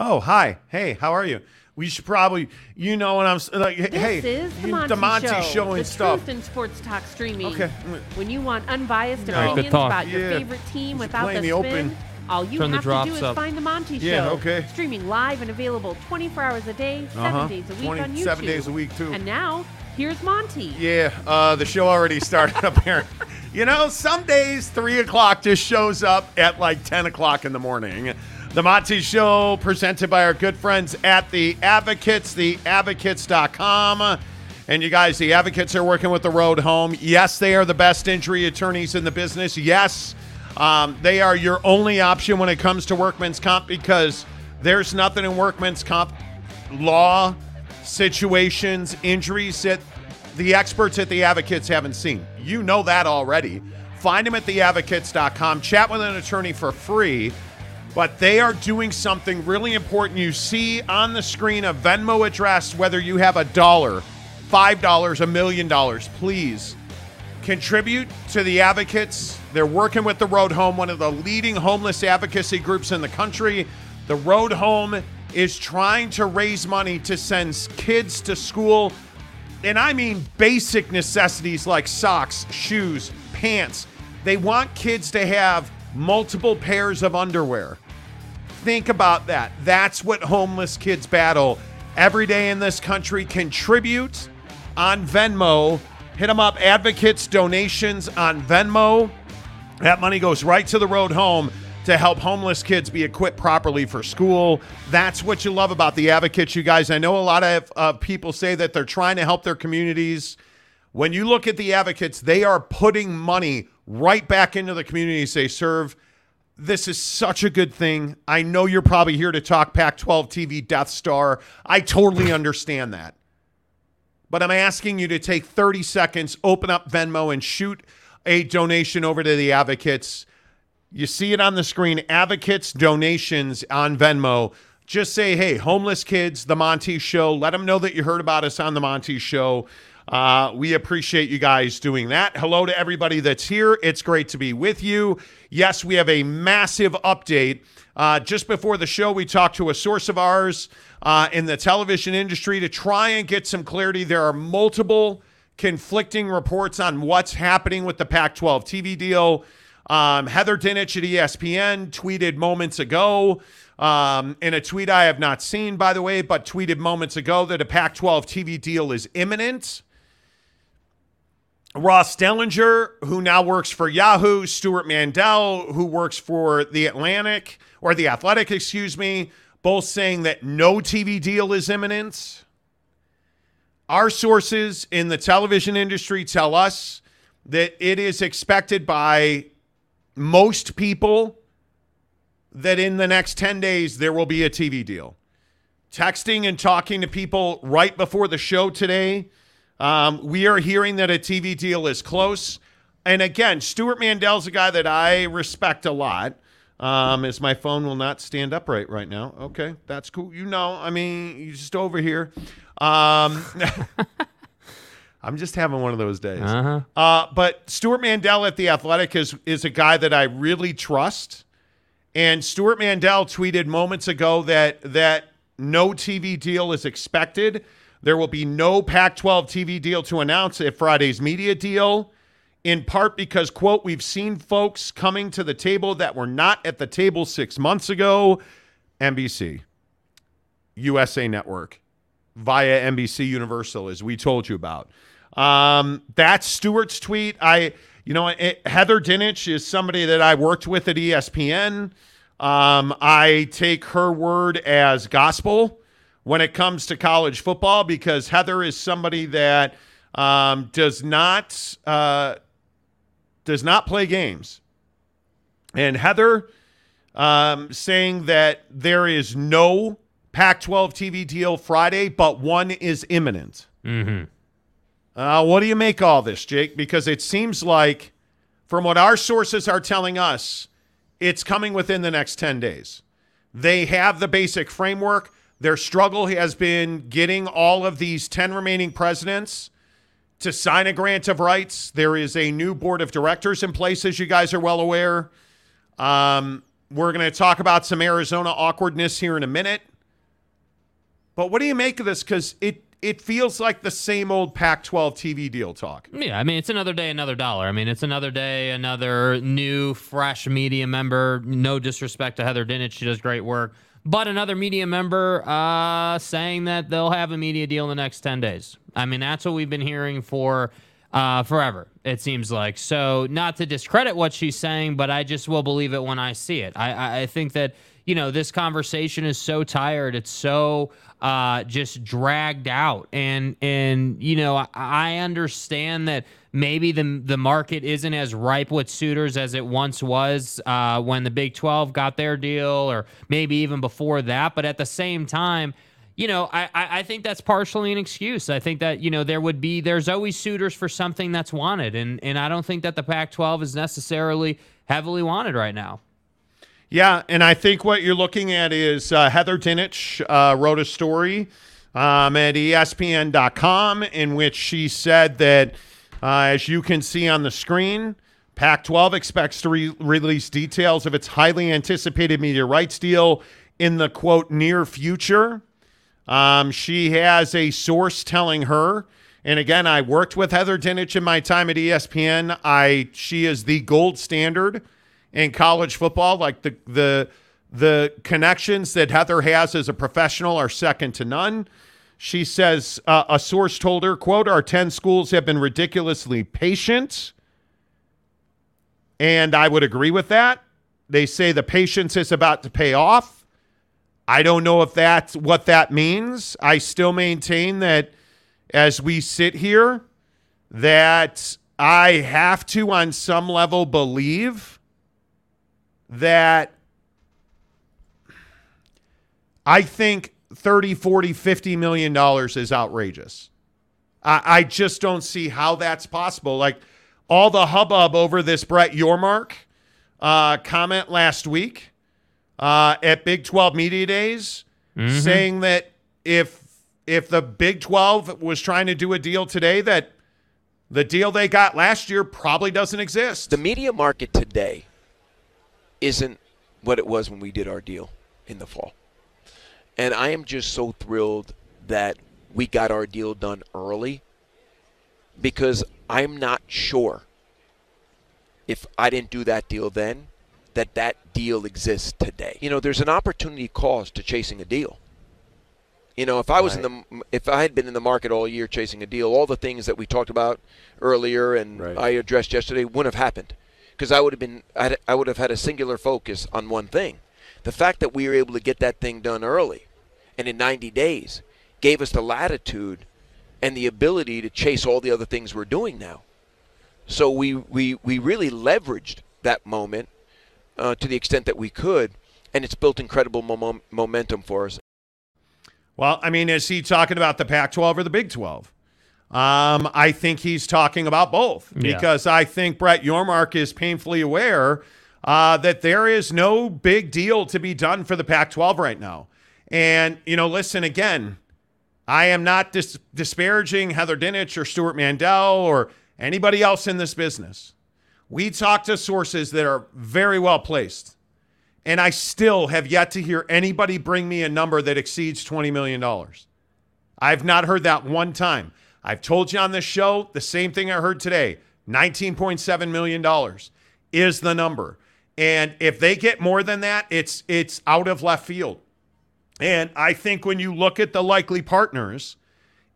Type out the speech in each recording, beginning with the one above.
Oh, hi. Hey, how are you? We should probably, you know what I'm saying? Like, hey, this is the Monty Show and stuff. Truth in Sports Talk streaming. Okay. When you want unbiased opinions about your favorite team without the spin, all you have to do is find the Monty Show. Yeah, okay. Streaming live and available 24 hours a day, 7 days a week on YouTube. 7 days a week, too. And now, here's Monty. Yeah, the show already started up here. You know, some days 3 o'clock just shows up at like 10 o'clock in the morning. The Monty Show, presented by our good friends at The Advocates, theadvocates.com. And you guys, The Advocates are working with The Road Home. Yes, they are the best injury attorneys in the business. Yes, they are your only option when it comes to workman's comp, because there's nothing in workman's comp law, situations, injuries that the experts at The Advocates haven't seen. You know that already. Find them at theadvocates.com. Chat with an attorney for free. But they are doing something really important. You see on the screen a Venmo address, whether you have $1, $5, $1 million. Please contribute to The Advocates. They're working with The Road Home, one of the leading homeless advocacy groups in the country. The Road Home is trying to raise money to send kids to school. And I mean basic necessities like socks, shoes, pants. They want kids to have multiple pairs of underwear. Think about that. That's what homeless kids battle every day in this country. Contribute on Venmo. Hit them up, Advocates Donations on Venmo. That money goes right to The Road Home to help homeless kids be equipped properly for school. That's what you love about The Advocates, you guys. I know a lot of people say that they're trying to help their communities. When you look at The Advocates, they are putting money right back into the communities they serve. This is such a good thing. I know you're probably here to talk Pac-12 TV Death Star. I totally understand that. But I'm asking you to take 30 seconds, open up Venmo, and shoot a donation over to The Advocates. You see it on the screen, Advocates Donations on Venmo. Just say, hey, homeless kids, The Monty Show. Let them know that you heard about us on The Monty Show. We appreciate you guys doing that. Hello to everybody that's here. It's great to be with you. Yes, we have a massive update. Just before the show, we talked to a source of ours in the television industry to try and get some clarity. There are multiple conflicting reports on what's happening with the Pac-12 TV deal. Heather Dinich at ESPN tweeted moments ago, in a tweet I have not seen, by the way, but tweeted moments ago that a Pac-12 TV deal is imminent. Ross Dellinger, who now works for Yahoo, Stuart Mandel, who works for The Athletic, both saying that no TV deal is imminent. Our sources in the television industry tell us that it is expected by most people that in the next 10 days there will be a TV deal. Texting and talking to people right before the show today, we are hearing that a TV deal is close. And again, Stuart Mandel's a guy that I respect a lot. As my phone will not stand upright right now. Okay, that's cool. You know, I mean, you're just over here. I'm just having one of those days. Uh-huh. But Stuart Mandel at The Athletic is a guy that I really trust. And Stuart Mandel tweeted moments ago that no TV deal is expected. There will be no Pac-12 TV deal to announce at Friday's media deal, in part because, quote, we've seen folks coming to the table that were not at the table 6 months ago. NBC, USA Network, via NBC Universal, as we told you about. That's Stuart's tweet. Heather Dinich is somebody that I worked with at ESPN. I take her word as gospel when it comes to college football, because Heather is somebody that does not play games. And Heather saying that there is no Pac-12 TV deal Friday, but one is imminent. Mm-hmm. What do you make all this, Jake? Because it seems like, from what our sources are telling us, it's coming within the next 10 days. They have the basic framework. Their struggle has been getting all of these 10 remaining presidents to sign a grant of rights. There is a new board of directors in place, as you guys are well aware. We're going to talk about some Arizona awkwardness here in a minute. But what do you make of this? Because it feels like the same old Pac-12 TV deal talk. Yeah, I mean, it's another day, another dollar. I mean, it's another day, another new, fresh media member. No disrespect to Heather Dinich. She does great work. But another media member saying that they'll have a media deal in the next 10 days. I mean, that's what we've been hearing for forever, it seems like. So not to discredit what she's saying, but I just will believe it when I see it. I think that, you know, this conversation is so tired. It's so just dragged out. And you know, I understand that maybe the market isn't as ripe with suitors as it once was when the Big 12 got their deal, or maybe even before that. But at the same time, you know, I think that's partially an excuse. I think that, you know, there's always suitors for something that's wanted. And I don't think that the Pac-12 is necessarily heavily wanted right now. Yeah, and I think what you're looking at is Heather Dinich wrote a story at ESPN.com in which she said that, as you can see on the screen, Pac-12 expects to release details of its highly anticipated media rights deal in the, quote, near future. She has a source telling her, and again, I worked with Heather Dinich in my time at ESPN. She is the gold standard in college football. Like the connections that Heather has as a professional are second to none. She says a source told her, quote, our 10 schools have been ridiculously patient. And I would agree with that. They say the patience is about to pay off. I don't know if that's what that means. I still maintain that as we sit here, that I have to, on some level, believe that I think $30, $40, $50 million is outrageous. I just don't see how that's possible. Like all the hubbub over this Brett Yormark comment last week at Big 12 Media Days, saying that if the Big 12 was trying to do a deal today, that the deal they got last year probably doesn't exist. The media market today isn't what it was when we did our deal in the fall. And I am just so thrilled that we got our deal done early, because I'm not sure if I didn't do that deal then, that deal exists today. You know, there's an opportunity cost to chasing a deal. You know, if I was if I had been in the market all year chasing a deal, all the things that we talked about earlier and I addressed yesterday wouldn't have happened. Because I would have had a singular focus on one thing. The fact that we were able to get that thing done early and in 90 days gave us the latitude and the ability to chase all the other things we're doing now. So we really leveraged that moment to the extent that we could, and it's built incredible momentum for us. Well, I mean, is he talking about the Pac-12 or the Big 12? I think he's talking about both, because I think Brett Yormark is painfully aware that there is no big deal to be done for the Pac-12 right now. And, you know, listen, again, I am not disparaging Heather Dinich or Stuart Mandel or anybody else in this business. We talk to sources that are very well placed, and I still have yet to hear anybody bring me a number that exceeds $20 million. I've not heard that one time. I've told you on this show, the same thing I heard today, $19.7 million is the number. And if they get more than that, it's out of left field. And I think when you look at the likely partners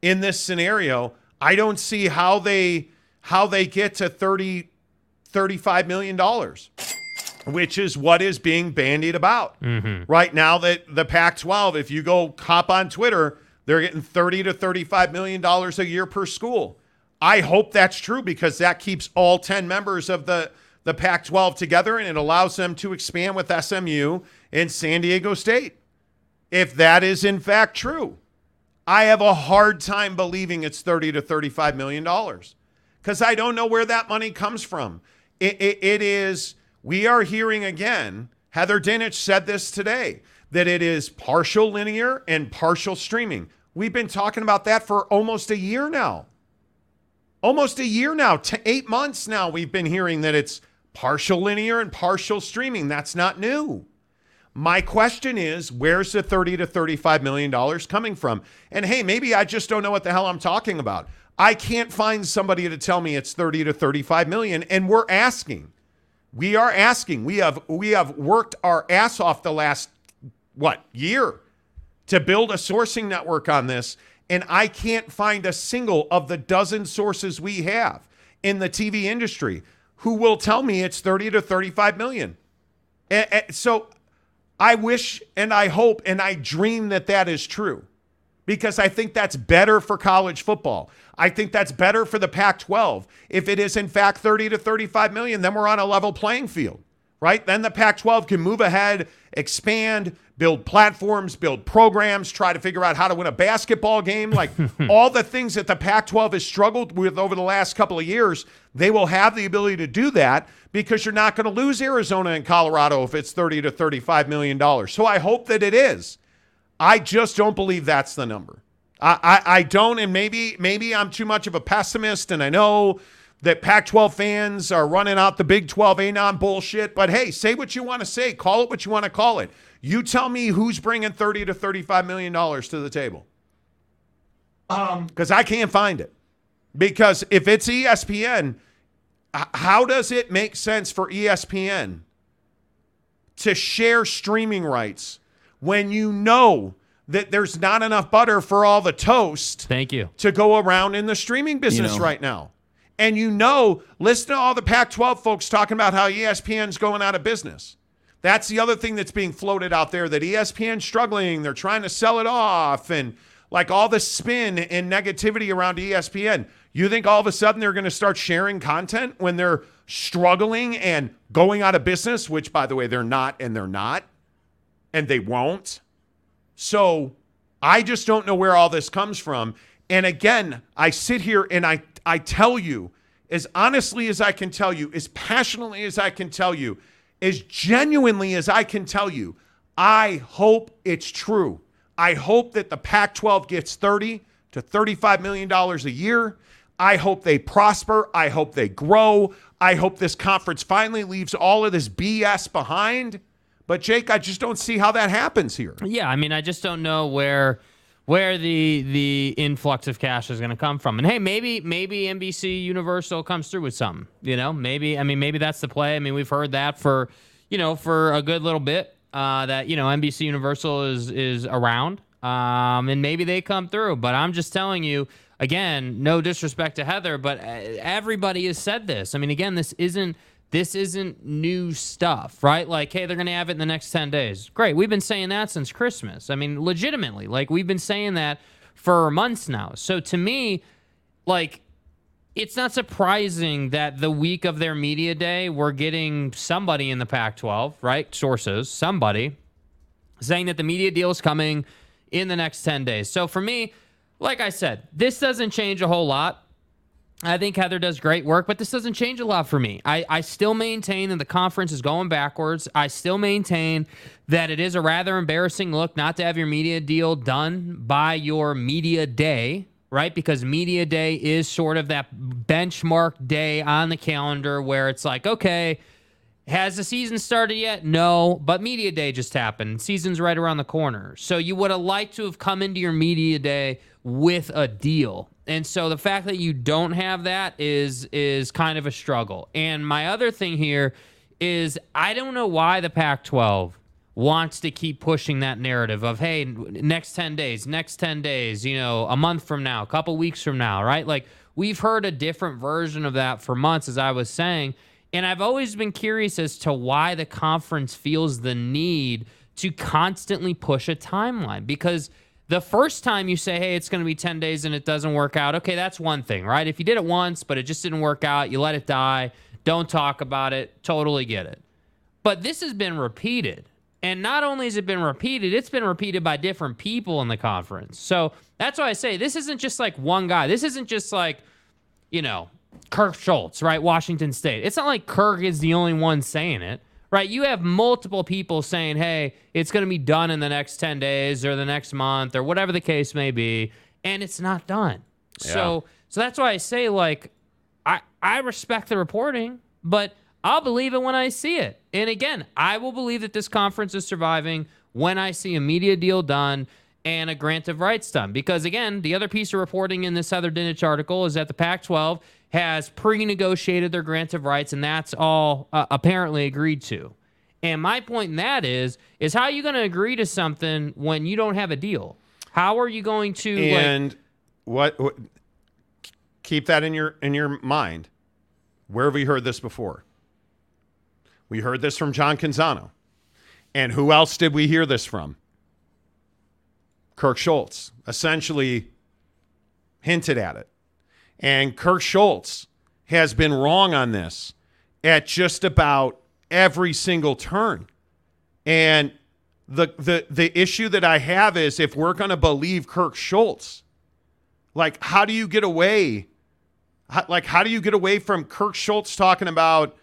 in this scenario, I don't see how they get to $35 million, which is what is being bandied about right now. That the Pac-12, if you go hop on Twitter, they're getting $30 to $35 million a year per school. I hope that's true, because that keeps all 10 members of the Pac-12 together, and it allows them to expand with SMU and San Diego State. If that is in fact true, I have a hard time believing it's $30 to $35 million, because I don't know where that money comes from. We are hearing again, Heather Dinich said this today, that it is partial linear and partial streaming. We've been talking about that for almost a year now. 8 months now we've been hearing that it's Partial linear and partial streaming, that's not new. My question is, where's the $30 to $35 million coming from? And hey, maybe I just don't know what the hell I'm talking about. I can't find somebody to tell me it's 30 to 35 million, and we're asking. We are asking. We have worked our ass off the last, year to build a sourcing network on this, and I can't find a single of the dozen sources we have in the TV industry who will tell me it's 30 to 35 million. And so I wish and I hope and I dream that that is true, because I think that's better for college football. I think that's better for the Pac-12. If it is, in fact, 30 to 35 million, then we're on a level playing field, right? Then the Pac-12 can move ahead, expand, build platforms, build programs, try to figure out how to win a basketball game. Like all the things that the Pac-12 has struggled with over the last couple of years, they will have the ability to do that, because you're not going to lose Arizona and Colorado if it's 30 to $35 million. So I hope that it is. I just don't believe that's the number. I don't, and maybe I'm too much of a pessimist, and I know that Pac-12 fans are running out the Big 12 anon bullshit, but hey, say what you want to say. Call it what you want to call it. You tell me who's bringing 30 to $35 million to the table. Because I can't find it. Because if it's ESPN, how does it make sense for ESPN to share streaming rights when you know that there's not enough butter for all the toast to go around in the streaming business right now? And listen to all the Pac-12 folks talking about how ESPN's going out of business. That's the other thing that's being floated out there, that ESPN's struggling, they're trying to sell it off, and like all the spin and negativity around ESPN. You think all of a sudden they're going to start sharing content when they're struggling and going out of business, which, by the way, they're not. And they won't. So I just don't know where all this comes from. And again, I sit here and I tell you, as honestly as I can tell you, as passionately as I can tell you, as genuinely as I can tell you, I hope it's true. I hope that the Pac-12 gets 30 to $35 million a year. I hope they prosper. I hope they grow. I hope this conference finally leaves all of this BS behind. But, Jake, I just don't see how that happens here. Yeah, I mean, I just don't know where the influx of cash is going to come from. And, hey, maybe NBC Universal comes through with something, Maybe that's the play. I mean, we've heard that for a good little bit that NBC Universal is around. And maybe they come through. But I'm just telling you, again, no disrespect to Heather, but everybody has said this. I mean, again, this isn't new stuff, right? Like, hey, they're going to have it in the next 10 days. Great. We've been saying that since Christmas. I mean, legitimately, like, we've been saying that for months now. So to me, like, it's not surprising that the week of their media day, we're getting somebody in the Pac-12, right? Sources, somebody saying that the media deal is coming in the next 10 days. So for me, like I said, this doesn't change a whole lot. I think Heather does great work, but this doesn't change a lot for me. I still maintain that the conference is going backwards. I still maintain that it is a rather embarrassing look not to have your media deal done by your media day, right? Because media day is sort of that benchmark day on the calendar where it's like, okay, has the season started yet? No, but media day just happened. Season's right around the corner. So you would have liked to have come into your media day with a deal. And so the fact that you don't have that is kind of a struggle. And my other thing here is I don't know why the Pac-12 wants to keep pushing that narrative of, hey, next 10 days, a month from now, a couple weeks from now, right? Like, we've heard a different version of that for months, as I was saying. And I've always been curious as to why the conference feels the need to constantly push a timeline, because the first time you say, hey, it's going to be 10 days and it doesn't work out, okay, that's one thing, right? If you did it once, but it just didn't work out, you let it die, don't talk about it, totally get it. But this has been repeated. And not only has it been repeated, it's been repeated by different people in the conference. So that's why I say this isn't just like one guy. This isn't just like, Kirk Schulz, right, Washington State. It's not like Kirk is the only one saying it. Right, you have multiple people saying, hey, it's going to be done in the next 10 days or the next month or whatever the case may be, and it's not done. Yeah. So that's why I say, like, I respect the reporting, but I'll believe it when I see it. And again, I will believe that this conference is surviving when I see a media deal done and a grant of rights done. Because again, the other piece of reporting in this Heather Dinich article is that the Pac-12 has pre-negotiated their grant of rights, and that's all apparently agreed to. And my point in that is how are you going to agree to something when you don't have a deal? How are you going to... And what keep that in your mind. Where have we heard this before? We heard this from John Canzano. And who else did we hear this from? Kirk Schulz essentially hinted at it. And Kirk Schulz has been wrong on this at just about every single turn. And the issue that I have is if we're going to believe Kirk Schulz, like how do you get away? Like how do you get away from Kirk Schulz talking about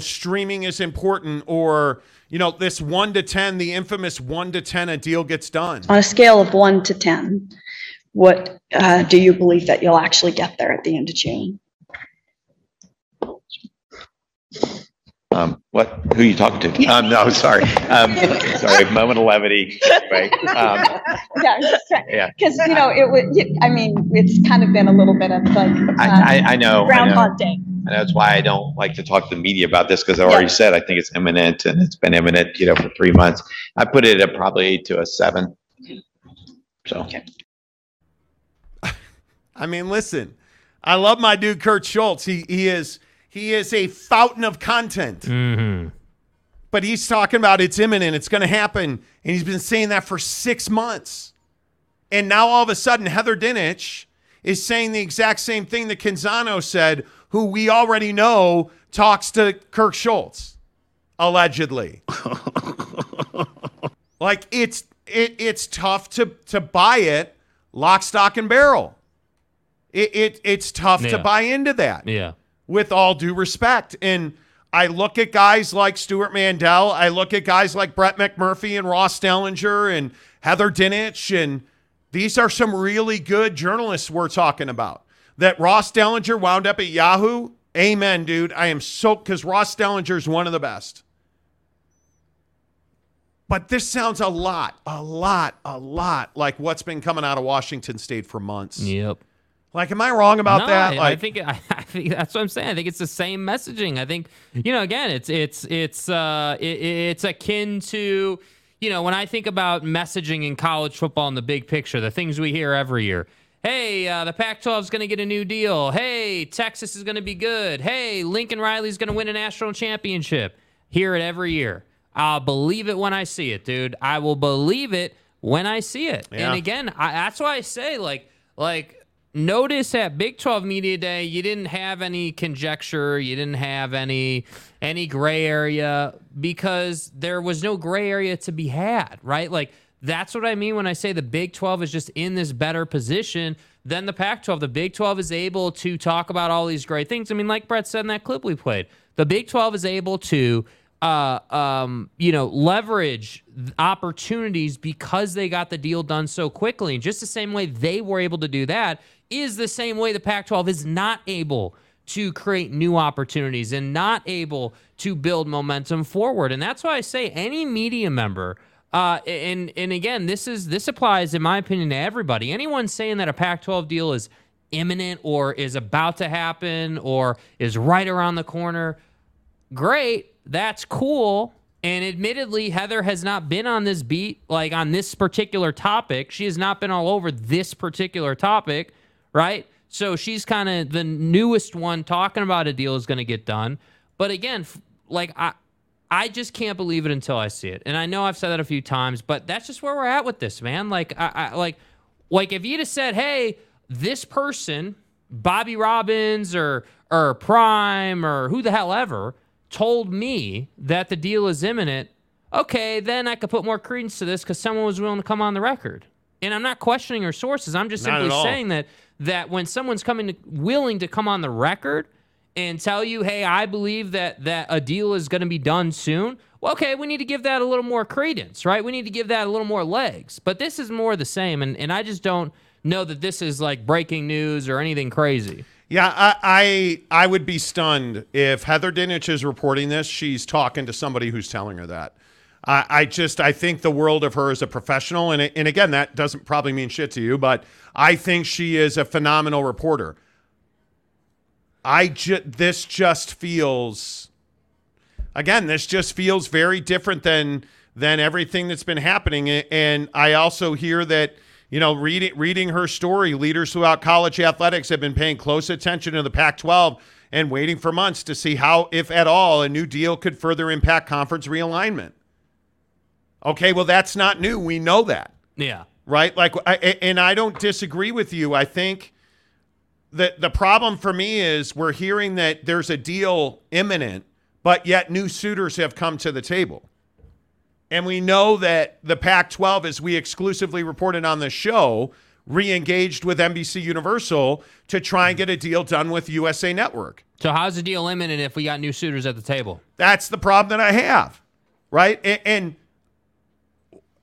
streaming is important, or this 1 to 10, the infamous 1 to 10, a deal gets done. On a scale of 1 to 10, what do you believe that you'll actually get there at the end of June? What? Who are you talking to? No, sorry. Sorry, moment of levity. Right? Yeah. Because it would. I mean, it's kind of been a little bit of like. I know. Groundhog Day. And that's why I don't like to talk to the media about this, because I already said I think it's imminent, and it's been imminent, for 3 months. I put it at probably to a 7. So. Okay. I mean, listen, I love my dude Kirk Schulz. He is a fountain of content. Mm-hmm. But he's talking about it's imminent, it's going to happen, and he's been saying that for 6 months. And now all of a sudden, Heather Dinich is saying the exact same thing that Canzano said, who we already know talks to Kirk Schulz, allegedly. Like it's tough to buy it, lock, stock, and barrel. It's tough to buy into that. Yeah. With all due respect. And I look at guys like Stuart Mandel. I look at guys like Brett McMurphy and Ross Dellinger and Heather Dinich. And these are some really good journalists we're talking about. That Ross Dellinger wound up at Yahoo. Amen, dude. I am so, because Ross Dellinger is one of the best. But this sounds a lot like what's been coming out of Washington State for months. Yep. Like, am I wrong about that? I think that's what I'm saying. I think it's the same messaging. I think, again, it's akin to, when I think about messaging in college football in the big picture, the things we hear every year. Hey, the Pac-12 is going to get a new deal. Hey, Texas is going to be good. Hey, Lincoln Riley's going to win a national championship. Hear it every year. I'll believe it when I see it, dude. I will believe it when I see it. Yeah. And again, that's why I say, notice at Big 12 Media Day, you didn't have any conjecture. You didn't have any gray area, because there was no gray area to be had, right? Like, that's what I mean when I say the Big 12 is just in this better position than the Pac-12. The Big 12 is able to talk about all these great things. I mean, like Brett said in that clip we played, the Big 12 is able to, leverage opportunities because they got the deal done so quickly. And just the same way they were able to do that is the same way the Pac-12 is not able to create new opportunities and not able to build momentum forward. And that's why I say any media member, and again, this applies, in my opinion, to everybody. Anyone saying that a Pac-12 deal is imminent or is about to happen or is right around the corner, great. That's cool. And admittedly, Heather has not been on this beat, like on this particular topic. She has not been all over this particular topic, right? So she's kind of the newest one talking about a deal is going to get done. But again, I just can't believe it until I see it. And I know I've said that a few times, but that's just where we're at with this, man. Like if you'd have said, hey, this person, Bobby Robbins or Prime or who the hell ever, told me that the deal is imminent, okay, then I could put more credence to this because someone was willing to come on the record. And I'm not questioning her sources. I'm just simply saying that when someone's willing to come on the record and tell you, hey, I believe that a deal is going to be done soon, well, okay, we need to give that a little more credence, right? We need to give that a little more legs. But this is more the same, and I just don't know that this is like breaking news or anything crazy. Yeah, I would be stunned if Heather Dinich is reporting this. She's talking to somebody who's telling her that. I think the world of her as a professional, and again, that doesn't probably mean shit to you, but I think she is a phenomenal reporter. This just feels, again, this just feels very different than everything that's been happening. And I also hear that, you know, reading her story, leaders throughout college athletics have been paying close attention to the Pac-12 and waiting for months to see how, if at all, a new deal could further impact conference realignment. Okay, well, that's not new. We know that. Yeah. Right? Like, and I don't disagree with you. I think that the problem for me is we're hearing that there's a deal imminent, but yet new suitors have come to the table. And we know that the Pac-12, as we exclusively reported on the show, re-engaged with NBC Universal to try and get a deal done with USA Network. So how's the deal imminent if we got new suitors at the table? That's the problem that I have, right? And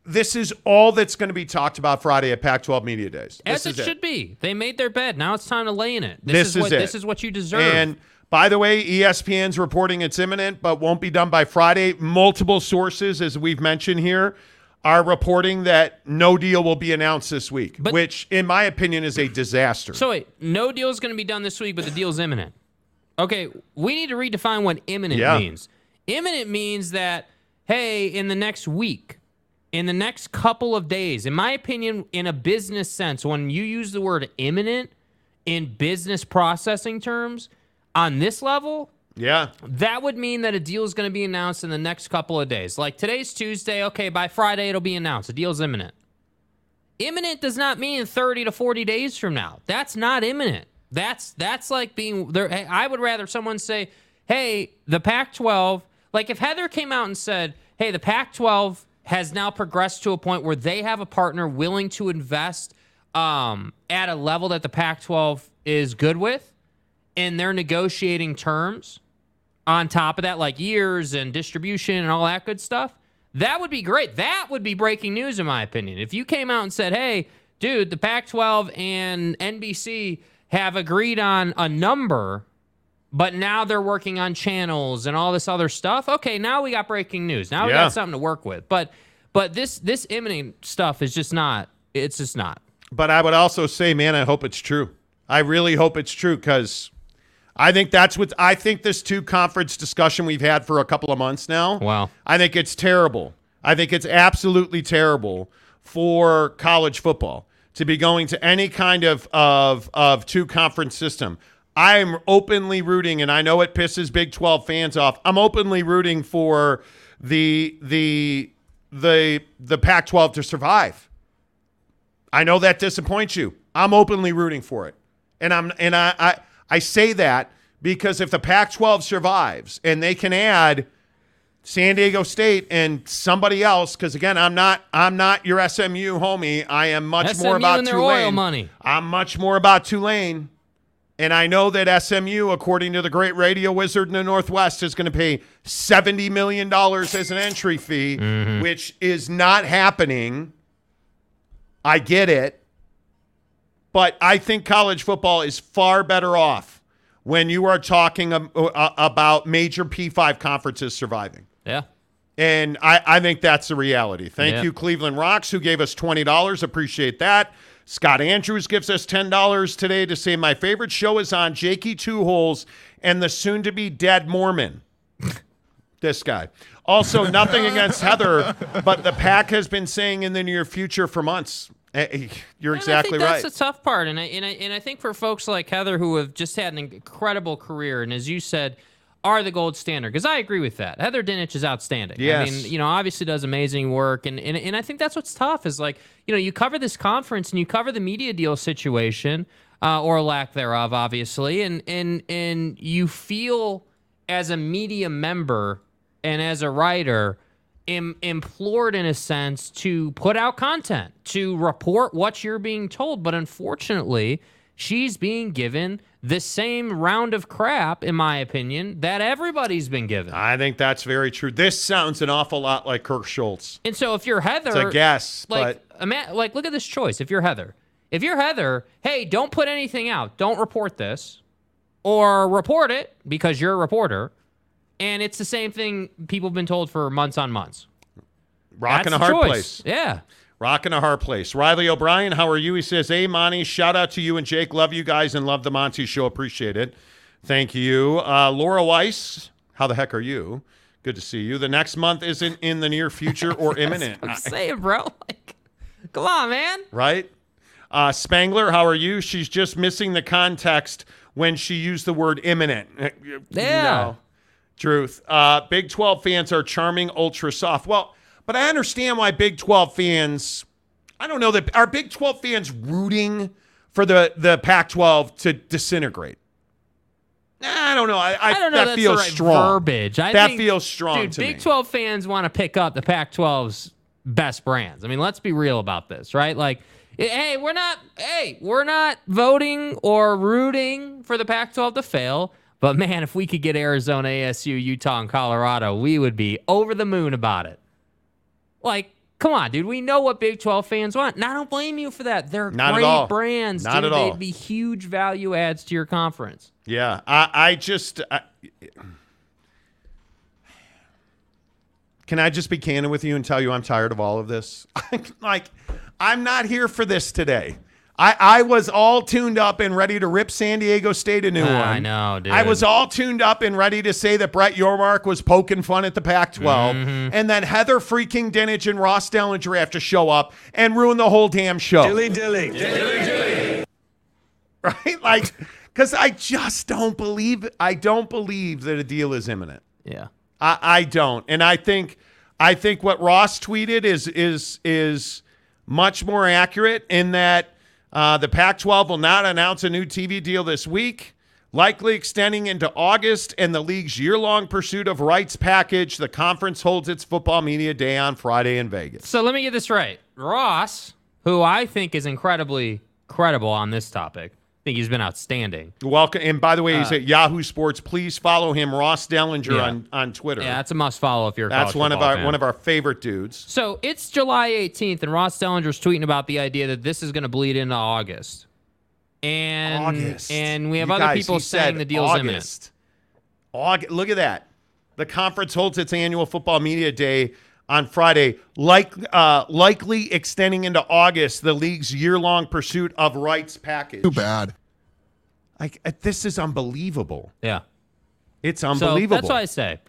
this is all that's going to be talked about Friday at Pac-12 Media Days. As it should be. They made their bed. Now it's time to lay in it. This is what you deserve. And by the way, ESPN's reporting it's imminent, but won't be done by Friday. Multiple sources, as we've mentioned here, are reporting that no deal will be announced this week, which, in my opinion, is a disaster. So wait, no deal is going to be done this week, but the deal's imminent. Okay, we need to redefine what imminent means. Imminent means that, hey, in the next week, in the next couple of days, in my opinion, in a business sense, when you use the word imminent in business processing terms, on this level, that would mean that a deal is going to be announced in the next couple of days. Like today's Tuesday, okay, by Friday it'll be announced. The deal's imminent. Imminent does not mean 30 to 40 days from now. That's not imminent. That's like being there. I would rather someone say, hey, the Pac-12, like if Heather came out and said, hey, the Pac-12 has now progressed to a point where they have a partner willing to invest at a level that the Pac-12 is good with, and they're negotiating terms on top of that, like years and distribution and all that good stuff, that would be great. That would be breaking news, in my opinion. If you came out and said, hey, dude, the Pac-12 and NBC have agreed on a number, but now they're working on channels and all this other stuff, okay, now we got breaking news. Now we got something to work with. But this imminent stuff is just not. It's just not. But I would also say, man, I hope it's true. I really hope it's true because I think that's what I think this two-conference discussion we've had for a couple of months now. Wow. I think it's terrible. I think it's absolutely terrible for college football to be going to any kind of two-conference system. I'm openly rooting, and I know it pisses Big 12 fans off. I'm openly rooting for the Pac-12 to survive. I know that disappoints you. I'm openly rooting for it. And I say that because if the Pac-12 survives and they can add San Diego State and somebody else, because again, I'm not your SMU homie. I am much more about Tulane. I'm much more about Tulane, and I know that SMU, according to the great radio wizard in the Northwest, is going to pay $70 million as an entry fee, which is not happening. I get it. But I think college football is far better off when you are talking about major P5 conferences surviving. Yeah. And I think that's the reality. Thank you, Cleveland Rocks, who gave us $20. Appreciate that. Scott Andrews gives us $10 today to say my favorite show is on Jakey Two Holes and the soon-to-be dead Mormon. This guy. Also, nothing against Heather, but the Pac has been saying in the near future for months. You're exactly right. That's the tough part, and I think for folks like Heather who have just had an incredible career, and as you said, are the gold standard. Because I agree with that. Heather Dinich is outstanding. Yes. I mean, you know, obviously does amazing work, and I think that's what's tough is like, you know, you cover this conference and you cover the media deal situation or lack thereof, obviously, and you feel as a media member and as a writer implored in a sense to put out content, to report what you're being told. But unfortunately, she's being given the same round of crap, in my opinion, that everybody's been given. I think that's very true. This sounds an awful lot like Kirk Schulz. And so if you're Heather, it's a guess, look at this choice. If you're Heather, hey, don't put anything out. Don't report this. or report it because you're a reporter. And it's the same thing people have been told for months on months. Rocking a hard place. Yeah. Rocking a hard place. Riley O'Brien, how are you? He says, hey, Monty, shout out to you and Jake. Love you guys and love the Monty Show. Appreciate it. Thank you. Laura Weiss, how the heck are you? Good to see you. The next month isn't in the near future or imminent. I'm saying, bro. Like, come on, man. Right? Spangler, how are you? She's just missing the context when she used the word imminent. Yeah. No. Truth. Big 12 fans are charming, ultra soft. Well, but I understand why Big 12 fans, I don't know, that are Big 12 fans rooting for the Pac-12 to disintegrate? I don't know. I don't know that feels right strong. Verbiage. I think feels strong, dude, to Big me. 12 fans want to pick up the Pac-12's best brands. I mean, let's be real about this, right? Like, we're not voting or rooting for the Pac-12 to fail. But, man, if we could get Arizona, ASU, Utah, and Colorado, we would be over the moon about it. Like, come on, dude. We know what Big 12 fans want. And I don't blame you for that. They're great brands, dude. Not at all. They'd be huge value adds to your conference. Yeah. Can I just be candid with you and tell you I'm tired of all of this? Like, I'm not here for this today. I was all tuned up and ready to rip San Diego State a new one. I know, dude. I was all tuned up and ready to say that Brett Yormark was poking fun at the Pac-12, and that Heather freaking Dinich and Ross Dellinger have to show up and ruin the whole damn show. Dilly dilly. Right? Like, because I just don't believe that a deal is imminent. Yeah, I don't, and I think what Ross tweeted is much more accurate in that. The Pac-12 will not announce a new TV deal this week, likely extending into August, and the league's year-long pursuit of rights package. The conference holds its football media day on Friday in Vegas. So let me get this right. Ross, who I think is incredibly credible on this topic, I think he's been outstanding. Welcome. And by the way, he's at Yahoo Sports. Please follow him, Ross Dellinger, on Twitter. Yeah, that's a must-follow if you're a college football fan. That's one of our favorite dudes. So it's July 18th, and Ross Dellinger's tweeting about the idea that this is going to bleed into August. And we have other people saying the deal's imminent. August. Look at that. The conference holds its annual football media day on Friday, likely extending into August, the league's year-long pursuit of rights package. Too bad. This is unbelievable. Yeah. It's unbelievable. So that's what I say.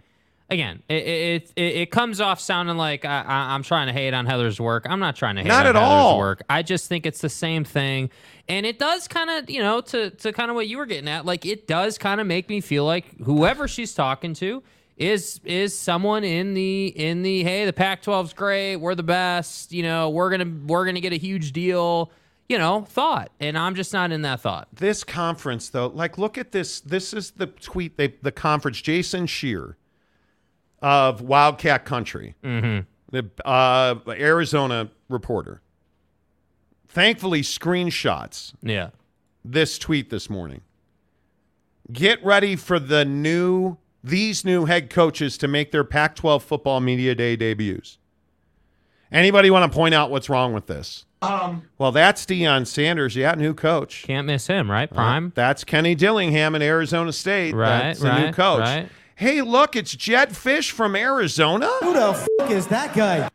Again, it comes off sounding like I'm trying to hate on Heather's work. I'm not trying to hate on Heather's work. I just think it's the same thing. And it does kind of, you know, to kind of what you were getting at, like it does kind of make me feel like whoever she's talking to is someone in the hey, the Pac-12's great, we're the best, you know, we're gonna get a huge deal, you know, thought. And I'm just not in that thought. This conference though, like look at this. This is the tweet the conference, Jason Shear of Wildcat Country, the Arizona reporter. Thankfully, screenshots. Yeah. This tweet this morning. Get ready for these new head coaches to make their Pac-12 football media day debuts. Anybody want to point out what's wrong with this? Well, that's Deion Sanders, new coach. Can't miss him, right? Prime. That's Kenny Dillingham in Arizona State. Right, that's the new coach. Right. Hey, look, it's Jedd Fisch from Arizona. Who the f*** is that guy?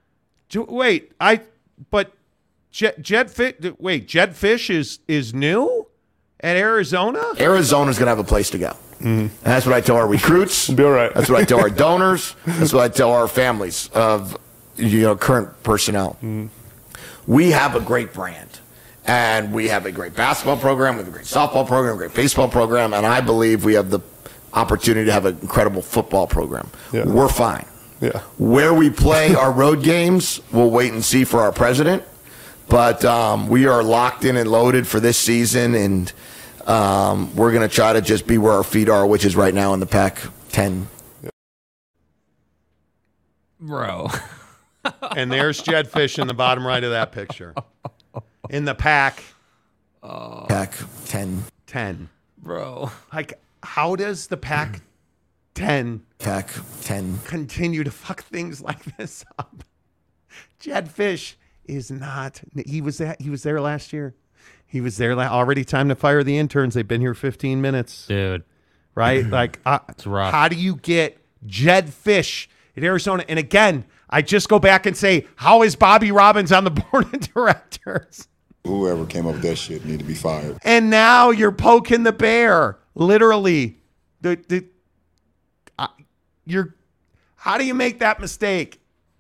Jedd Fisch is new at Arizona? Arizona's going to have a place to go. And that's what I tell our recruits. We'll be all right. That's what I tell our donors. That's what I tell our families of, you know, current personnel. We have a great brand, and we have a great basketball program, we have a great softball program, a great baseball program, and I believe we have the opportunity to have an incredible football program. Yeah. We're fine. Yeah. Where we play our road games, we'll wait and see for our president. But we are locked in and loaded for this season, and we're going to try to just be where our feet are, which is right now in the Pac-10. Bro. And there's Jedd Fisch in the bottom right of that picture. In the Pac. Oh. Pac-10. 10. Bro. Like, how does the Pac-10 continue to fuck things like this up? Jedd Fisch is not. He was there last year. Already time to fire the interns. They've been here 15 minutes. Dude. right? Like, it's rough. How do you get Jedd Fisch in Arizona? And again, I just go back and say, how is Bobby Robbins on the board of directors? Whoever came up with that shit need to be fired. And now you're poking the bear, literally. How do you make that mistake?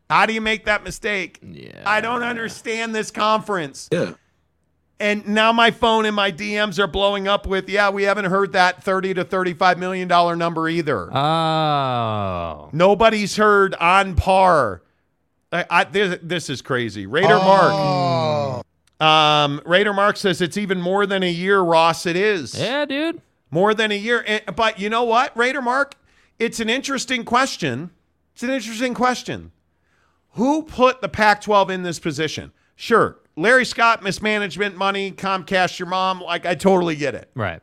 How do you make that mistake? Yeah. I don't understand this conference. Yeah. And now my phone and my DMs are blowing up with, yeah, we haven't heard that $30 to $35 million number either. Oh. Nobody's heard on par. This is crazy. Mark. Raider Mark says it's even more than a year, Ross. It is. Yeah, dude. More than a year. But you know what, Raider Mark? It's an interesting question. Who put the Pac-12 in this position? Sure, Larry Scott, mismanagement, money, Comcast, your mom. Like, I totally get it. Right.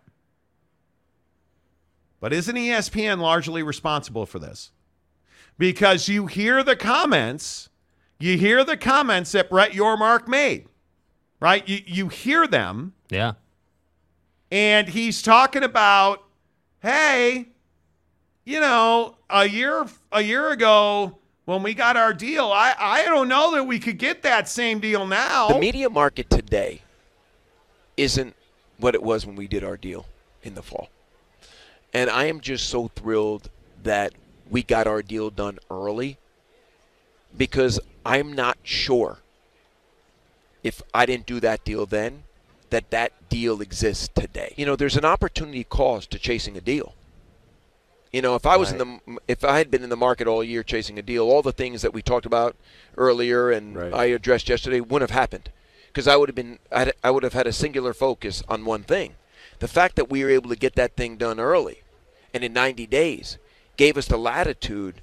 But isn't ESPN largely responsible for this? Because you hear the comments. That Brett Yormark made. Right? You hear them. Yeah. And he's talking about, hey, you know, a year ago, when we got our deal, I don't know that we could get that same deal now. The media market today isn't what it was when we did our deal in the fall. And I am just so thrilled that we got our deal done early, because I'm not sure if I didn't do that deal then that deal exists today. You know, there's an opportunity cost to chasing a deal. You know, if I had been in the market all year chasing a deal, all the things that we talked about earlier and I addressed yesterday wouldn't have happened, because I would have had a singular focus on one thing. The fact that we were able to get that thing done early, and in 90 days, gave us the latitude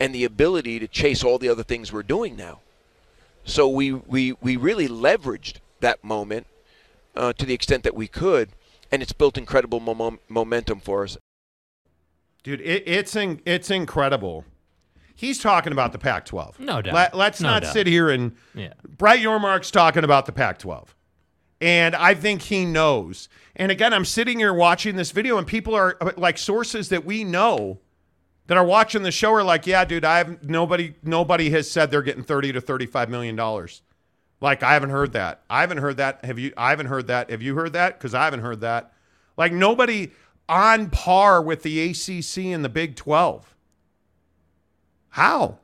and the ability to chase all the other things we're doing now. So we really leveraged that moment to the extent that we could, and it's built incredible momentum for us. Dude, it's incredible. He's talking about the Pac-12. No doubt. Let's not sit here and Brett Yormark's talking about the Pac-12. And I think he knows. And again, I'm sitting here watching this video, and people are like, sources that we know that are watching the show are like, yeah, dude, nobody has said they're getting $30 to $35 million. Like, I haven't heard that. I haven't heard that. Have you heard that? Because I haven't heard that. Like, nobody on par with the ACC and the Big 12. How?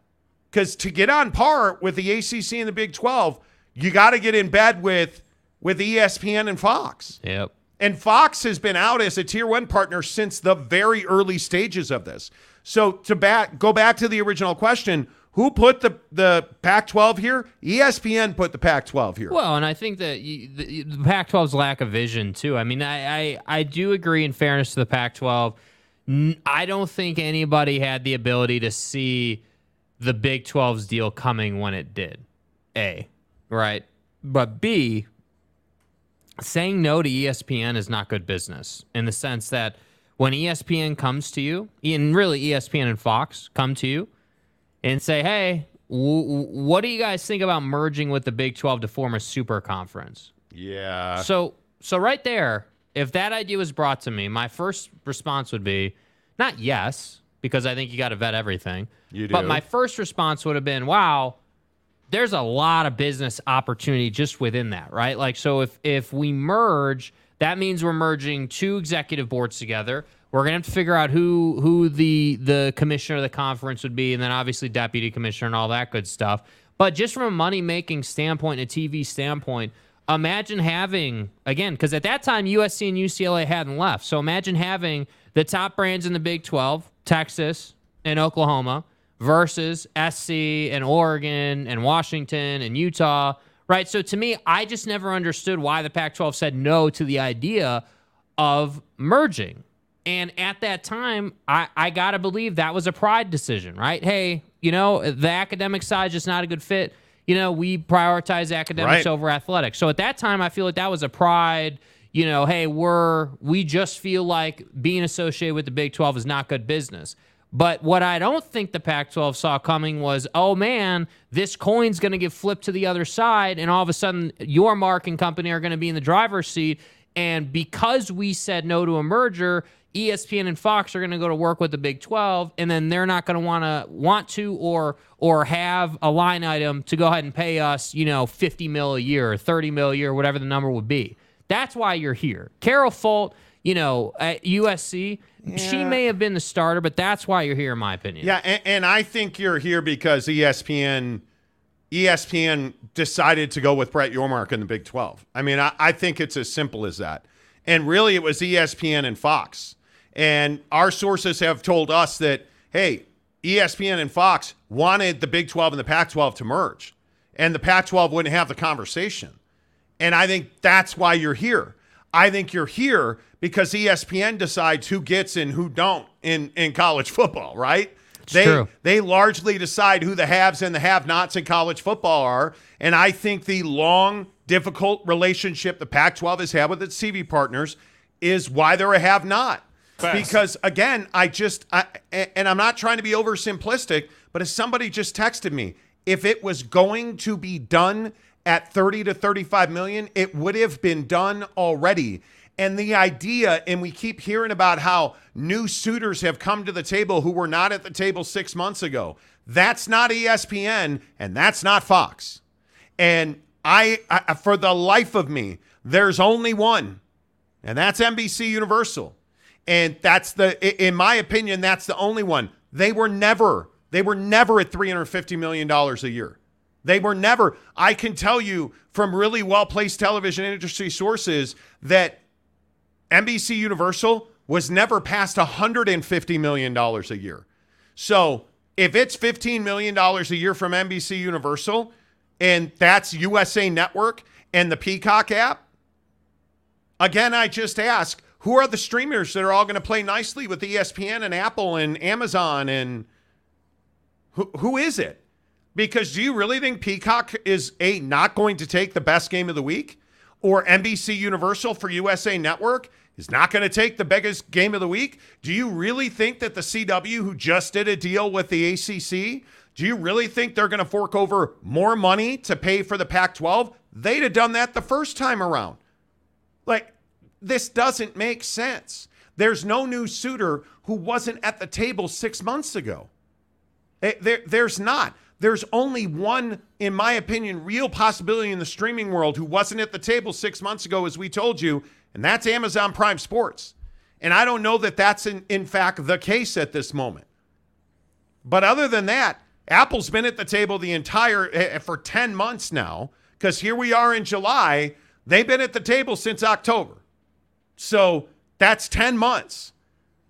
Because to get on par with the ACC and the Big 12, you got to get in bed with ESPN and Fox. Yep. And Fox has been out as a Tier 1 partner since the very early stages of this. So go back to the original question, who put the Pac-12 here? ESPN put the Pac-12 here. Well, and I think that the Pac-12's lack of vision, too. I mean, I do agree, in fairness to the Pac-12. I don't think anybody had the ability to see the Big 12's deal coming when it did, A, right? But B, saying no to ESPN is not good business, in the sense that when ESPN comes to you, and really ESPN and Fox come to you, and say, hey, what do you guys think about merging with the Big 12 to form a super conference? Yeah. So right there, if that idea was brought to me, my first response would be, not yes, because I think you got to vet everything. You do. But my first response would have been, wow, there's a lot of business opportunity just within that, right? Like, so if we merge, that means we're merging two executive boards together. We're going to have to figure out who the commissioner of the conference would be, and then obviously deputy commissioner and all that good stuff. But just from a money-making standpoint, a TV standpoint, imagine having, again, because at that time, USC and UCLA hadn't left. So imagine having the top brands in the Big 12, Texas and Oklahoma, versus SC and Oregon and Washington and Utah, right? So to me, I just never understood why the Pac-12 said no to the idea of merging. And at that time, I got to believe that was a pride decision, right? Hey, you know, the academic side is just not a good fit. You know, we prioritize academics over athletics. So at that time, I feel like that was a pride, you know, hey, we just feel like being associated with the Big 12 is not good business. But what I don't think the Pac-12 saw coming was, oh, man, this coin's going to get flipped to the other side, and all of a sudden Yormark and company are going to be in the driver's seat. And because we said no to a merger, ESPN and Fox are going to go to work with the Big 12, and then they're not going to want to or have a line item to go ahead and pay us, you know, $50 million a year, or $30 million a year, whatever the number would be. That's why you're here. Carol Folt, you know, at USC, yeah, she may have been the starter, but that's why you're here, in my opinion. Yeah, and I think you're here because ESPN decided to go with Brett Yormark in the Big 12. I mean, I think it's as simple as that. And really, it was ESPN and Fox. And our sources have told us that, hey, ESPN and Fox wanted the Big 12 and the Pac-12 to merge, and the Pac-12 wouldn't have the conversation. And I think that's why you're here. I think you're here because ESPN decides who gets and who don't in college football, right? They largely decide who the haves and the have-nots in college football are. And I think the long, difficult relationship the Pac-12 has had with its TV partners is why they're a have-not. Fast. Because, again, I I'm not trying to be oversimplistic, but as somebody just texted me, if it was going to be done at 30 to 35 million, it would have been done already. And the idea, and we keep hearing about how new suitors have come to the table who were not at the table 6 months ago. That's not ESPN, and that's not Fox. And I for the life of me, there's only one, and that's NBC Universal. And that's in my opinion, that's the only one. They were never at $350 million a year. They were never. I can tell you from really well-placed television industry sources that NBC Universal was never past $150 million a year. So if it's $15 million a year from NBC Universal, and that's USA Network and the Peacock app, again, I just ask, who are the streamers that are all going to play nicely with ESPN and Apple and Amazon? And who is it? Because do you really think Peacock is not going to take the best game of the week? Or NBC Universal for USA Network is not going to take the biggest game of the week? Do you really think that the CW, who just did a deal with the ACC, do you really think they're going to fork over more money to pay for the Pac-12? They'd have done that the first time around. Like, this doesn't make sense. There's no new suitor who wasn't at the table 6 months ago. There's not. There's only one, in my opinion, real possibility in the streaming world who wasn't at the table 6 months ago, as we told you, and that's Amazon Prime Sports. And I don't know that that's, in fact, the case at this moment. But other than that, Apple's been at the table for 10 months now, because here we are in July. They've been at the table since October. So that's 10 months.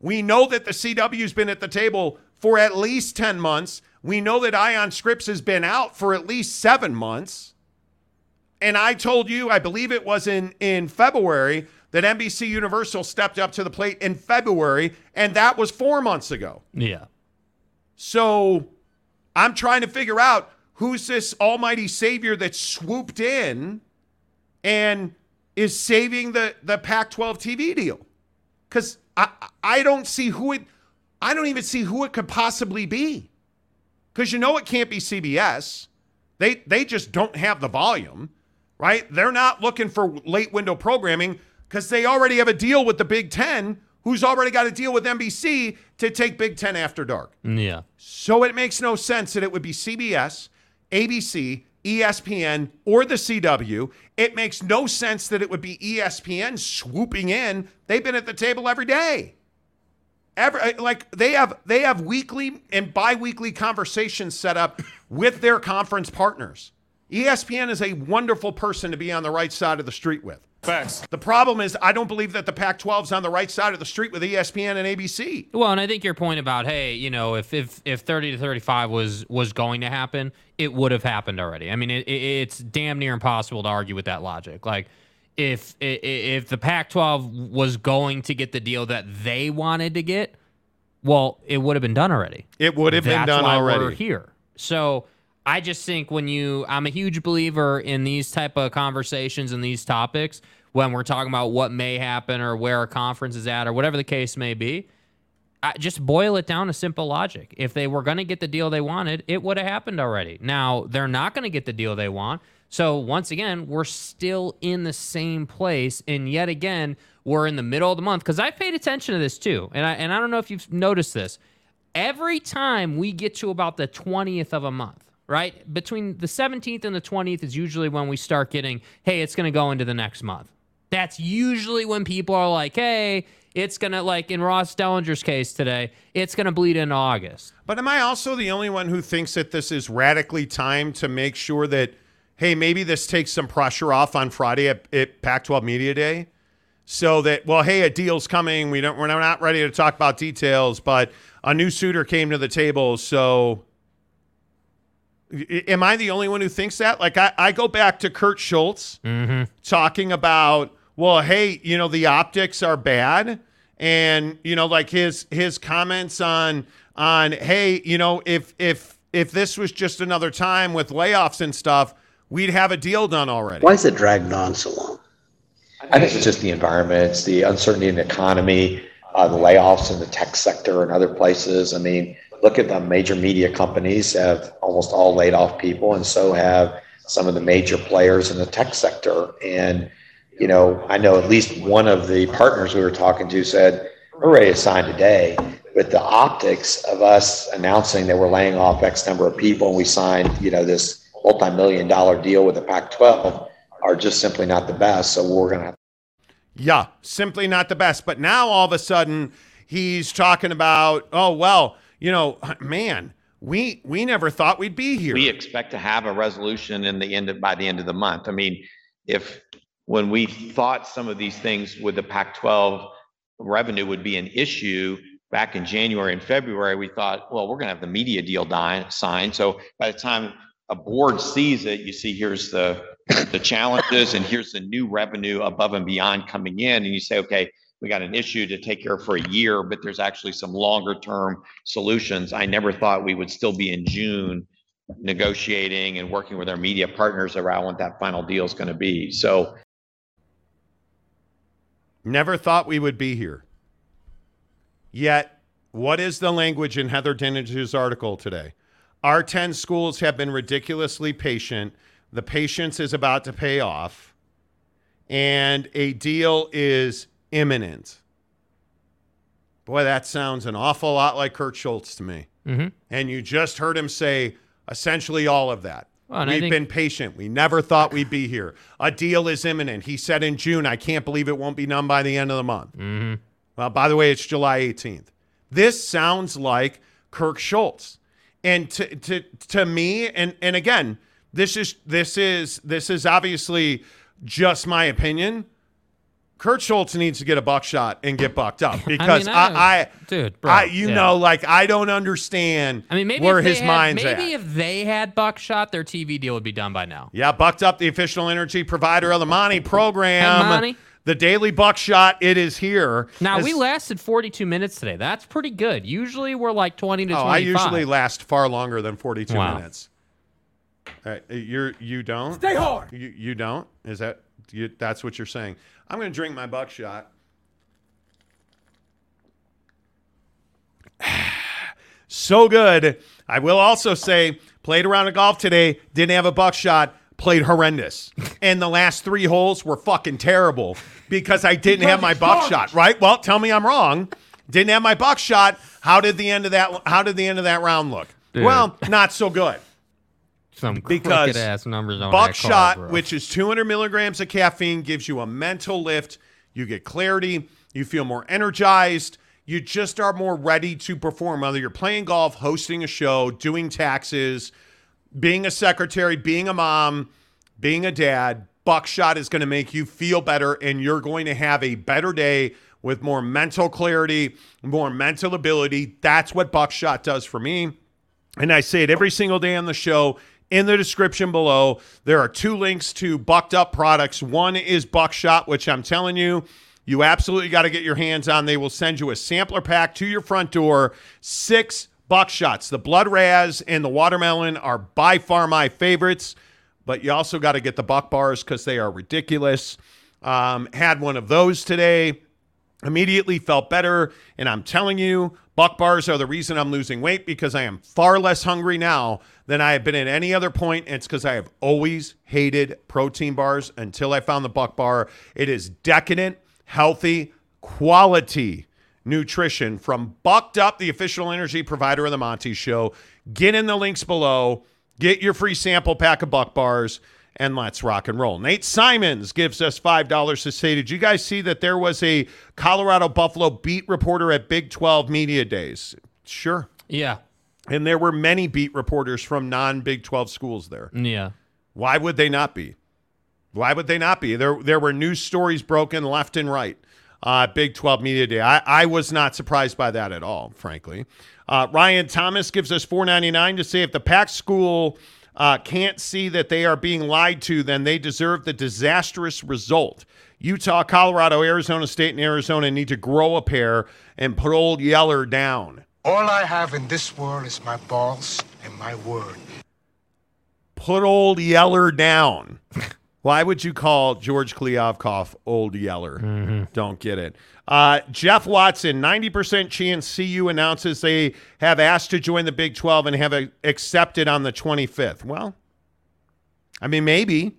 We know that the CW's been at the table for at least 10 months. We know that Ion Scripps has been out for at least 7 months. And I told you, I believe it was in February, that NBC Universal stepped up to the plate in February, and that was 4 months ago. Yeah. So I'm trying to figure out who's this almighty savior that swooped in and is saving the Pac-12 TV deal. Because I don't see who it... I don't even see who it could possibly be. Because you know it can't be CBS. They just don't have the volume, right? They're not looking for late window programming because they already have a deal with the Big Ten, who's already got a deal with NBC to take Big Ten After Dark. Yeah. So it makes no sense that it would be CBS, ABC, ESPN, or the CW. It makes no sense that it would be ESPN swooping in. They've been at the table every day. They have weekly and bi-weekly conversations set up with their conference partners. ESPN is a wonderful person to be on the right side of the street with. Facts. The problem is I don't believe that the Pac-12 is on the right side of the street with ESPN and ABC. Well, and I think your point about, hey, you know, if 30 to 35 was going to happen, it would have happened already. I mean, it's damn near impossible to argue with that logic. Like, If the Pac-12 was going to get the deal that they wanted to get, well, it would have been done already. It would have been done already. That's why we're here. So I just think I'm a huge believer in these type of conversations and these topics when we're talking about what may happen or where a conference is at or whatever the case may be. Just boil it down to simple logic. If they were going to get the deal they wanted, it would have happened already. Now, they're not going to get the deal they want. So once again, we're still in the same place. And yet again, we're in the middle of the month, because I've paid attention to this too. And I don't know if you've noticed this. Every time we get to about the 20th of a month, right? Between the 17th and the 20th is usually when we start getting, hey, it's going to go into the next month. That's usually when people are like, hey, it's going to, like in Ross Dellinger's case today, it's going to bleed into August. But am I also the only one who thinks that this is radically timed to make sure that, hey, maybe this takes some pressure off on Friday at Pac-12 Media Day, so that, well, hey, a deal's coming. We're not ready to talk about details, but a new suitor came to the table, so... Am I the only one who thinks that? Like, I go back to Kirk Schulz talking about, well, hey, you know, the optics are bad. And, you know, like his comments on, hey, you know, if this was just another time with layoffs and stuff, we'd have a deal done already. Why is it dragged on so long? I think it's just the environment. It's the uncertainty in the economy, the layoffs in the tech sector and other places. I mean, look at the major media companies have almost all laid off people, and so have some of the major players in the tech sector. And, you know, I know at least one of the partners we were talking to said, we're ready to sign today. But the optics of us announcing that we're laying off X number of people and we signed, you know, this multi-multi-million-dollar deal with the Pac-12 are just simply not the best. So we're going to have. Yeah, simply not the best. But now all of a sudden he's talking about, oh, well, you know, man, we never thought we'd be here. We expect to have a resolution by the end of the month. I mean, when we thought some of these things with the Pac-12 revenue would be an issue back in January and February, we thought, well, we're going to have the media deal signed. So by the time a board sees it, you see here's the challenges and here's the new revenue above and beyond coming in, and you say, okay, we got an issue to take care of for a year, but there's actually some longer term solutions. I never thought we would still be in June negotiating and working with our media partners around what that final deal is going to be. So never thought we would be here. Yet, what is the language in Heather Dinich's article today? Our 10 schools have been ridiculously patient. The patience is about to pay off. And a deal is imminent. Boy, that sounds an awful lot like Kirk Schulz to me. Mm-hmm. And you just heard him say essentially all of that. Well, We've been patient. We never thought we'd be here. A deal is imminent. He said in June, I can't believe it won't be done by the end of the month. Mm-hmm. Well, by the way, it's July 18th. This sounds like Kirk Schulz. And to me, and again, this is obviously just my opinion. Kirk Schulz needs to get a buckshot and get bucked up, because I don't understand where his mind's at. Maybe if they had buckshot, their TV deal would be done by now. Yeah, Bucked Up, the official energy provider of the Monty program. Hey, Monty. The Daily Buckshot, it is here. Now, we lasted 42 minutes today. That's pretty good. Usually we're like 20 to 25. I usually last far longer than 42 minutes. All right, you don't? Stay hard! You don't? Is that... that's what you're saying. I'm going to drink my buckshot. So good. I will also say, played around a golf today, didn't have a buckshot, played horrendous. And the last three holes were fucking terrible because I didn't have my buckshot, right? Well, tell me I'm wrong. Didn't have my buckshot. How did the end of that round look? Dude. Well, not so good. Some crooked ass numbers on buckshot, which is 200 milligrams of caffeine, gives you a mental lift. You get clarity. You feel more energized. You just are more ready to perform, whether you're playing golf, hosting a show, doing taxes, being a secretary, being a mom, being a dad. Buckshot is going to make you feel better, and you're going to have a better day with more mental clarity, more mental ability. That's what buckshot does for me. And I say it every single day on the show. In the description below, there are two links to Bucked Up products. One is Buckshot, which I'm telling you, you absolutely got to get your hands on. They will send you a sampler pack to your front door. 6 Buckshots. The Blood Raz and the Watermelon are by far my favorites, but you also got to get the Buck Bars because they are ridiculous. Had one of those today. Immediately felt better, and I'm telling you, Buck bars are the reason I'm losing weight because I am far less hungry now than I have been at any other point. It's because I have always hated protein bars until I found the Buck bar. It is decadent, healthy, quality nutrition from Bucked Up, the official energy provider of The Monty Show. Get in the links below. Get your free sample pack of Buck bars, and let's rock and roll. Nate Simons gives us $5 to say, did you guys see that there was a Colorado Buffalo beat reporter at Big 12 media days? Sure. Yeah. And there were many beat reporters from non-Big 12 schools there. Yeah. Why would they not be? Why would they not be? There were news stories broken left and right. Big 12 media day. I was not surprised by that at all, frankly. Ryan Thomas gives us $4.99 to say, if the Pac school... can't see that they are being lied to, then they deserve the disastrous result. Utah, Colorado, Arizona State, and Arizona need to grow a pair and put old Yeller down. All I have in this world is my balls and my word. Put old Yeller down. Why would you call George Kliavkoff old Yeller? Mm-hmm. Don't get it. Jeff Watson, 90% chance CU announces they have asked to join the Big 12 and have accepted on the 25th. Well, I mean, maybe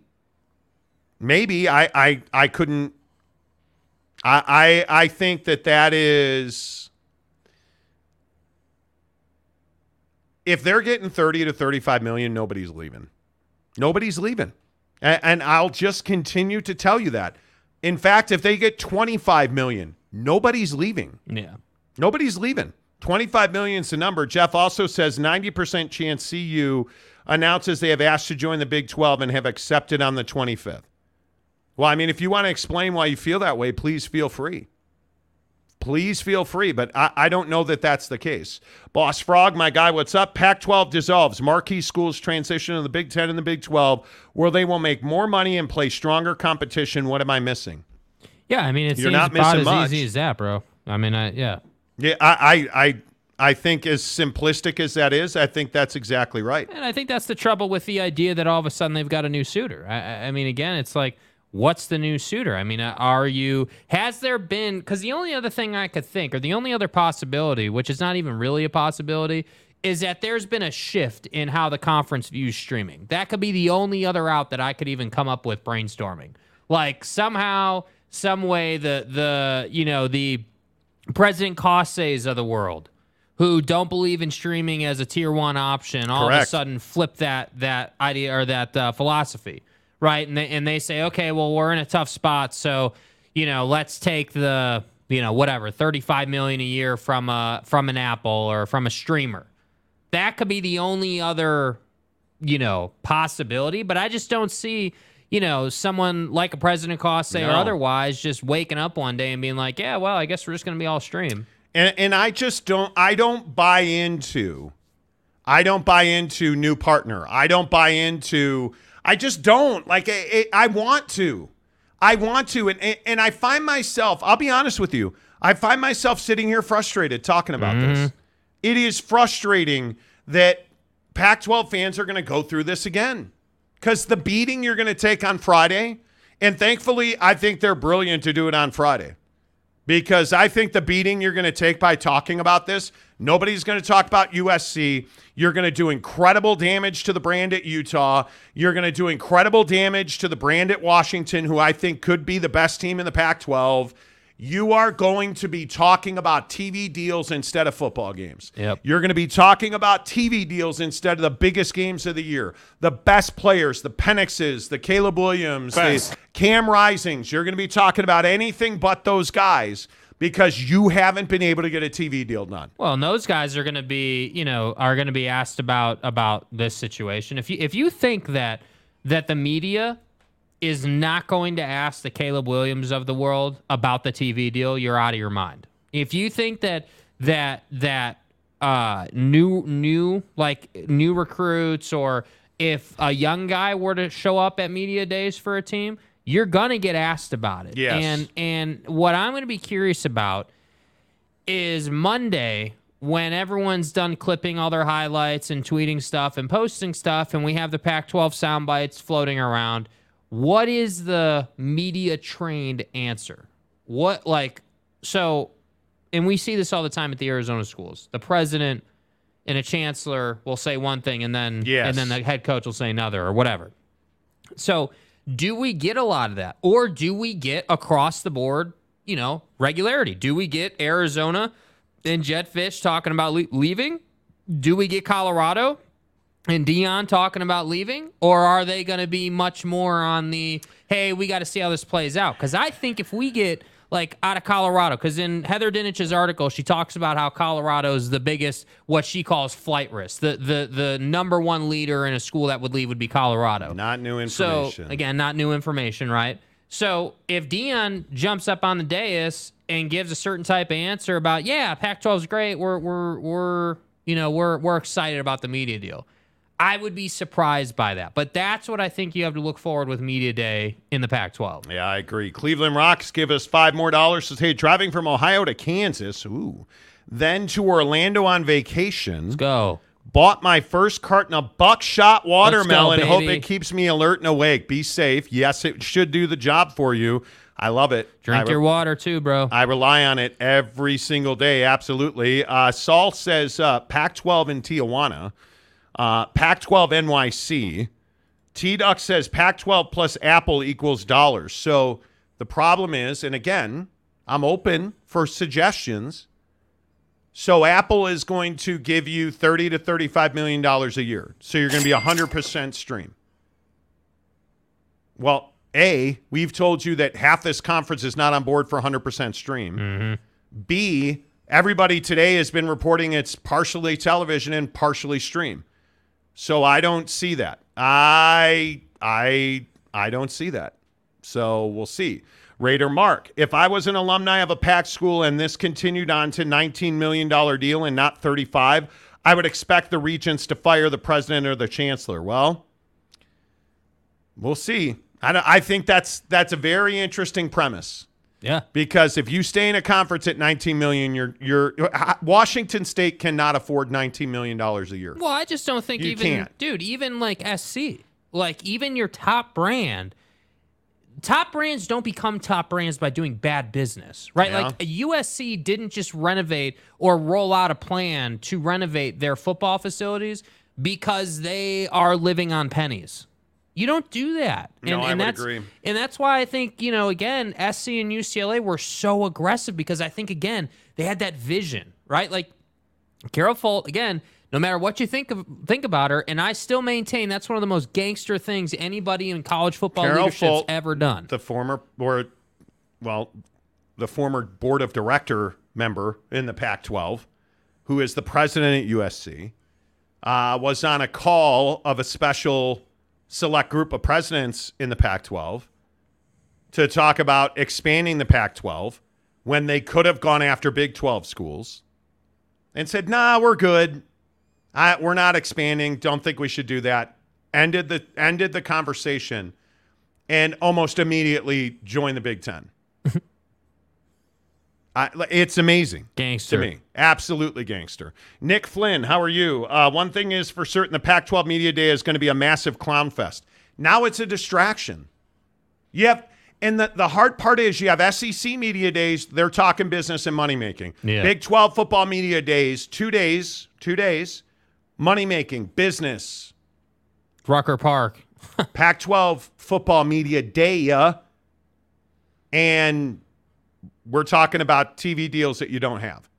I couldn't. I think that is, if they're getting 30 to 35 million, nobody's leaving. Nobody's leaving. And I'll just continue to tell you that. In fact, if they get 25 million, nobody's leaving. Yeah. Nobody's leaving. 25 million is the number. Jeff also says 90% chance CU announces they have asked to join the Big 12 and have accepted on the 25th. Well, I mean, if you want to explain why you feel that way, please feel free. Please feel free, but I don't know that that's the case. Boss Frog, my guy, what's up? Pac-12 dissolves. Marquee schools transition to the Big Ten and the Big 12, where they will make more money and play stronger competition. What am I missing? Yeah, I mean, it seems not about as much. Easy as that, bro. I mean, yeah. Yeah, I think as simplistic as that is, I think that's exactly right. And I think that's the trouble with the idea that all of a sudden they've got a new suitor. I mean, again, it's like, what's the new suitor? I mean, has there been, because the only other thing I could think, or the only other possibility, which is not even really a possibility, is that there's been a shift in how the conference views streaming. That could be the only other out that I could even come up with brainstorming. Like somehow, some way, the President Cossays of the world, who don't believe in streaming as a tier one option, all Correct. Of a sudden flip that idea or that philosophy. Right, and they say, okay, well, we're in a tough spot, so let's take the whatever $35 million a year from an Apple or from a streamer. That could be the only other possibility, but I just don't see someone like a President Cossack or otherwise just waking up one day and being like, yeah, well, I guess we're just going to be all stream. And I don't buy into new partner. I don't buy into. I just don't. Like, I want to. I want to. And I find myself, I'll be honest with you, I find myself sitting here frustrated talking about this. It is frustrating that Pac-12 fans are going to go through this again. Because the beating you're going to take on Friday, and thankfully, I think they're brilliant to do it on Friday. Because I think the beating you're going to take by talking about this, nobody's going to talk about USC. You're going to do incredible damage to the brand at Utah. You're going to do incredible damage to the brand at Washington, who I think could be the best team in the Pac-12. You are going to be talking about TV deals instead of football games. Yep. You're going to be talking about TV deals instead of the biggest games of the year. The best players, the Penixes, the Caleb Williams, the Cam Risings. You're going to be talking about anything but those guys, because you haven't been able to get a TV deal done. Well, and those guys are going to be, asked about this situation. If you think that the media is not going to ask the Caleb Williams of the world about the TV deal, you're out of your mind. If you think that new recruits, or if a young guy were to show up at media days for a team, you're going to get asked about it. Yes. And what I'm going to be curious about is Monday, when everyone's done clipping all their highlights and tweeting stuff and posting stuff, and we have the Pac-12 sound bites floating around, what is the media-trained answer? What, like, So, and we see this all the time at the Arizona schools. The president and a chancellor will say one thing, and then and then the head coach will say another or whatever. So do we get a lot of that? Or do we get across the board, you know, regularity? Do we get Arizona and Jedd Fisch talking about leaving? Do we get Colorado and Deion talking about leaving? Or are they going to be much more on the, hey, we got to see how this plays out? Because I think if we get, like, out of Colorado, because in Heather Dinich's article, she talks about how Colorado's the biggest, what she calls flight risk. The number one leader in a school that would leave would be Colorado. Not new information. So, again, not new information, right? So if Deion jumps up on the dais and gives a certain type of answer about, yeah, Pac-12 is great, we're excited about the media deal, I would be surprised by that. But that's what I think you have to look forward with media day in the Pac-12. Yeah, I agree. Cleveland Rocks give us $5 more. Says, hey, driving from Ohio to Kansas, then to Orlando on vacation. Let's go. Bought my first carton of Buckshot watermelon. Let's go, baby. Hope it keeps me alert and awake. Be safe. Yes, it should do the job for you. I love it. Drink your water too, bro. I rely on it every single day. Absolutely. Saul says Pac-12 in Tijuana. Pac-12 NYC. T-Duck says Pac-12 plus Apple equals dollars. So the problem is, and again, I'm open for suggestions. So Apple is going to give you $30 to $35 million a year. So you're going to be 100% stream. Well, A, we've told you that half this conference is not on board for 100% stream. Mm-hmm. B, everybody today has been reporting it's partially television and partially stream. So I don't see that. I don't see that. So we'll see. Raider Mark, if I was an alumni of a PAC school and this continued on to $19 million deal and not $35, I would expect the regents to fire the president or the chancellor. Well, we'll see. I think that's a very interesting premise. Yeah. Because if you stay in a conference at $19 million, you're Washington State cannot afford $19 million a year. Well, I just don't think even like SC, like even your top brand, top brands don't become top brands by doing bad business, right? Yeah. Like USC didn't just renovate or roll out a plan to renovate their football facilities because they are living on pennies. You don't do that. I would agree. And that's why I think, you know, again, SC and UCLA were so aggressive because I think, again, they had that vision, right? Like Carol Folt, again, no matter what you think about her, and I still maintain that's one of the most gangster things anybody in college football leadership's ever done. The former board of director member in the Pac-12, who is the president at USC, was on a call of a special select group of presidents in the Pac-12 to talk about expanding the Pac-12 when they could have gone after Big 12 schools and said, nah, we're good. We're not expanding. Don't think we should do that. Ended the conversation and almost immediately joined the Big Ten. It's amazing. Gangster. To me. Absolutely gangster. Nick Flynn, how are you? One thing is for certain, the Pac-12 Media Day is going to be a massive clown fest. Now it's a distraction. Yep. And the hard part is you have SEC Media Days. They're talking business and money-making. Yeah. Big 12 Football Media Days, 2 days, money-making, business. Rucker Park. Pac-12 Football Media Day, and we're talking about TV deals that you don't have.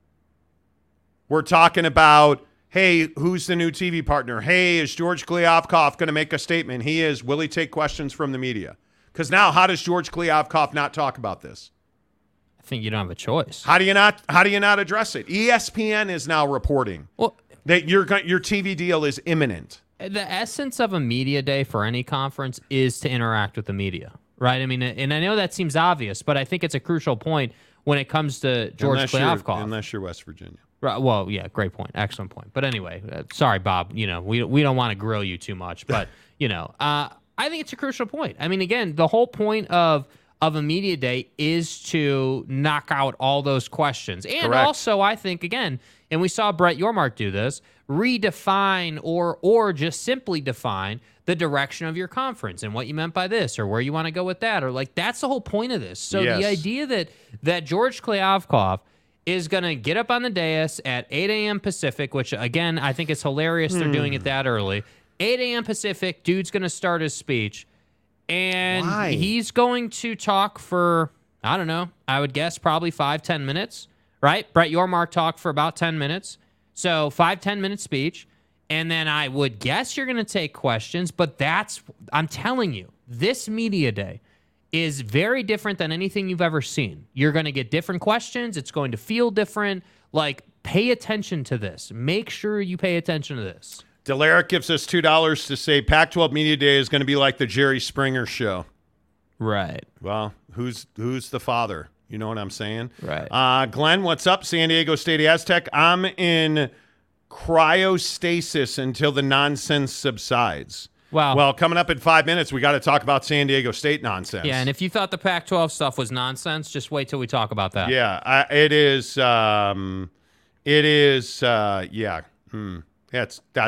We're talking about, hey, who's the new TV partner? Hey, is George Kliavkoff going to make a statement? He is. Will he take questions from the media? Because now, how does George Kliavkoff not talk about this? I think you don't have a choice. How do you not address it? ESPN is now reporting that your TV deal is imminent. The essence of a media day for any conference is to interact with the media. Right, I mean, and I know that seems obvious, but I think it's a crucial point when it comes to George Kliavkoff. Unless you're West Virginia. Right, well, yeah, great point. Excellent point. But anyway, sorry, Bob, you know, we don't want to grill you too much, but, you know, I think it's a crucial point. I mean, again, the whole point of a media day is to knock out all those questions. And correct. Also, I think, again, and we saw Brett Yormark do this, redefine or just simply define the direction of your conference and what you meant by this or where you want to go with that, or like, that's the whole point of this. So yes. The idea that George Kliavkoff is going to get up on the dais at 8 a.m. Pacific, which again, I think it's hilarious. They're doing it that early, 8 a.m. Pacific, dude's going to start his speech and Why? He's going to talk for, I don't know, I would guess probably 5-10 minutes, right? Brett Yormark talked for about 10 minutes. So 5-10 minute speech. And then I would guess you're going to take questions, but I'm telling you, this media day is very different than anything you've ever seen. You're going to get different questions. It's going to feel different. Like, pay attention to this. Make sure you pay attention to this. Delaric gives us $2 to say Pac-12 Media Day is going to be like the Jerry Springer Show. Right. Well, who's the father? You know what I'm saying? Right. Glenn, what's up? San Diego State Aztec. I'm in cryostasis until the nonsense subsides. Wow. Well, coming up in 5 minutes, we got to talk about San Diego State nonsense. Yeah, and if you thought the Pac-12 stuff was nonsense, just wait till we talk about that. Yeah, That's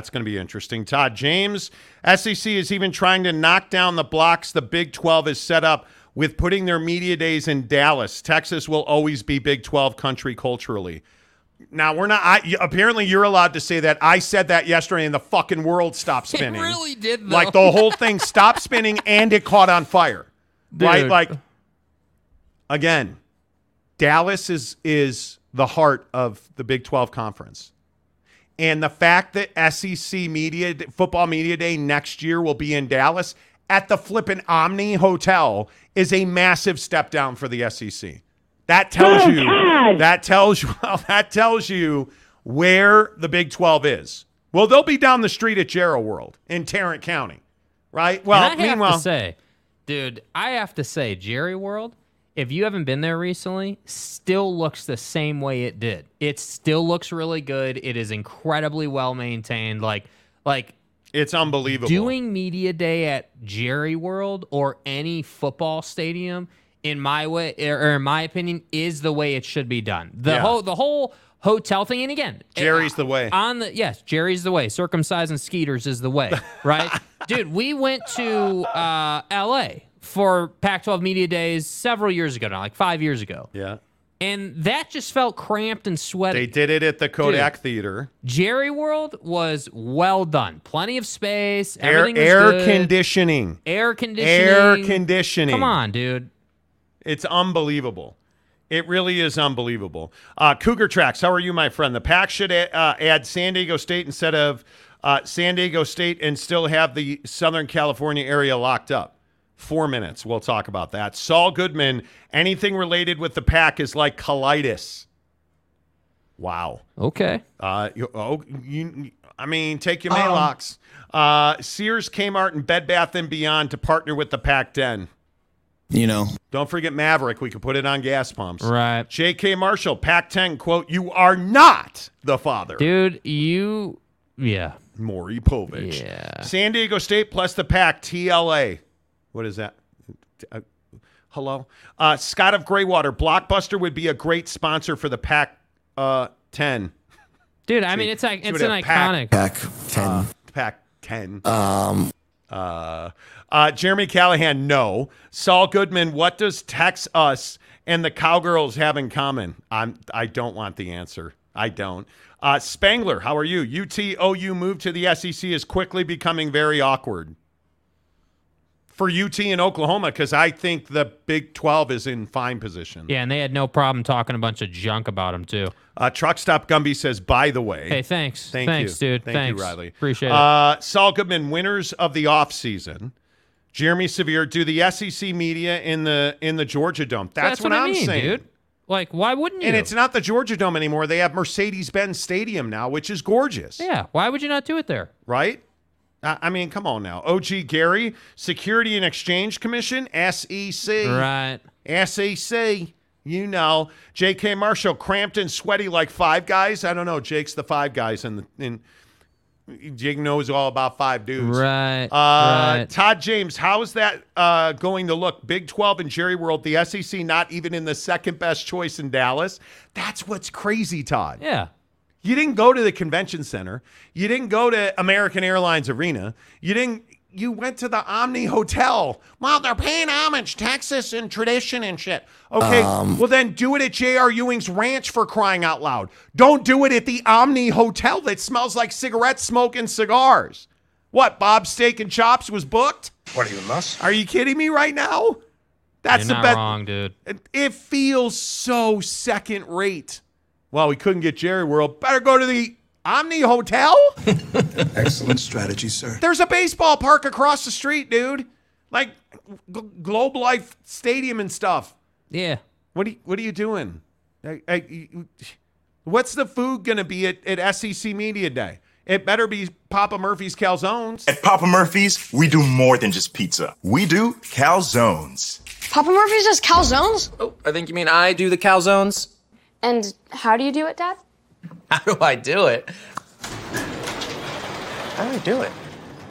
going to be interesting. Todd James, SEC is even trying to knock down the blocks the Big 12 is set up with putting their media days in Dallas. Texas will always be Big 12 country culturally. Now, we're not. Apparently, you're allowed to say that. I said that yesterday, and the fucking world stopped spinning. It really did, though. Like, the whole thing stopped spinning, and it caught on fire. Dude. Right? Like, again, Dallas is the heart of the Big 12 Conference. And the fact that SEC media, Football Media Day next year will be in Dallas at the flippin' Omni Hotel is a massive step down for the SEC. That tells you where the Big 12 is. Well, they'll be down the street at Gerald World in Tarrant County, right? Well, I have to say, Jerry World, if you haven't been there recently, still looks the same way it did. It still looks really good. It is incredibly well maintained. Like it's unbelievable. Doing media day at Jerry World or any football stadium, in my way, or in my opinion, is the way it should be done. The whole hotel thing, and again, Jerry's the way. Jerry's the way. Circumcising skeeters is the way, right? Dude, we went to L.A. for Pac-12 Media Days several years ago now, like 5 years ago. Yeah. And that just felt cramped and sweaty. They did it at the Kodak Theater. Jerry World was well done. Plenty of space. Air conditioning. Come on, dude. It's unbelievable. It really is unbelievable. Cougar Tracks, how are you, my friend? The Pac should add San Diego State instead of San Diego State and still have the Southern California area locked up. 4 minutes. We'll talk about that. Saul Goodman, anything related with the Pac is like colitis. Wow. Okay. Take your Maalox. Sears, Kmart, and Bed Bath & Beyond to partner with the Pac Den. You know, don't forget Maverick. We could put it on gas pumps. Right. J.K. Marshall, Pac-10, quote, you are not the father. Dude, Maury Povich. Yeah. San Diego State plus the Pac, TLA. What is that? Hello? Scott of Greywater, Blockbuster would be a great sponsor for the Pac-10. Dude, I mean, it's an iconic. Pac-10. Pac-10. Jeremy Callahan, no. Saul Goodman, what does Tex Us and the Cowgirls have in common? I don't want the answer. I don't. Spangler, how are you? UTOU move to the SEC is quickly becoming very awkward for UT and Oklahoma, because I think the Big 12 is in fine position. Yeah, and they had no problem talking a bunch of junk about them, too. Truck Stop Gumby says, by the way. Hey, thanks. Thanks, dude. Thank you, Riley. Appreciate it. Saul Goodman, winners of the offseason. Jeremy Severe, do the SEC media in the Georgia Dome. That's what I'm saying. Dude. Like, why wouldn't you? And it's not the Georgia Dome anymore. They have Mercedes-Benz Stadium now, which is gorgeous. Yeah, why would you not do it there? Right? I mean, come on now. OG Gary, Security and Exchange Commission, SEC. Right. SEC, you know. J.K. Marshall, cramped and sweaty like Five Guys. I don't know. Jake's the Five Guys. Jake knows all about five dudes. Right. Todd James, how is that going to look? Big 12 and Jerry World, the SEC not even in the second best choice in Dallas. That's what's crazy, Todd. Yeah. You didn't go to the convention center. You didn't go to American Airlines Arena. You didn't you went to the Omni Hotel. Well, they're paying homage, Texas and tradition and shit. Okay, well then do it at J.R. Ewing's Ranch for crying out loud. Don't do it at the Omni Hotel that smells like cigarette smoke and cigars. What, Bob's Steak and Chops was booked? What are you, nuts? Are you kidding me right now? That's the best. You're not wrong, dude. It feels so second rate. Well, we couldn't get Jerry World. Better go to the Omni Hotel? Excellent strategy, sir. There's a baseball park across the street, dude. Like Globe Life Stadium and stuff. Yeah. What are you doing? What's the food going to be at SEC Media Day? It better be Papa Murphy's calzones. At Papa Murphy's, we do more than just pizza. We do calzones. Papa Murphy's does calzones? Oh, I think you mean I do the calzones. And how do you do it, Dad? How do I do it?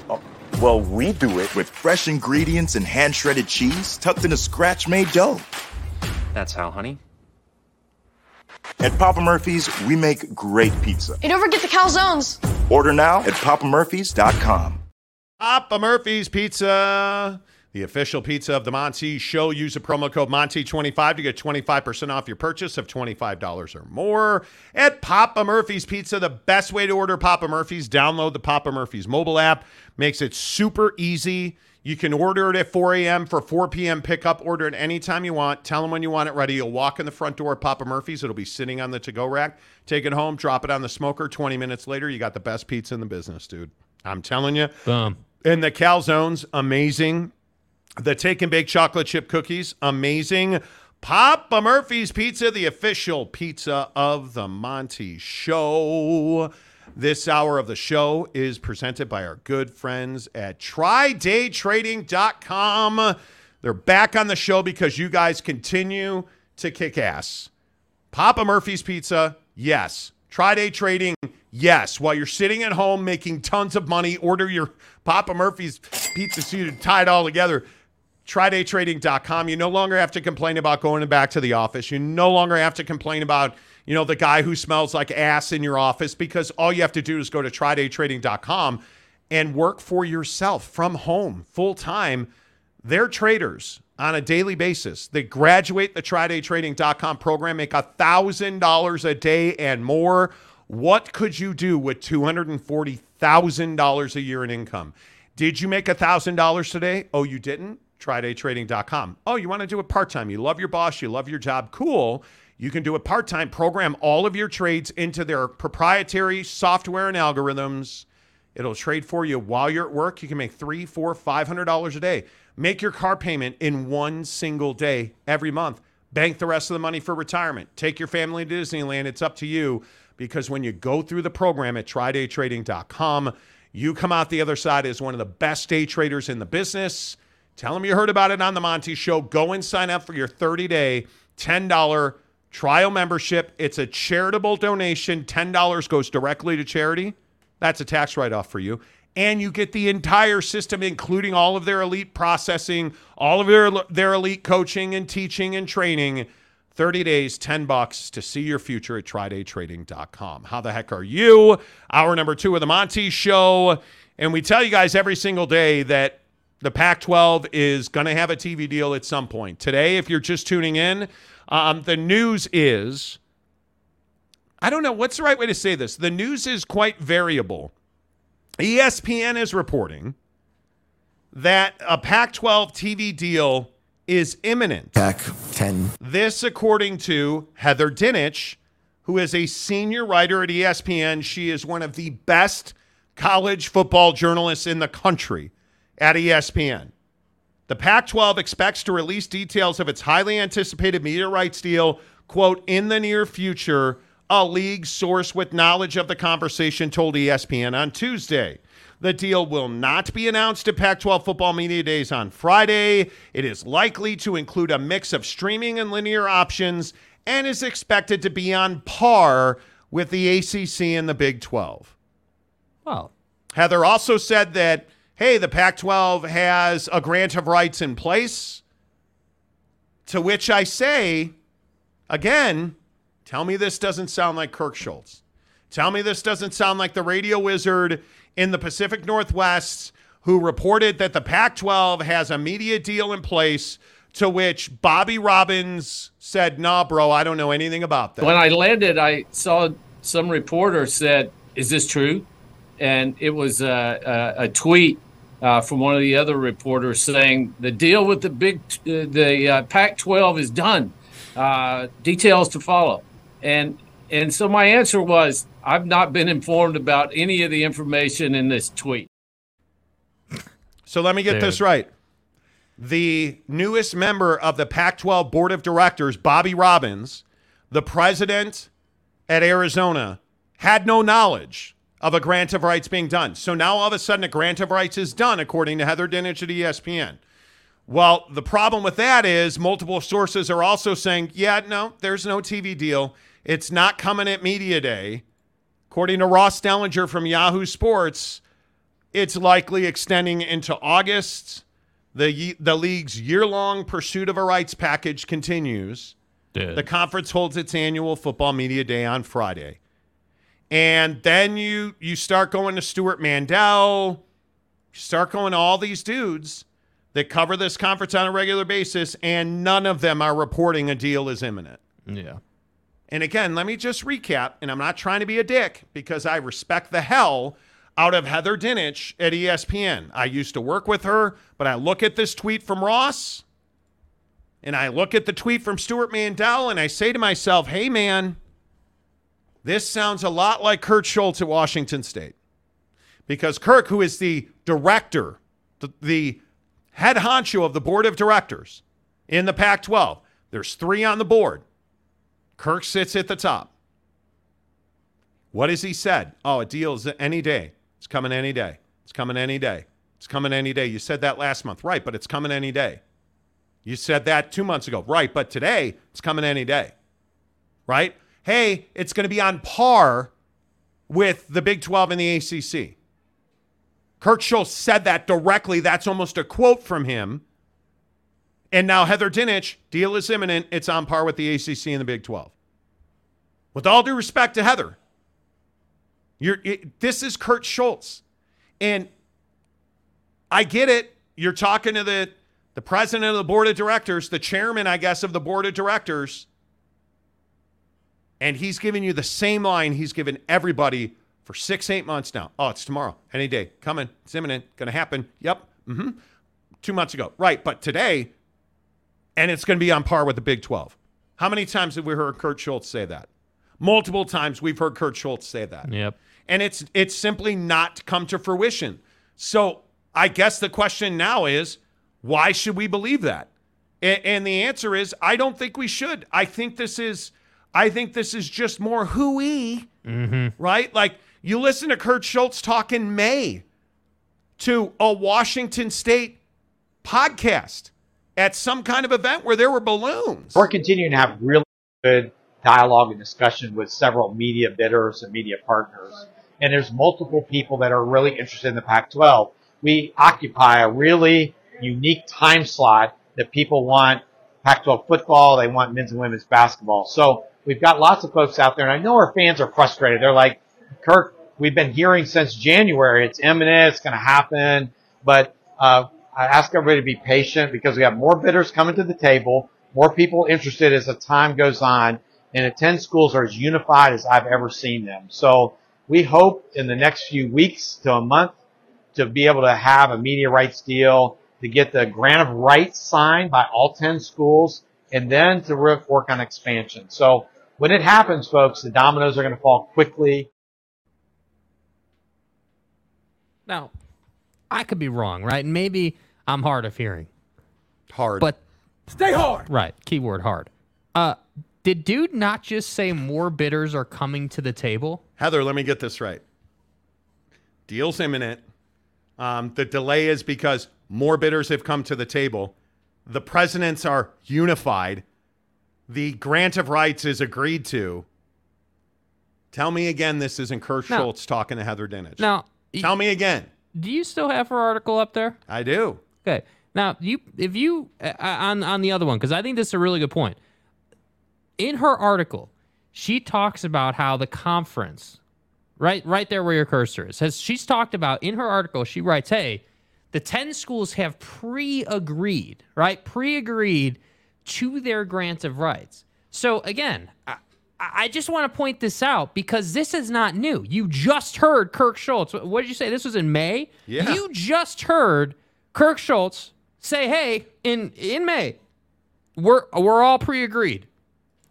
Oh, well, we do it with fresh ingredients and hand-shredded cheese tucked in a scratch-made dough. That's how, honey. At Papa Murphy's, we make great pizza. You never get the calzones. Order now at papamurphys.com. Papa Murphy's Pizza, the official pizza of the Monty Show. Use the promo code Monty25 to get 25% off your purchase of $25 or more. At Papa Murphy's Pizza, the best way to order Papa Murphy's, download the Papa Murphy's mobile app. Makes it super easy. You can order it at 4 a.m. for 4 p.m. pickup. Order it anytime you want. Tell them when you want it ready. You'll walk in the front door of Papa Murphy's. It'll be sitting on the to-go rack. Take it home, drop it on the smoker. 20 minutes later, you got the best pizza in the business, dude. I'm telling you. Boom. And the calzones, amazing. The take and bake chocolate chip cookies, amazing. Papa Murphy's Pizza, the official pizza of the Monty Show. This hour of the show is presented by our good friends at TryDayTrading.com. They're back on the show because you guys continue to kick ass. Papa Murphy's Pizza, yes. TryDay Trading, yes. While you're sitting at home making tons of money, order your Papa Murphy's Pizza so you tie it all together. TryDayTrading.com. You no longer have to complain about going back to the office. You no longer have to complain about the guy who smells like ass in your office, because all you have to do is go to TryDayTrading.com and work for yourself from home full time. They're traders on a daily basis. They graduate the TryDayTrading.com program, make $1,000 a day and more. What could you do with $240,000 a year in income? Did you make $1,000 today? Oh, you didn't? TryDayTrading.com. Oh, you want to do it part-time. You love your boss. You love your job. Cool. You can do it part-time, program all of your trades into their proprietary software and algorithms. It'll trade for you while you're at work. You can make $300, $400, $500 a day. Make your car payment in one single day every month. Bank the rest of the money for retirement. Take your family to Disneyland. It's up to you, because when you go through the program at TryDayTrading.com, you come out the other side as one of the best day traders in the business. Tell them you heard about it on The Monty Show. Go and sign up for your 30-day, $10 trial membership. It's a charitable donation. $10 goes directly to charity. That's a tax write-off for you. And you get the entire system, including all of their elite processing, all of their elite coaching and teaching and training. 30 days, $10 to see your future at TryDayTrading.com. How the heck are you? Hour number 2 of The Monty Show. And we tell you guys every single day that the Pac-12 is going to have a TV deal at some point. Today, if you're just tuning in, the news is, I don't know, what's the right way to say this? The news is quite variable. ESPN is reporting that a Pac-12 TV deal is imminent. Pac-10. This according to Heather Dinich, who is a senior writer at ESPN. She is one of the best college football journalists in the country at ESPN. The Pac-12 expects to release details of its highly anticipated media rights deal, quote, in the near future, a league source with knowledge of the conversation told ESPN on Tuesday. The deal will not be announced at Pac-12 Football Media Days on Friday. It is likely to include a mix of streaming and linear options and is expected to be on par with the ACC and the Big 12. Wow. Heather also said that, hey, the Pac-12 has a grant of rights in place, to which I say, again, tell me this doesn't sound like Kirk Schulz. Tell me this doesn't sound like the radio wizard in the Pacific Northwest who reported that the Pac-12 has a media deal in place, to which Bobby Robbins said, nah, bro, I don't know anything about that. When I landed, I saw some reporter said, is this true? And it was a tweet from one of the other reporters saying the deal with the Pac-12 is done. Details to follow. And so my answer was, I've not been informed about any of the information in this tweet. So let me get this right. The newest member of the Pac-12 Board of Directors, Bobby Robbins, the president at Arizona, had no knowledge of a grant of rights being done. So now all of a sudden a grant of rights is done, according to Heather Dinich at ESPN. Well, the problem with that is multiple sources are also saying, yeah, no, there's no TV deal. It's not coming at Media Day. According to Ross Dellinger from Yahoo Sports, it's likely extending into August. The league's year-long pursuit of a rights package continues. Dude. The conference holds its annual football media day on Friday. And then you start going to Stuart Mandel. You start going to all these dudes that cover this conference on a regular basis, and none of them are reporting a deal is imminent. Yeah. And again, let me just recap, and I'm not trying to be a dick because I respect the hell out of Heather Dinich at ESPN. I used to work with her, but I look at this tweet from Ross and I look at the tweet from Stuart Mandel and I say to myself, hey man, this sounds a lot like Kirk Schulz at Washington State. Because Kirk, who is the director, the head honcho of the board of directors in the Pac-12, there's 3 on the board. Kirk sits at the top. What has he said? Oh, a deal is any day. It's coming any day. It's coming any day. It's coming any day. You said that last month. Right, but it's coming any day. You said that 2 months ago. Right, but today, it's coming any day. Right? Hey, it's going to be on par with the Big 12 and the ACC. Kirk Schulz said that directly. That's almost a quote from him. And now Heather Dinich, deal is imminent. It's on par with the ACC and the Big 12. With all due respect to Heather, this is Kirk Schulz. And I get it. You're talking to the president of the board of directors, the chairman, I guess, of the board of directors. And he's giving you the same line he's given everybody for 6-8 months now. Oh, it's tomorrow. Any day. Coming. It's imminent. Going to happen. Yep. Mm-hmm. 2 months ago. Right. But today, and it's going to be on par with the Big 12. How many times have we heard Kirk Schulz say that? Multiple times we've heard Kirk Schulz say that. Yep. And it's simply not come to fruition. So I guess the question now is, why should we believe that? And the answer is, I don't think we should. I think this is just more hooey, right? Like, you listen to Kirk Schulz talk in May to a Washington State podcast at some kind of event where there were balloons. We're continuing to have really good dialogue and discussion with several media bidders and media partners. And there's multiple people that are really interested in the Pac-12. We occupy a really unique time slot that people want Pac-12 football, they want men's and women's basketball. So we've got lots of folks out there, and I know our fans are frustrated. They're like, Kirk, we've been hearing since January, it's imminent, it's going to happen. But I ask everybody to be patient because we have more bidders coming to the table, more people interested as the time goes on, and the 10 schools are as unified as I've ever seen them. So we hope in the next few weeks to a month to be able to have a media rights deal, to get the grant of rights signed by all 10 schools, and then to work on expansion. So when it happens, folks, the dominoes are going to fall quickly. Now, I could be wrong, right? Maybe I'm hard of hearing. Hard. But stay hard. Right. Keyword hard. Did dude not just say more bidders are coming to the table? Heather, let me get this right. Deal's imminent. The delay is because more bidders have come to the table. The presidents are unified. The grant of rights is agreed to. Tell me again this isn't Kirk Schulz talking to Heather Dinich. Now, tell me again. Do you still have her article up there? I do. Okay. Now, on the other one, because I think this is a really good point. In her article, she talks about how the conference, right there where your cursor is, she's talked about, in her article, she writes, hey, the 10 schools have pre-agreed, right? Pre-agreed to their grant of rights. So again, I just want to point this out because this is not new. You just heard Kirk Schulz. What did you say? This was in May? Yeah. You just heard Kirk Schulz say, hey, in May, we're all pre-agreed.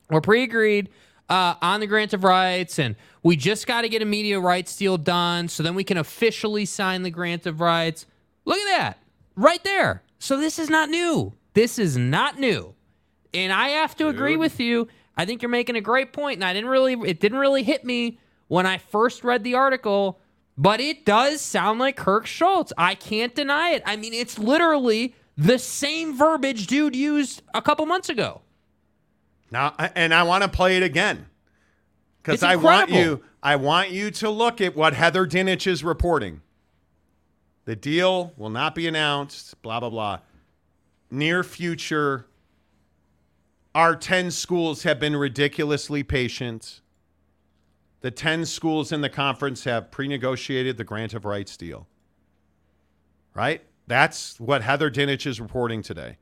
We're pre-agreed on the grant of rights, and we just got to get a media rights deal done so then we can officially sign the grant of rights. Look at that. Right there. So this is not new. This is not new. And I have to agree with you. I think you're making a great point, and it didn't really hit me when I first read the article, but it does sound like Kirk Schulz. I can't deny it. I mean, it's literally the same verbiage dude used a couple months ago. Now, and I want to play it again because I want you to look at what Heather Dinich is reporting. The deal will not be announced, blah, blah, blah. Near future, our 10 schools have been ridiculously patient. The 10 schools in the conference have pre-negotiated the grant of rights deal. Right? That's what Heather Dinich is reporting today.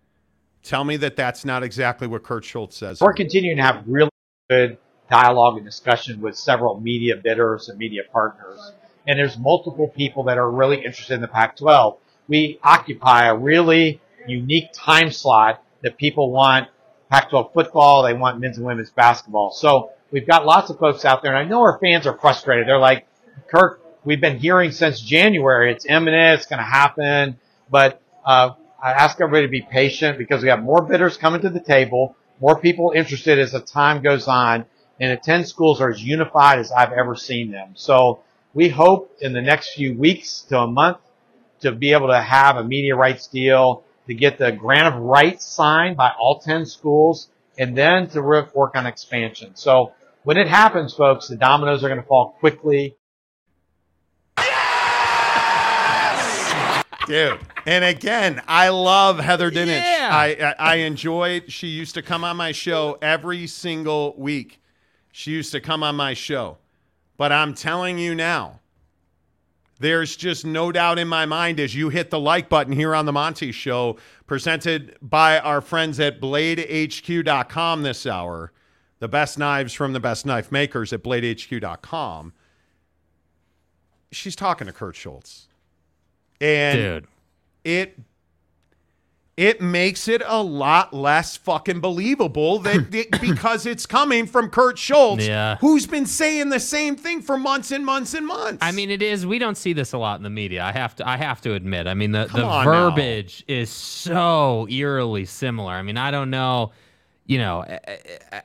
Tell me that that's not exactly what Kirk Schulz says. We're continuing to have really good dialogue and discussion with several media bidders and media partners. And there's multiple people that are really interested in the Pac-12. We occupy a really unique time slot that people want Pac-12 football. They want men's and women's basketball. So we've got lots of folks out there. And I know our fans are frustrated. They're like, Kirk, we've been hearing since January. It's imminent. It's going to happen. But I ask everybody to be patient because we have more bidders coming to the table, more people interested as the time goes on. And the 10 schools are as unified as I've ever seen them. So we hope in the next few weeks to a month to be able to have a media rights deal, to get the grant of rights signed by all 10 schools, and then to work on expansion. So when it happens, folks, the dominoes are going to fall quickly. Yes! Dude, and again, I love Heather Dinich. Yeah. I enjoy it. She used to come on my show every single week. She used to come on my show. But I'm telling you now, there's just no doubt in my mind as you hit the like button here on The Monty Show, presented by our friends at BladeHQ.com this hour. The best knives from the best knife makers at BladeHQ.com. She's talking to Kirk Schulz. And dude, it makes it a lot less fucking believable that because it's coming from Kirk Schulz, yeah, who's been saying the same thing for months and months and months. I mean, it is. We don't see this a lot in the media. I have to admit. I mean, the verbiage now is so eerily similar. I mean, I don't know. You know,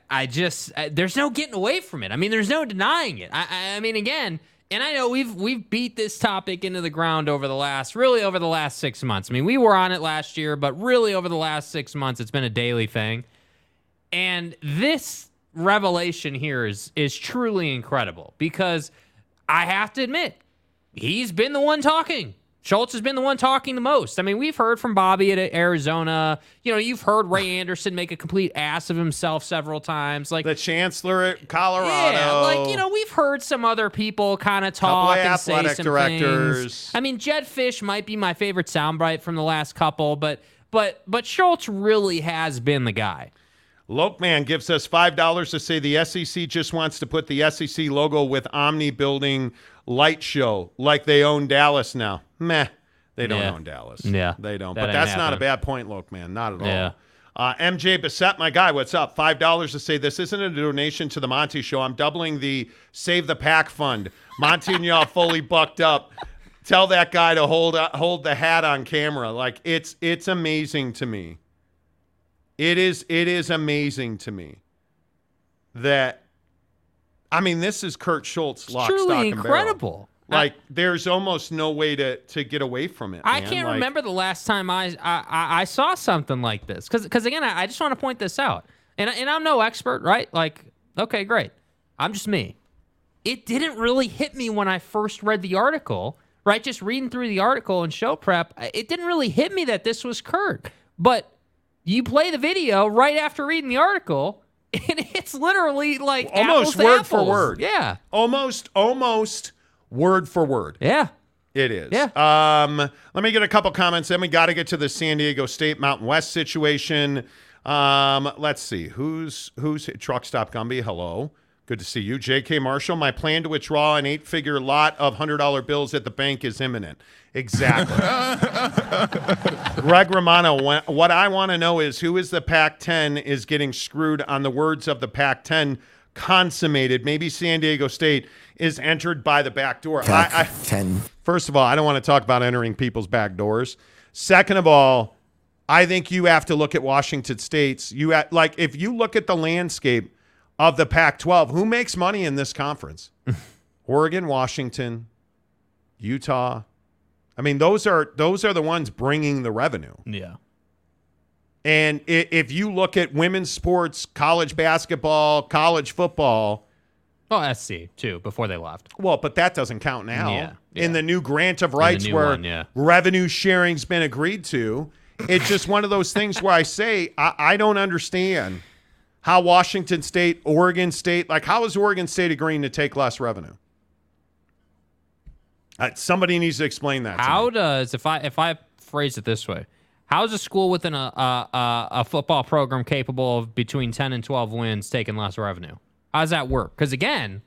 I just there's no getting away from it. I mean, there's no denying it. I mean, again. And I know we've beat this topic into the ground over the last 6 months. I mean, we were on it last year, but really over the last 6 months, it's been a daily thing. And this revelation here is truly incredible because I have to admit, he's been the one talking. Schulz has been the one talking the most. I mean, we've heard from Bobby at Arizona. You know, you've heard Ray Anderson make a complete ass of himself several times. Like the chancellor at Colorado. Yeah, like, you know, we've heard some other people kind of talk and say some things. Directors. I mean, Jedd Fisch might be my favorite soundbite from the last couple, but Schulz really has been the guy. Lopeman gives us $5 to say the SEC just wants to put the SEC logo with Omni building light show like they own Dallas now. Meh, they don't own Dallas. Yeah, they don't. But that's not a bad point, Lopeman. Not at all. Yeah. MJ Bissett, my guy, what's up? $5 to say this isn't a donation to the Monty Show. I'm doubling the Save the Pack fund. Monty and y'all fully bucked up. Tell that guy to hold the hat on camera. Like it's amazing to me. It is amazing to me that, I mean, this is Kirk Schulz, lock, stock, and barrel. Truly incredible. Like, there's almost no way to get away from it, man. I can't remember the last time I saw something like this. Because again, I just want to point this out. And I'm no expert, right? Like, okay, great. I'm just me. It didn't really hit me when I first read the article, right? Just reading through the article and show prep, it didn't really hit me that this was Kirk. But you play the video right after reading the article, and it's literally like almost apples to apples. Word for word. Yeah. Almost word for word. Yeah. It is. Yeah. Let me get a couple comments. Then we got to get to the San Diego State Mountain West situation. Let's see. Who's Truck Stop Gumby? Hello. Good to see you. J.K. Marshall, my plan to withdraw an 8-figure lot of $100 bills at the bank is imminent. Exactly. Greg Romano, what I want to know is who is the Pac-10 is getting screwed on the words of the Pac-10 consummated. Maybe San Diego State is entered by the back door. First of all, I don't want to talk about entering people's back doors. Second of all, I think you have to look at Washington State's. Like, if you look at the landscape of the Pac-12, who makes money in this conference? Oregon, Washington, Utah. I mean, those are the ones bringing the revenue. Yeah. And if you look at women's sports, college basketball, college football. Oh, SC, too, before they left. Well, but that doesn't count now. Yeah. In the new grant of rights where revenue sharing's been agreed to, it's just one of those things where I say, I don't understand how Washington State, Oregon State, like how is Oregon State agreeing to take less revenue? Somebody needs to explain that. If I phrase it this way, how is a school within a football program capable of between 10 and 12 wins taking less revenue? How does that work? Because again,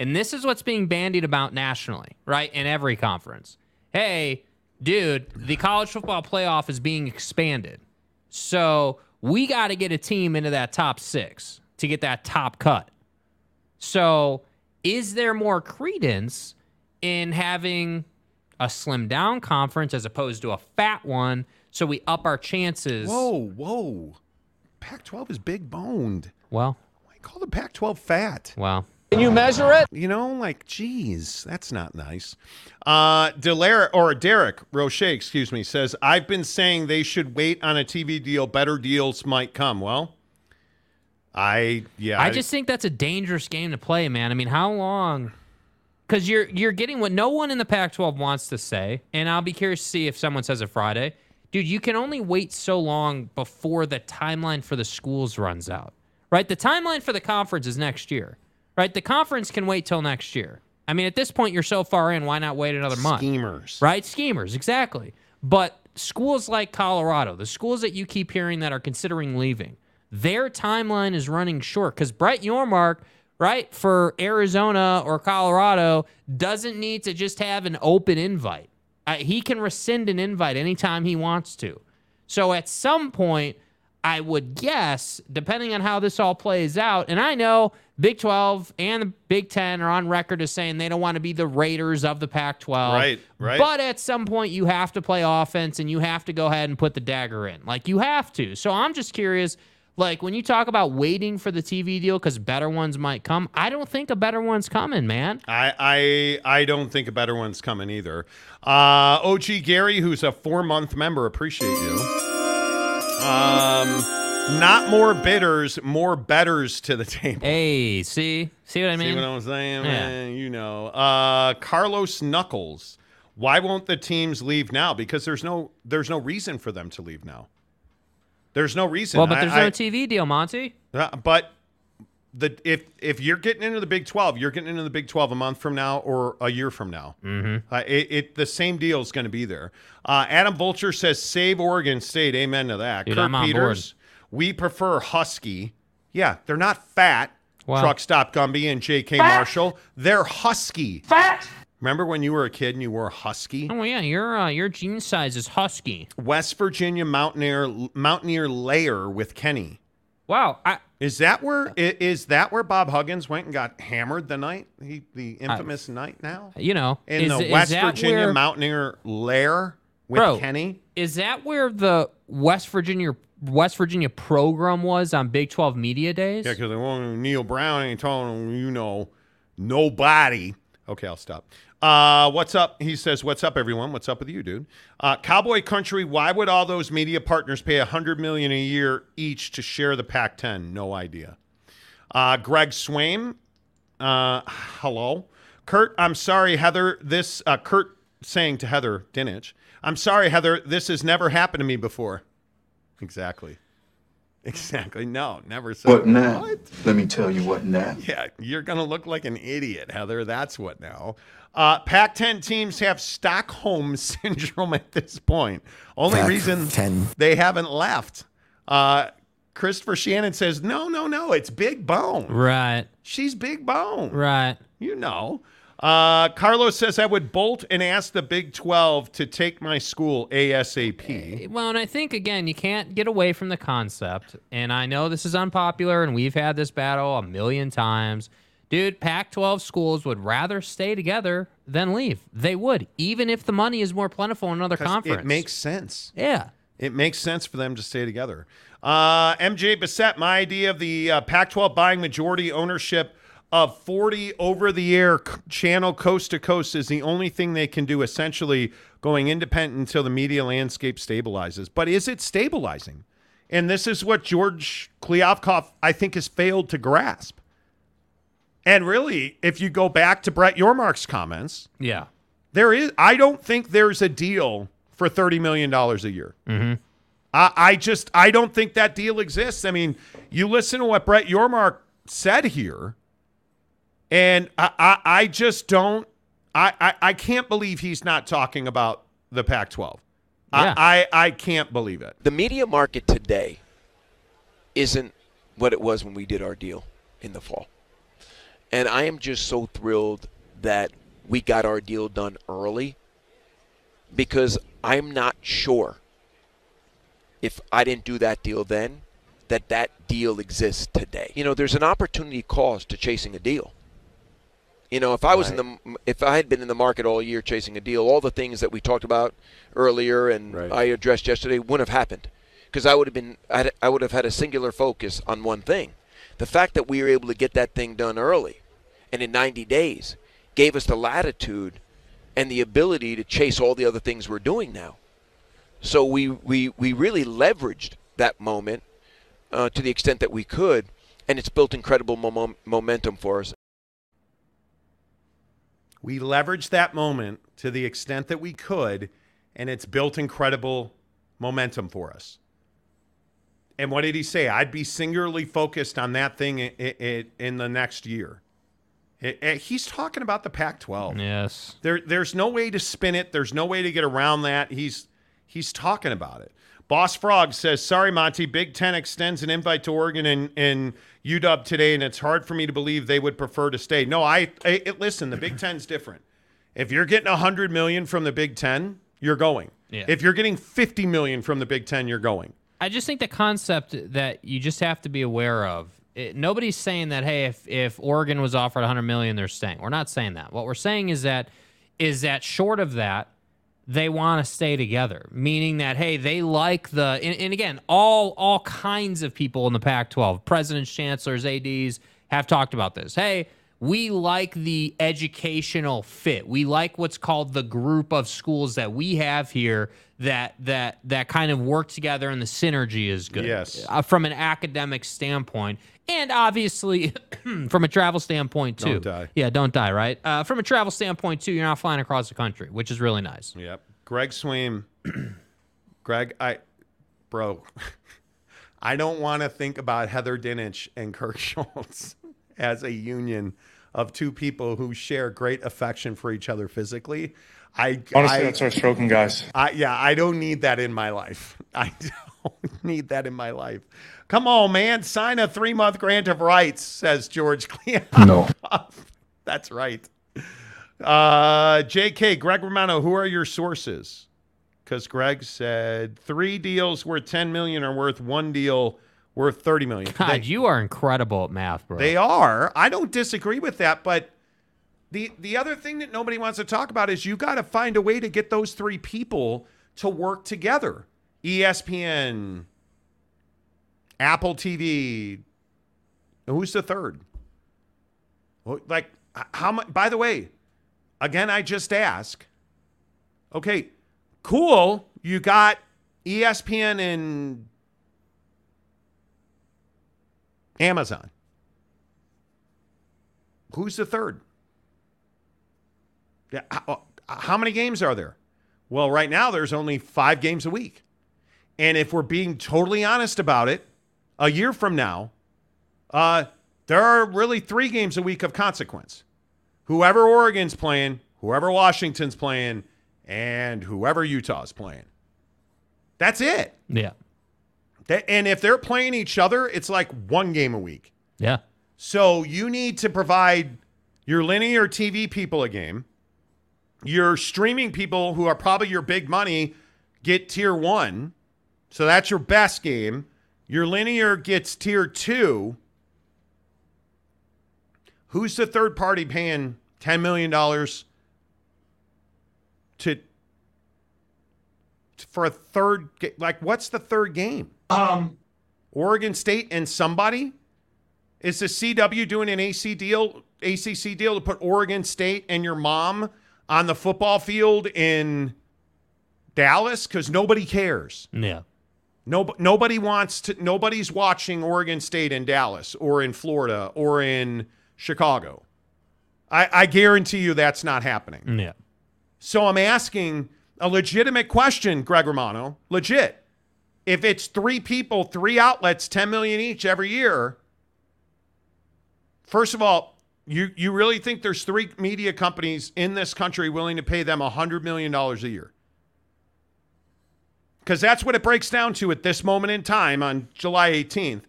and this is what's being bandied about nationally, right? In every conference. Hey, dude, the college football playoff is being expanded. So we got to get a team into that top six to get that top cut. So is there more credence in having a slimmed down conference as opposed to a fat one, so we up our chances? Whoa. Pac-12 is big boned. Well, I call the Pac-12 fat. Wow. Can you measure it? You know, like, geez, that's not nice. Derek Roche, says, I've been saying they should wait on a TV deal. Better deals might come. Well, I just think that's a dangerous game to play, man. I mean, how long? Because you're getting what no one in the Pac-12 wants to say, and I'll be curious to see if someone says it Friday. Dude, you can only wait so long before the timeline for the schools runs out, right? The timeline for the conference is next year, right? The conference can wait till next year. I mean, at this point, you're so far in, why not wait another month? Schemers. Right? Schemers, exactly. But schools like Colorado, the schools that you keep hearing that are considering leaving, their timeline is running short because Brett Yormark, right, for Arizona or Colorado, doesn't need to just have an open invite. He can rescind an invite anytime he wants to. So at some point, I would guess, depending on how this all plays out, and I know Big 12 and the Big Ten are on record as saying they don't want to be the Raiders of the Pac-12. Right. But at some point, you have to play offense, and you have to go ahead and put the dagger in. Like, you have to. So I'm just curious. Like, when you talk about waiting for the TV deal because better ones might come, I don't think a better one's coming, man. I don't think a better one's coming either. OG Gary, who's a 4-month member, appreciate you. Not more bidders, more betters to the table. Hey, see what I mean? See what I'm saying? Yeah. Man, you know. Carlos Knuckles, why won't the teams leave now? Because there's no reason for them to leave now. There's no reason. Well, but there's no TV deal, Monty. But if you're getting into the Big 12, you're getting into the Big 12 a month from now or a year from now. Mm-hmm. The same deal is going to be there. Adam Vulture says, save Oregon State. Amen to that. Dude, Kirk Peters, we prefer Husky. Yeah, they're not fat. Wow. Truck Stop Gumby and J.K. Marshall. They're Husky. Fat. Remember when you were a kid and you wore Husky? Oh, yeah. Your jean size is Husky. West Virginia Mountaineer Layer with Kenny. Wow. Is that where Bob Huggins went and got hammered the night? The infamous night now? You know. West Virginia Mountaineer Layer with Kenny? Is that where the West Virginia program was on Big 12 Media Days? Yeah, because Neil Brown ain't telling, nobody. Okay, I'll stop. What's up? He says, what's up, everyone? What's up with you, dude? Cowboy Country, why would all those media partners pay $100 million a year each to share the Pac-10? No idea. Greg Swaim, hello. Kurt, I'm sorry, Heather. This Kurt saying to Heather Dinich, I'm sorry, Heather, this has never happened to me before. Exactly. Exactly. No, never said. But now, what? Let me tell you what now. Yeah, you're going to look like an idiot, Heather. That's what now. Pac-10 teams have Stockholm syndrome at this point. Only reason they haven't left. Christopher Shannon says, no, it's Big Bone. Right. She's Big Bone. Right. You know. Carlos says, I would bolt and ask the Big 12 to take my school ASAP. Well, and I think, again, you can't get away from the concept. And I know this is unpopular, and we've had this battle a million times. Dude, Pac-12 schools would rather stay together than leave. They would, even if the money is more plentiful in another conference. It makes sense. Yeah. It makes sense for them to stay together. MJ Bissett, my idea of the Pac-12 buying majority ownership of 40 over-the-air channel coast-to-coast is the only thing they can do, essentially going independent until the media landscape stabilizes. But is it stabilizing? And this is what George Kliavkoff, I think, has failed to grasp. And really, if you go back to Brett Yormark's comments, yeah, there is. I don't think there's a deal for $30 million a year. Mm-hmm. I don't think that deal exists. I mean, you listen to what Brett Yormark said here, and I just don't. I can't believe he's not talking about the Pac-12. Yeah. I can't believe it. The media market today isn't what it was when we did our deal in the fall. And I am just so thrilled that we got our deal done early, because I'm not sure if I didn't do that deal then that deal exists today. You know, there's an opportunity cost to chasing a deal. You know, if I was if I had been in the market all year chasing a deal, all the things that we talked about earlier and I addressed yesterday wouldn't have happened, because I would have had a singular focus on one thing. The fact that we were able to get that thing done early and in 90 days gave us the latitude and the ability to chase all the other things we're doing now. So we really leveraged that moment to the extent that we could, and it's built incredible momentum for us. We leveraged that moment to the extent that we could, and it's built incredible momentum for us. And what did he say? I'd be singularly focused on that thing in the next year. He's talking about the Pac-12. Yes. There's no way to spin it. There's no way to get around that. He's talking about it. Boss Frog says, sorry, Monty, Big Ten extends an invite to Oregon and UW today, and it's hard for me to believe they would prefer to stay. No, listen, the Big Ten's different. If you're getting $100 million from the Big Ten, you're going. Yeah. If you're getting $50 million from the Big Ten, you're going. I just think the concept that you just have to be aware of, nobody's saying that, hey, if Oregon was offered $100 million, they're staying. We're not saying that. What we're saying is that short of that, they want to stay together, meaning that, hey, they like the... And again, all kinds of people in the Pac-12, presidents, chancellors, ADs, have talked about this. Hey, we like the educational fit. We like what's called the group of schools that we have here that kind of work together, and the synergy is good. Yes. From an academic standpoint, and obviously from a travel standpoint, too. Don't die. Yeah, don't die, right? From a travel standpoint, too, you're not flying across the country, which is really nice. Yep. Greg Swaim. Greg, I don't want to think about Heather Dinich and Kirk Schulz as a union of two people who share great affection for each other physically. Honestly, that's our stroking, guys. I don't need that in my life. I don't need that in my life. Come on, man. Sign a 3-month grant of rights, says George Kliavkoff. No. That's right. JK, Greg Romano, who are your sources? Because Greg said 3 deals worth $10 million are worth 1 deal worth $30 million. God, you are incredible at math, bro. They are. I don't disagree with that, but the other thing that nobody wants to talk about is you got to find a way to get those 3 people to work together. ESPN, Apple TV. Who's the third? Like, how much? By the way, again, I just ask. Okay, cool. You got ESPN and Amazon. Who's the third? Yeah, how many games are there? Well, right now there's only 5 games a week. And if we're being totally honest about it, a year from now, there are really 3 games a week of consequence. Whoever Oregon's playing, whoever Washington's playing, and whoever Utah's playing. That's it. Yeah. And if they're playing each other, it's like 1 game a week. Yeah. So you need to provide your linear TV people a game. Your streaming people, who are probably your big money, get tier 1. So that's your best game. Your linear gets tier 2. Who's the third party paying $10 million for a third? Like, what's the third game? Oregon State and somebody? Is the CW doing an ACC deal to put Oregon State and your mom on the football field in Dallas? Because nobody cares. Yeah. Nobody wants to. Nobody's watching Oregon State in Dallas or in Florida or in Chicago. I guarantee you that's not happening. Yeah. So I'm asking a legitimate question, Greg Romano. Legit. If it's 3 people, 3 outlets, $10 million each every year, first of all, you really think there's 3 media companies in this country willing to pay them $100 million a year? Because that's what it breaks down to at this moment in time on July 18th.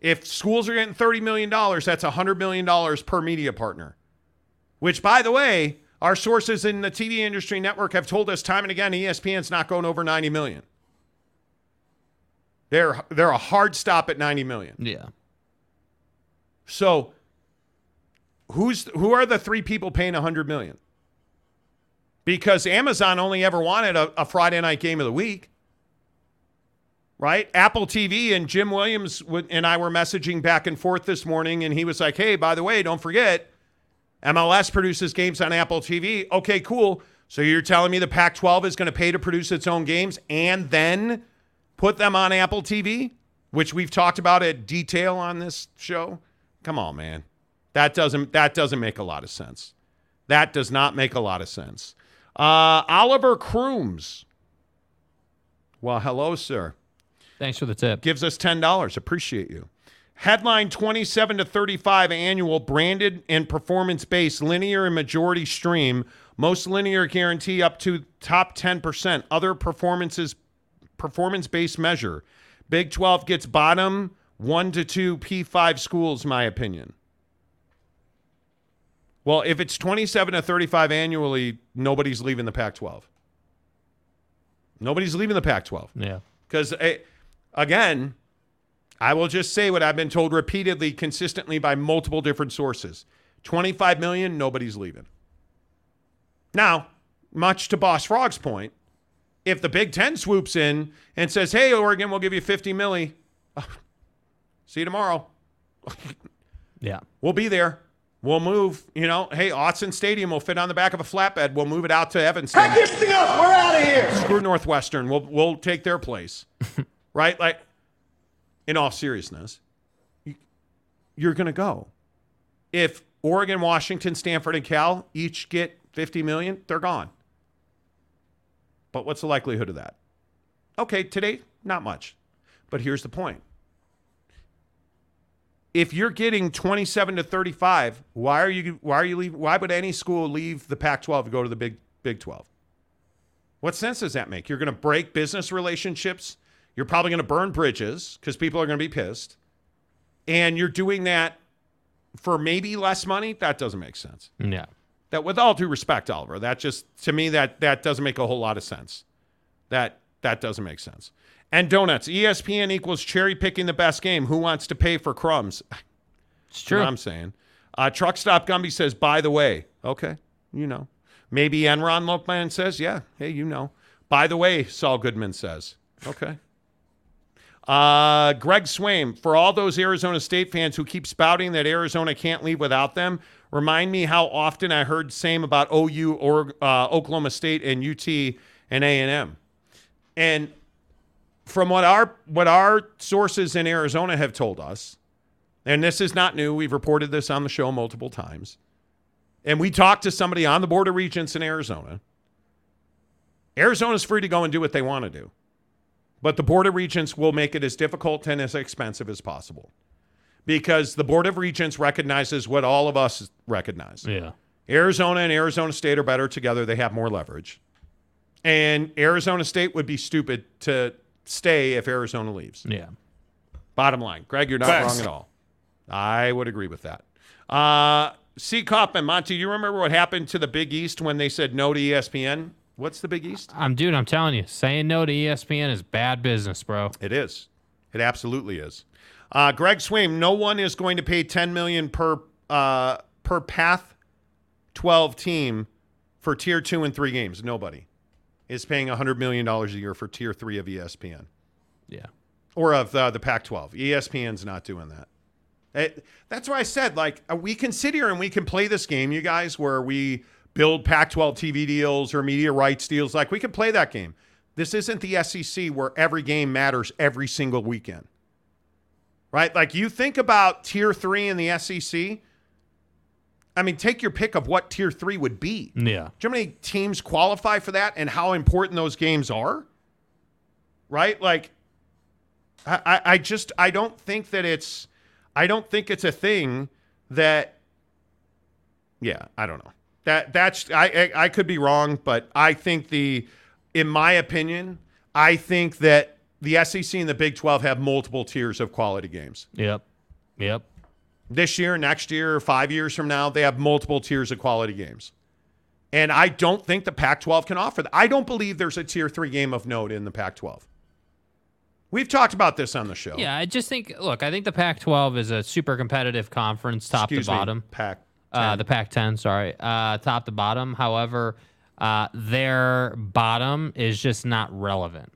If schools are getting $30 million, that's $100 million per media partner. Which, by the way, our sources in the TV industry network have told us time and again, ESPN's not going over $90 million. They're a hard stop at $90 million. Yeah. So who are the 3 people paying $100 million? Because Amazon only ever wanted a Friday night game of the week, right? Apple TV and Jim Williams and I were messaging back and forth this morning, and he was like, hey, by the way, don't forget, MLS produces games on Apple TV. Okay, cool. So you're telling me the Pac-12 is going to pay to produce its own games and then put them on Apple TV, which we've talked about in detail on this show? Come on, man. That doesn't make a lot of sense. That does not make a lot of sense. Oliver Crooms. Well, hello, sir. Thanks for the tip. Gives us $10. Appreciate you. Headline 27 to 35 annual branded and performance-based linear and majority stream. Most linear guarantee up to top 10%. Other performance-based measure. Big 12 gets bottom 1 to 2 P5 schools, my opinion. Well, if it's 27 to 35 annually, nobody's leaving the Pac-12. Nobody's leaving the Pac-12. Yeah. Because, again, I will just say what I've been told repeatedly, consistently by multiple different sources. 25 million, nobody's leaving. Now, much to Boss Frog's point, if the Big Ten swoops in and says, hey, Oregon, we'll give you 50 milli. See you tomorrow. Yeah. We'll be there. We'll move, hey, Autzen Stadium will fit on the back of a flatbed. We'll move it out to Evanston. Pack this thing up. We're out of here. Screw Northwestern. We'll take their place. Right? Like, in all seriousness, you're going to go. If Oregon, Washington, Stanford, and Cal each get $50 million, they're gone. But what's the likelihood of that? Okay, today, not much. But here's the point. If you're getting 27 to 35, why are you leaving? Why would any school leave the Pac-12 to go to the Big 12? What sense does that make? You're going to break business relationships. You're probably going to burn bridges because people are going to be pissed. And you're doing that for maybe less money? That doesn't make sense. Yeah. That, with all due respect, Oliver, that just, to me, that doesn't make a whole lot of sense. That doesn't make sense. And donuts. ESPN equals cherry picking the best game. Who wants to pay for crumbs? It's true. What I'm saying. Truck Stop Gumby says, by the way. Okay. Maybe Enron Lopeman says, yeah. Hey, By the way, Saul Goodman says. Okay. Greg Swaim. For all those Arizona State fans who keep spouting that Arizona can't leave without them, remind me how often I heard same about OU or Oklahoma State and UT and A&M. And from what our sources in Arizona have told us, and this is not new, we've reported this on the show multiple times, and we talked to somebody on the Board of Regents in Arizona, Arizona's free to go and do what they want to do. But the Board of Regents will make it as difficult and as expensive as possible, because the Board of Regents recognizes what all of us recognize. Yeah. Arizona and Arizona State are better together. They have more leverage. And Arizona State would be stupid to stay if Arizona leaves. Yeah. Bottom line. Greg, you're not wrong at all. I would agree with that. C. Kaufman, Monty, you remember what happened to the Big East when they said no to ESPN? What's the Big East? Dude, I'm telling you, saying no to ESPN is bad business, bro. It is. It absolutely is. Greg Swaim, no one is going to pay $10 million per Pac-12 team for Tier 2 and 3 games. Nobody is paying $100 million a year for Tier 3 of ESPN. Yeah. Or of the Pac-12. ESPN's not doing that. That's why I said, like, we can sit here and we can play this game, you guys, where we build Pac-12 TV deals or media rights deals. Like, we can play that game. This isn't the SEC where every game matters every single weekend. Right? Like, you think about Tier 3 in the SEC. I mean, take your pick of what Tier 3 would be. Yeah. Do you know how many teams qualify for that and how important those games are? Right? Like, I don't think that it's... I don't think it's a thing that, yeah, I don't know. I could be wrong, but I think in my opinion, I think that the SEC and the Big 12 have multiple tiers of quality games. Yep. This year, next year, 5 years from now, they have multiple tiers of quality games. And I don't think the Pac-12 can offer that. I don't believe there's a Tier 3 game of note in the Pac-12. We've talked about this on the show. Yeah, I just think, look, I think the Pac-12 is a super competitive conference, top to bottom. The Pac-10, sorry, top to bottom. However, their bottom is just not relevant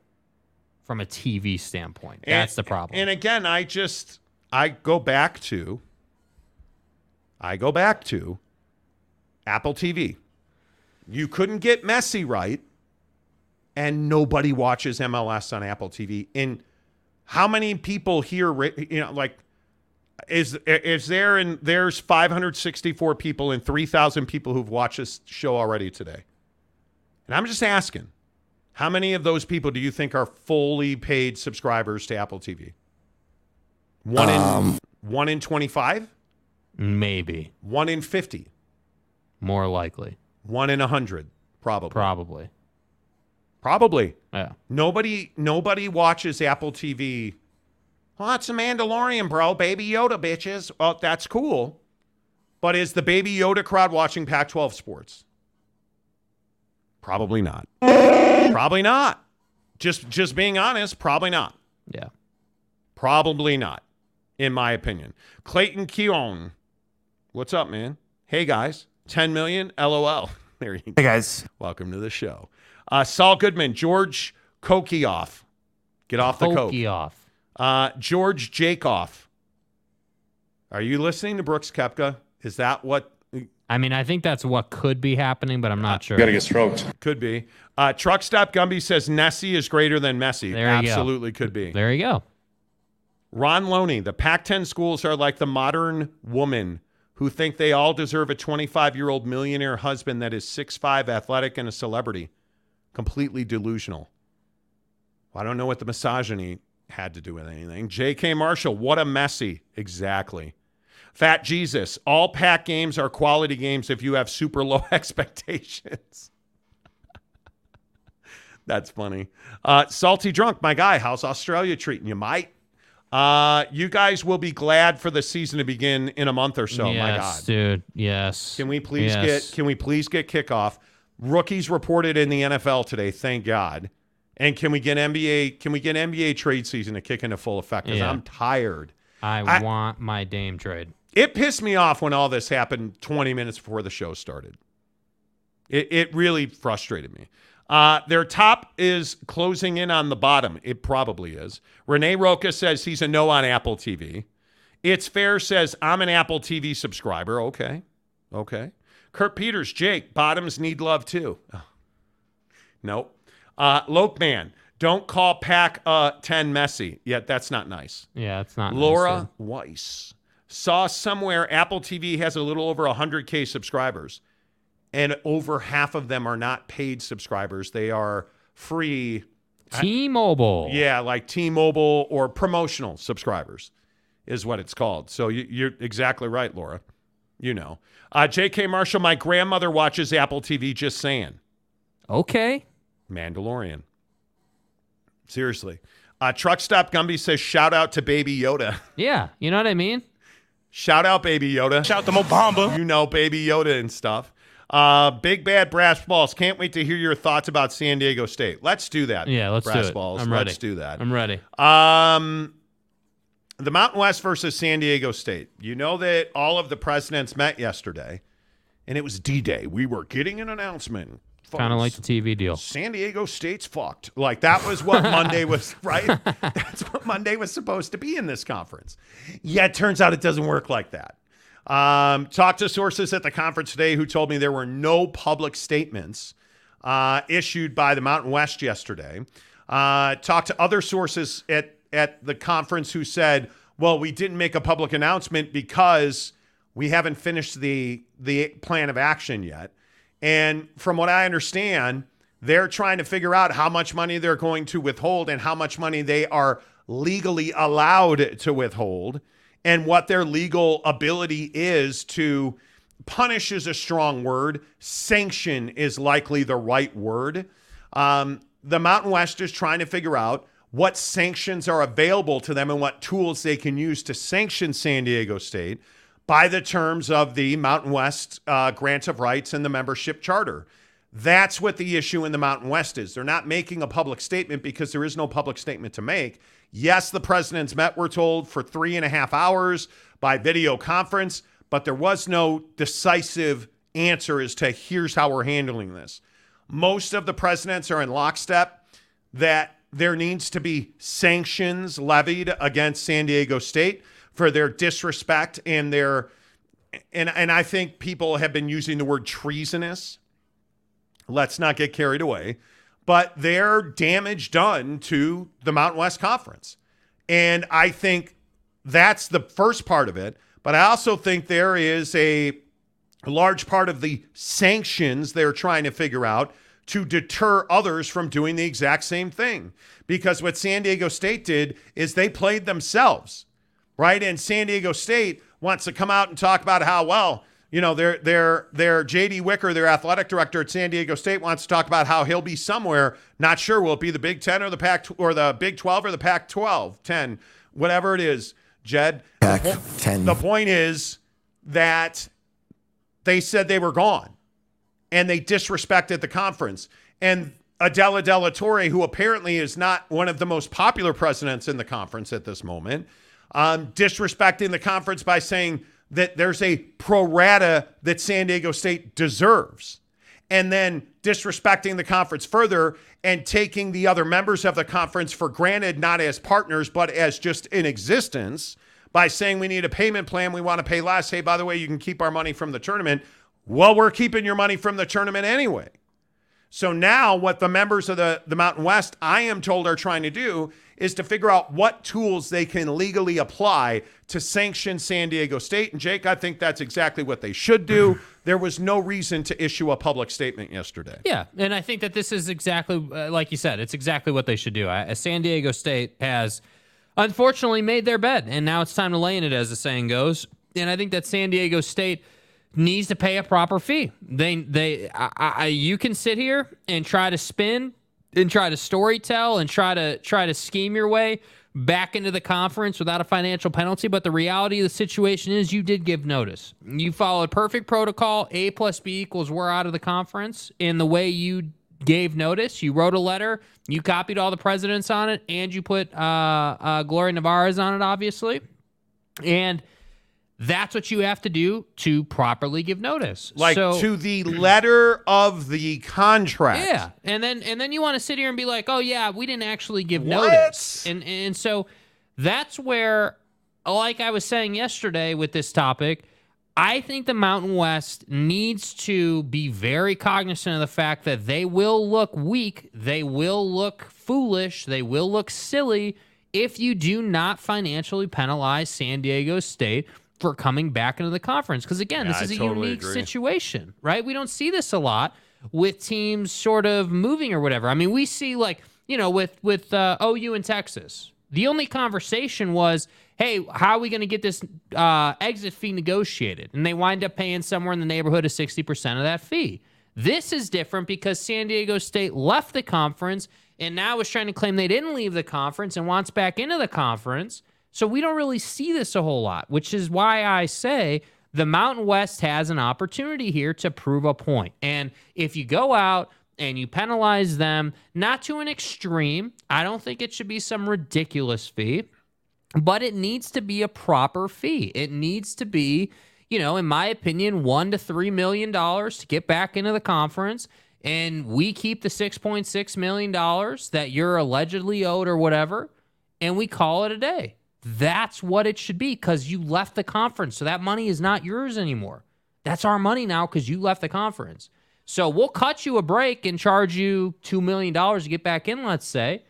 from a TV standpoint. That's the problem. And again, I go back to Apple TV. You couldn't get Messi right, and nobody watches MLS on Apple TV. And how many people here, you know, like, there's 564 people and 3,000 people who've watched this show already today. And I'm just asking, how many of those people do you think are fully paid subscribers to Apple TV? One in 25? Maybe. One in 50? More likely. One in 100, probably. Yeah. Nobody watches Apple TV. Well, that's The Mandalorian, bro. Baby Yoda, bitches. Well, that's cool. But is the Baby Yoda crowd watching Pac-12 sports? Probably not. Just being honest, probably not. Yeah. Probably not, in my opinion. Clayton Keown. What's up, man? Hey, guys. 10 million? LOL. There you go. Hey, guys. Welcome to the show. Saul Goodman, George Kokioff. Get off the Kokioff. George Jakoff. Are you listening to Brooks Koepka? Is that what? I mean, I think that's what could be happening, but I'm not sure. You got to get stroked. Could be. Truck Stop Gumby says Nessie is greater than Messi. There you go. Absolutely could be. There you go. Ron Loney, the Pac-10 schools are like the modern woman who think they all deserve a 25-year-old millionaire husband that is 6'5", athletic, and a celebrity. Completely delusional. Well, I don't know what the misogyny had to do with anything. J.K. Marshall, what a messy. Exactly. Fat Jesus, all Pac games are quality games if you have super low expectations. That's funny. Salty Drunk, my guy, how's Australia treating you, mate? You guys will be glad for the season to begin in a month or so. Yes, my God, dude. Yes. Can we please get kickoff? Rookies reported in the NFL today, thank God. And can we get NBA trade season to kick into full effect? Because I'm tired. I want my Dame trade. It pissed me off when all this happened 20 minutes before the show started. It really frustrated me. Their top is closing in on the bottom. It probably is. Renee Roca says he's a no on Apple TV. It's Fair says I'm an Apple TV subscriber. Okay. Kurt Peters, Jake, bottoms need love too. Oh. Nope. Lokeman, don't call Pac 10 Messi. Yeah, that's not nice. Yeah, it's not Laura nice. Laura Weiss saw somewhere Apple TV has a little over 100,000 subscribers, and over half of them are not paid subscribers. They are free T-Mobile. Yeah, like T-Mobile or promotional subscribers is what it's called. So you're exactly right, Laura. You know. J.K. Marshall, my grandmother watches Apple TV, just saying. Okay. Mandalorian. Seriously. Truck Stop Gumby says, shout out to Baby Yoda. Yeah, you know what I mean? Shout out Baby Yoda. Shout to Mo Bamba. You know, Baby Yoda and stuff. Big Bad Brass Balls, can't wait to hear your thoughts about San Diego State. Let's do that. Yeah, let's do it. Brass Balls. I'm ready. Let's do that. I'm ready. The Mountain West versus San Diego State. You know that all of the presidents met yesterday, and it was D-Day. We were getting an announcement. Kind of like the TV deal. San Diego State's fucked. Like, that was what Monday was, right? That's what Monday was supposed to be in this conference. Yeah, it turns out it doesn't work like that. Talked to sources at the conference today who told me there were no public statements issued by the Mountain West yesterday. Talked to other sources at the conference who said, well, we didn't make a public announcement because we haven't finished the plan of action yet. And from what I understand, they're trying to figure out how much money they're going to withhold and how much money they are legally allowed to withhold and what their legal ability is to punish is a strong word. Sanction is likely the right word. The Mountain West is trying to figure out what sanctions are available to them and what tools they can use to sanction San Diego State by the terms of the Mountain West grant of rights and the membership charter. That's what the issue in the Mountain West is. They're not making a public statement because there is no public statement to make. Yes, the presidents met, we're told, for 3.5 hours by video conference, but there was no decisive answer as to here's how we're handling this. Most of the presidents are in lockstep that there needs to be sanctions levied against San Diego State for their disrespect and their, and I think people have been using the word treasonous. Let's not get carried away, but their damage done to the Mountain West Conference. And I think that's the first part of it. But I also think there is a large part of the sanctions they're trying to figure out to deter others from doing the exact same thing. Because what San Diego State did is they played themselves. Right, and San Diego State wants to come out and talk about how, well, you know, their J.D. Wicker, their athletic director at San Diego State, wants to talk about how he'll be somewhere. Not sure, will it be the Big Ten or the Big 12 or the Pac-12, 10, whatever it is, Jed. Pac-10. The point is that they said they were gone, and they disrespected the conference. And Adela De La Torre, who apparently is not one of the most popular presidents in the conference at this moment, disrespecting the conference by saying that there's a pro rata that San Diego State deserves, and then disrespecting the conference further and taking the other members of the conference for granted, not as partners, but as just in existence, by saying we need a payment plan, we want to pay less. Hey, by the way, you can keep our money from the tournament. Well, we're keeping your money from the tournament anyway. So now what the members of the Mountain West, I am told, are trying to do is to figure out what tools they can legally apply to sanction San Diego State. And Jake, I think that's exactly what they should do. There was no reason to issue a public statement yesterday. Yeah, and I think that this is exactly, like you said, it's exactly what they should do. San Diego State has, unfortunately, made their bed, and now it's time to lay in it, as the saying goes. And I think that San Diego State needs to pay a proper fee. You can sit here and try to spin and try to storytell and try to scheme your way back into the conference without a financial penalty. But the reality of the situation is you did give notice. You followed perfect protocol. A plus B equals we're out of the conference. In the way you gave notice, you wrote a letter, you copied all the presidents on it, and you put Gloria Nevarez on it, obviously. And that's what you have to do to properly give notice. Like, so, to the letter of the contract. Yeah. And then you want to sit here and be like, oh, yeah, we didn't actually give notice. And so that's where, like I was saying yesterday with this topic, I think the Mountain West needs to be very cognizant of the fact that they will look weak, they will look foolish, they will look silly if you do not financially penalize San Diego State for coming back into the conference. Because, again, yeah, this is a totally unique situation, right? We don't see this a lot with teams sort of moving or whatever. I mean, we see, like, you know, with OU and Texas. The only conversation was, hey, how are we going to get this exit fee negotiated? And they wind up paying somewhere in the neighborhood of 60% of that fee. This is different because San Diego State left the conference and now is trying to claim they didn't leave the conference and wants back into the conference. So we don't really see this a whole lot, which is why I say the Mountain West has an opportunity here to prove a point. And if you go out and you penalize them, not to an extreme, I don't think it should be some ridiculous fee, but it needs to be a proper fee. It needs to be, you know, in my opinion, $1 to $3 million to get back into the conference, and we keep the $6.6 million that you're allegedly owed or whatever, and we call it a day. That's what it should be, because you left the conference, so that money is not yours anymore. That's our money now because you left the conference. So we'll cut you a break and charge you $2 million to get back in, let's say.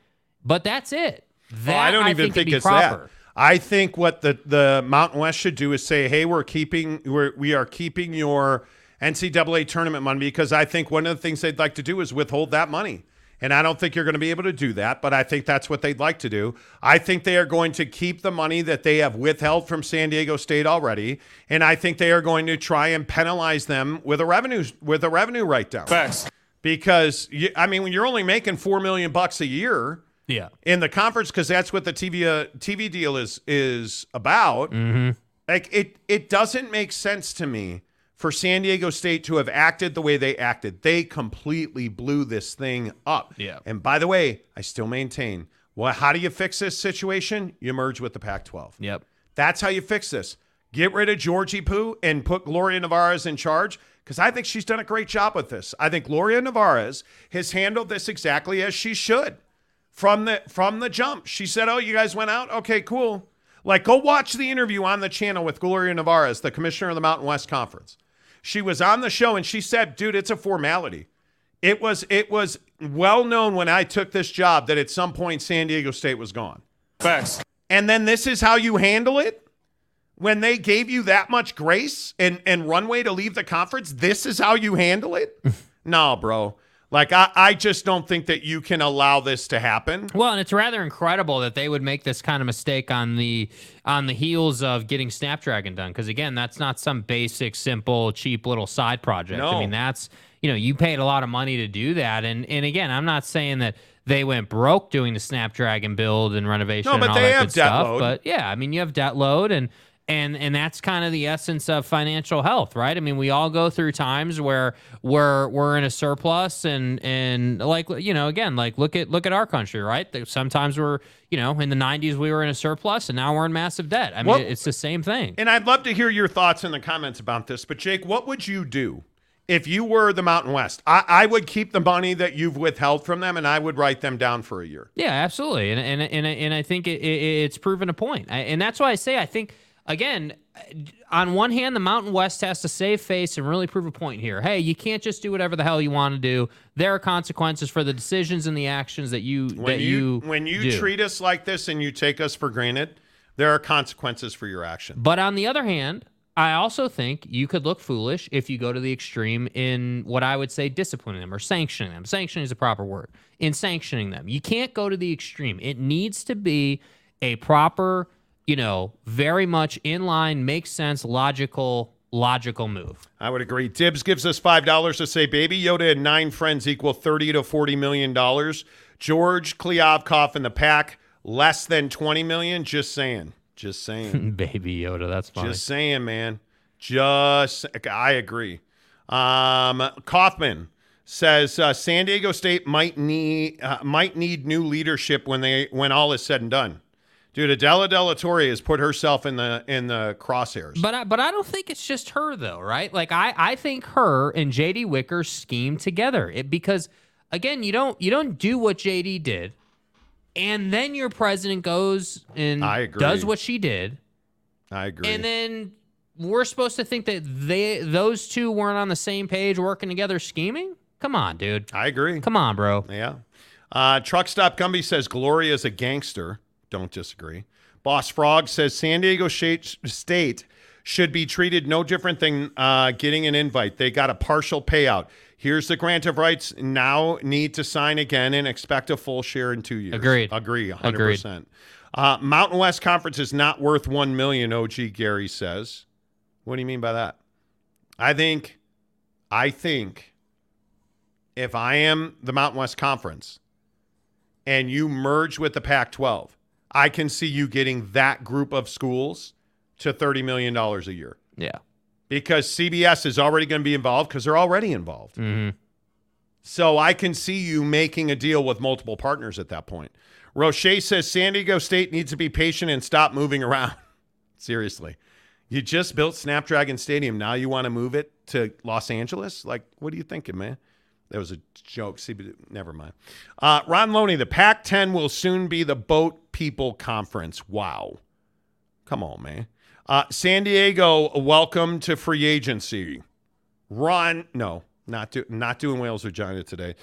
But that's it. I don't think it's proper. I think what the Mountain West should do is say, hey, we are keeping your NCAA tournament money, because I think one of the things they'd like to do is withhold that money. And I don't think you're going to be able to do that, but I think that's what they'd like to do. I think they are going to keep the money that they have withheld from San Diego State already, and I think they are going to try and penalize them with a revenue write-down. Facts. Because, when you're only making $4 million a year in the conference, because that's what the TV deal is about, like it doesn't make sense to me for San Diego State to have acted the way they acted. They completely blew this thing up. Yeah. And by the way, I still maintain, well, how do you fix this situation? You merge with the Pac-12. Yep. That's how you fix this. Get rid of Georgie Poo and put Gloria Nevarez in charge, because I think she's done a great job with this. I think Gloria Nevarez has handled this exactly as she should from the jump. She said, oh, you guys went out? Okay, cool. Like, go watch the interview on the channel with Gloria Nevarez, the commissioner of the Mountain West Conference. She was on the show and she said, dude, it's a formality. It was well known when I took this job that at some point San Diego State was gone. Facts. And then this is how you handle it? When they gave you that much grace and runway to leave the conference, this is how you handle it? No, bro. Like, I just don't think that you can allow this to happen. Well, and it's rather incredible that they would make this kind of mistake on the heels of getting Snapdragon done. Because, again, that's not some basic, simple, cheap little side project. No. I mean, that's, you paid a lot of money to do that. And again, I'm not saying that they went broke doing the Snapdragon build and renovation and all that good stuff. No, but they have debt load. But, yeah, I mean, you have debt load, and that's kind of the essence of financial health, right? I mean, we all go through times where we're in a surplus and like, again, like look at our country, right? Sometimes we're, in the 90s we were in a surplus and now we're in massive debt. I mean, it's the same thing. And I'd love to hear your thoughts in the comments about this, but Jake, what would you do if you were the Mountain West? I would keep the money that you've withheld from them and I would write them down for a year. Yeah, absolutely. And I think it's proven a point. And that's why I say I think, again, on one hand, the Mountain West has to save face and really prove a point here. Hey, you can't just do whatever the hell you want to do. There are consequences for the decisions and the actions that you do. Treat us like this and you take us for granted, there are consequences for your action. But on the other hand, I also think you could look foolish if you go to the extreme in what I would say disciplining them or sanctioning them. Sanctioning is the proper word. In sanctioning them, you can't go to the extreme. It needs to be a proper, very much in line, makes sense, logical move. I would agree. Dibs gives us $5 to say Baby Yoda and 9 friends equal $30 to $40 million. George Kliavkoff in the pack, less than $20 million. Just saying. Baby Yoda, that's funny. Just saying, man. I agree. Kaufman says San Diego State might need new leadership when all is said and done. Dude, Adela De La Torre has put herself in the crosshairs. But I don't think it's just her, though, right? Like, I think her and J.D. Wicker schemed together. Because, again, you don't do what J.D. did, and then your president goes and does what she did. I agree. And then we're supposed to think that those two weren't on the same page working together scheming? Come on, dude. I agree. Come on, bro. Yeah. Truck Stop Gumby says Gloria is a gangster. Don't disagree. Boss Frog says San Diego State should be treated no different than getting an invite. They got a partial payout. Here's the grant of rights. Now need to sign again and expect a full share in 2 years. Agreed. Agree, 100%. Agreed. Mountain West Conference is not worth $1 million, OG Gary says. What do you mean by that? I think if I am the Mountain West Conference and you merge with the Pac-12, I can see you getting that group of schools to $30 million a year. Yeah. Because CBS is already going to be involved because they're already involved. Mm-hmm. So I can see you making a deal with multiple partners at that point. Roche says San Diego State needs to be patient and stop moving around. Seriously. You just built Snapdragon Stadium. Now you want to move it to Los Angeles? Like, what are you thinking, man? That was a joke. See, never mind. Ron Loney, the Pac-10 will soon be the Boat People Conference. Wow. Come on, man. San Diego, welcome to free agency. Ron, no, not doing Wales Regina today.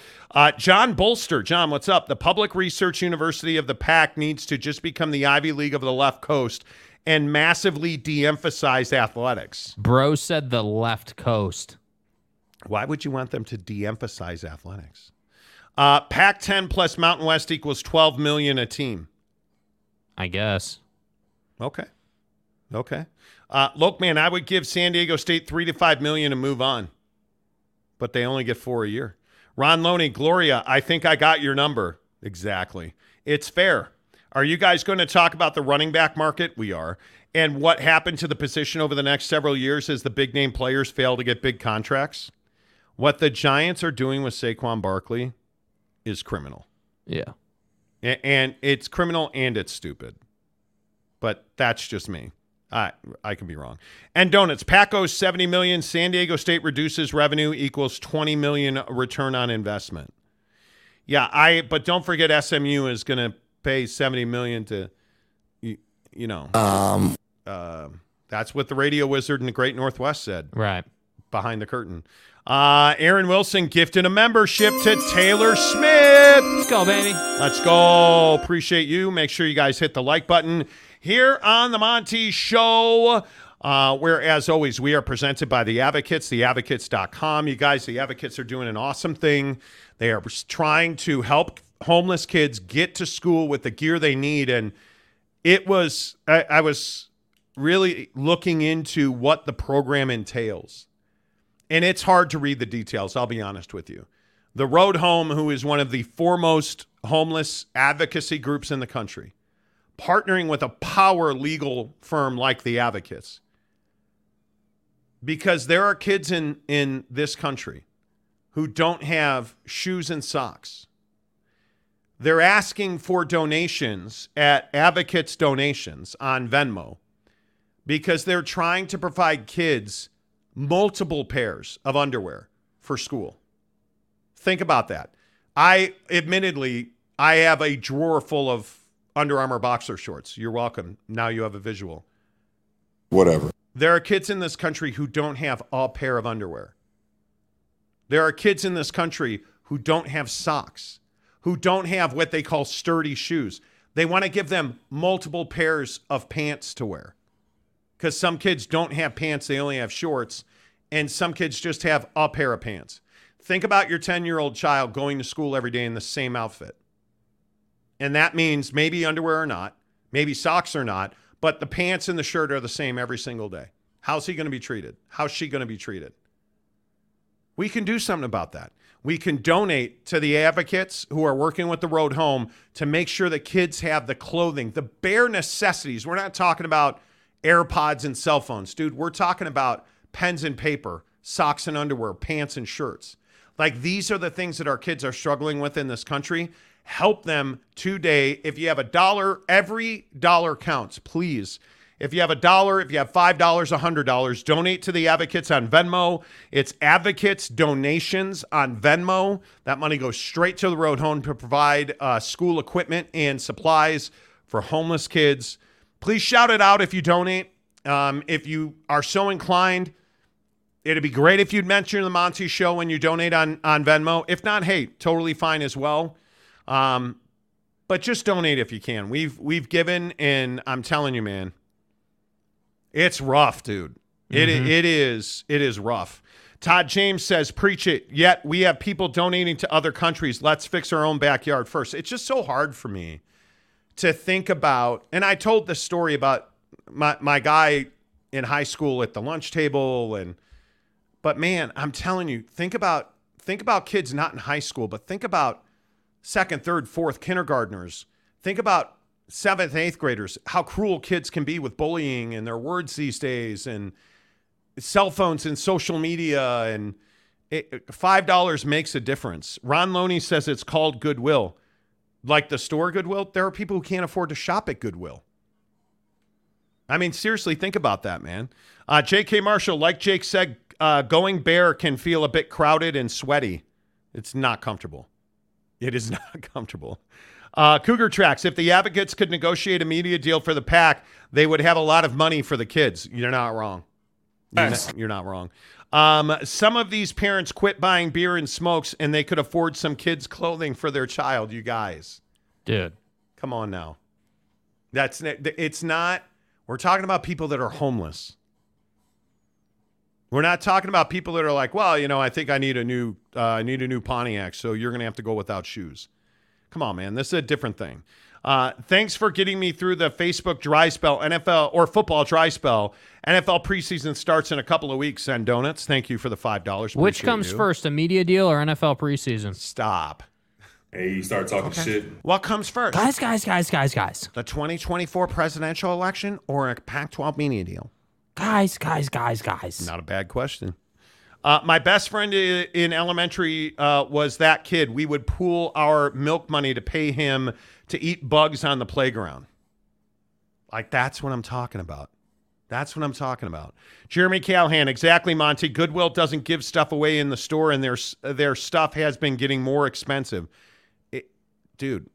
John Bolster. John, what's up? The Public Research University of the Pac needs to just become the Ivy League of the left coast and massively de-emphasize athletics. Bro said the left coast. Why would you want them to de-emphasize athletics? Pac-10 plus Mountain West equals $12 million a team. I guess. Okay. Lokman, I would give San Diego State $3 to $5 million and move on. But they only get $4 a year. Ron Loney, Gloria, I think I got your number. Exactly. It's fair. Are you guys going to talk about the running back market? We are. And what happened to the position over the next several years as the big name players fail to get big contracts? What the Giants are doing with Saquon Barkley is criminal. Yeah. And it's criminal and it's stupid. But that's just me. I can be wrong. And donuts, Pac owes $70 million. San Diego State reduces revenue equals $20 million return on investment. Yeah, but don't forget SMU is going to pay $70 million to, you know. That's what the radio wizard in the Great Northwest said. Right. Behind the curtain. Aaron Wilson gifted a membership to Taylor Smith. Let's go, baby. Let's go. Appreciate you. Make sure you guys hit the like button. Here on the Monty Show, where, as always, we are presented by The Advocates, theadvocates.com. You guys, The Advocates are doing an awesome thing. They are trying to help homeless kids get to school with the gear they need. And it was, I was really looking into what the program entails. And it's hard to read the details, I'll be honest with you. The Road Home, who is one of the foremost homeless advocacy groups in the country, partnering with a power legal firm like The Advocates, because there are kids in this country who don't have shoes and socks. They're asking for donations at Advocates Donations on Venmo because they're trying to provide kids multiple pairs of underwear for school. Think about that. I have a drawer full of Under Armour boxer shorts. You're welcome. Now you have a visual. Whatever. There are kids in this country who don't have a pair of underwear. There are kids in this country who don't have socks, who don't have what they call sturdy shoes. They want to give them multiple pairs of pants to wear because some kids don't have pants. They only have shorts, and some kids just have a pair of pants. Think about your 10-year-old child going to school every day in the same outfit. And that means maybe underwear or not, maybe socks or not, but the pants and the shirt are the same every single day. How's he going to be treated? How's she going to be treated? We can do something about that. We can donate to the advocates who are working with the Road Home to make sure that kids have the clothing, the bare necessities. We're not talking about AirPods and cell phones, dude. We're talking about pens and paper, socks and underwear, pants and shirts. Like, these are the things that our kids are struggling with in this country. Help them today. If you have $1, every dollar counts, please. If you have $1, if you have $5, $100, donate to the Advocates on Venmo. It's Advocates Donations on Venmo. That money goes straight to the Road Home to provide school equipment and supplies for homeless kids. Please shout it out if you donate. If you are so inclined, it'd be great if you'd mention the Monty Show when you donate on Venmo. If not, hey, totally fine as well. But just donate if you can. We've given, and I'm telling you, man, it's rough, dude. It is rough. Todd James says, preach it, yet we have people donating to other countries. Let's fix our own backyard first. It's just so hard for me to think about, and I told this story about my guy in high school at the lunch table, but man, I'm telling you, think about kids not in high school, but think about second, third, fourth kindergartners. Think about seventh and eighth graders, how cruel kids can be with bullying and their words these days, and cell phones and social media, and $5 makes a difference. Ron Loney says it's called Goodwill. Like the store Goodwill, there are people who can't afford to shop at Goodwill. I mean, seriously, think about that, man. J.K. Marshall, like Jake said, going bare can feel a bit crowded and sweaty. It's not comfortable. It is not comfortable. Cougar Tracks, if the Advocates could negotiate a media deal for the Pac, they would have a lot of money for the kids. You're not wrong. You're not wrong. Some of these parents quit buying beer and smokes, and they could afford some kids' clothing for their child. You guys, dude, come on now. It's not. We're talking about people that are homeless. We're not talking about people that are like, well, you know, I think I need a new Pontiac, so you're gonna have to go without shoes. Come on, man. This is a different thing. Thanks for getting me through the Facebook dry spell, NFL or football dry spell. NFL preseason starts in a couple of weeks. Send donuts. Thank you for the $5. Appreciate Which comes you. First, a media deal or NFL preseason? Stop. Hey, you start talking shit. What comes first? Guys. The 2024 presidential election or a Pac-12 media deal? Guys. Not a bad question. My best friend in elementary was that kid. We would pool our milk money to pay him to eat bugs on the playground. Like, that's what I'm talking about. Jeremy Callahan, exactly, Monty. Goodwill doesn't give stuff away in the store, and their stuff has been getting more expensive. Dude,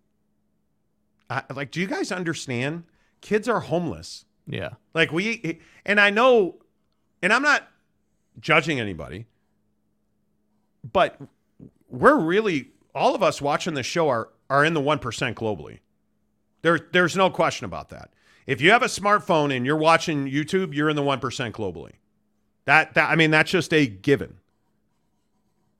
do you guys understand? Kids are homeless. Yeah. Like, I know, and I'm not judging anybody, but we're really, all of us watching this show are in the 1% globally. There's no question about that. If you have a smartphone and you're watching YouTube, you're in the 1% globally. That's just a given.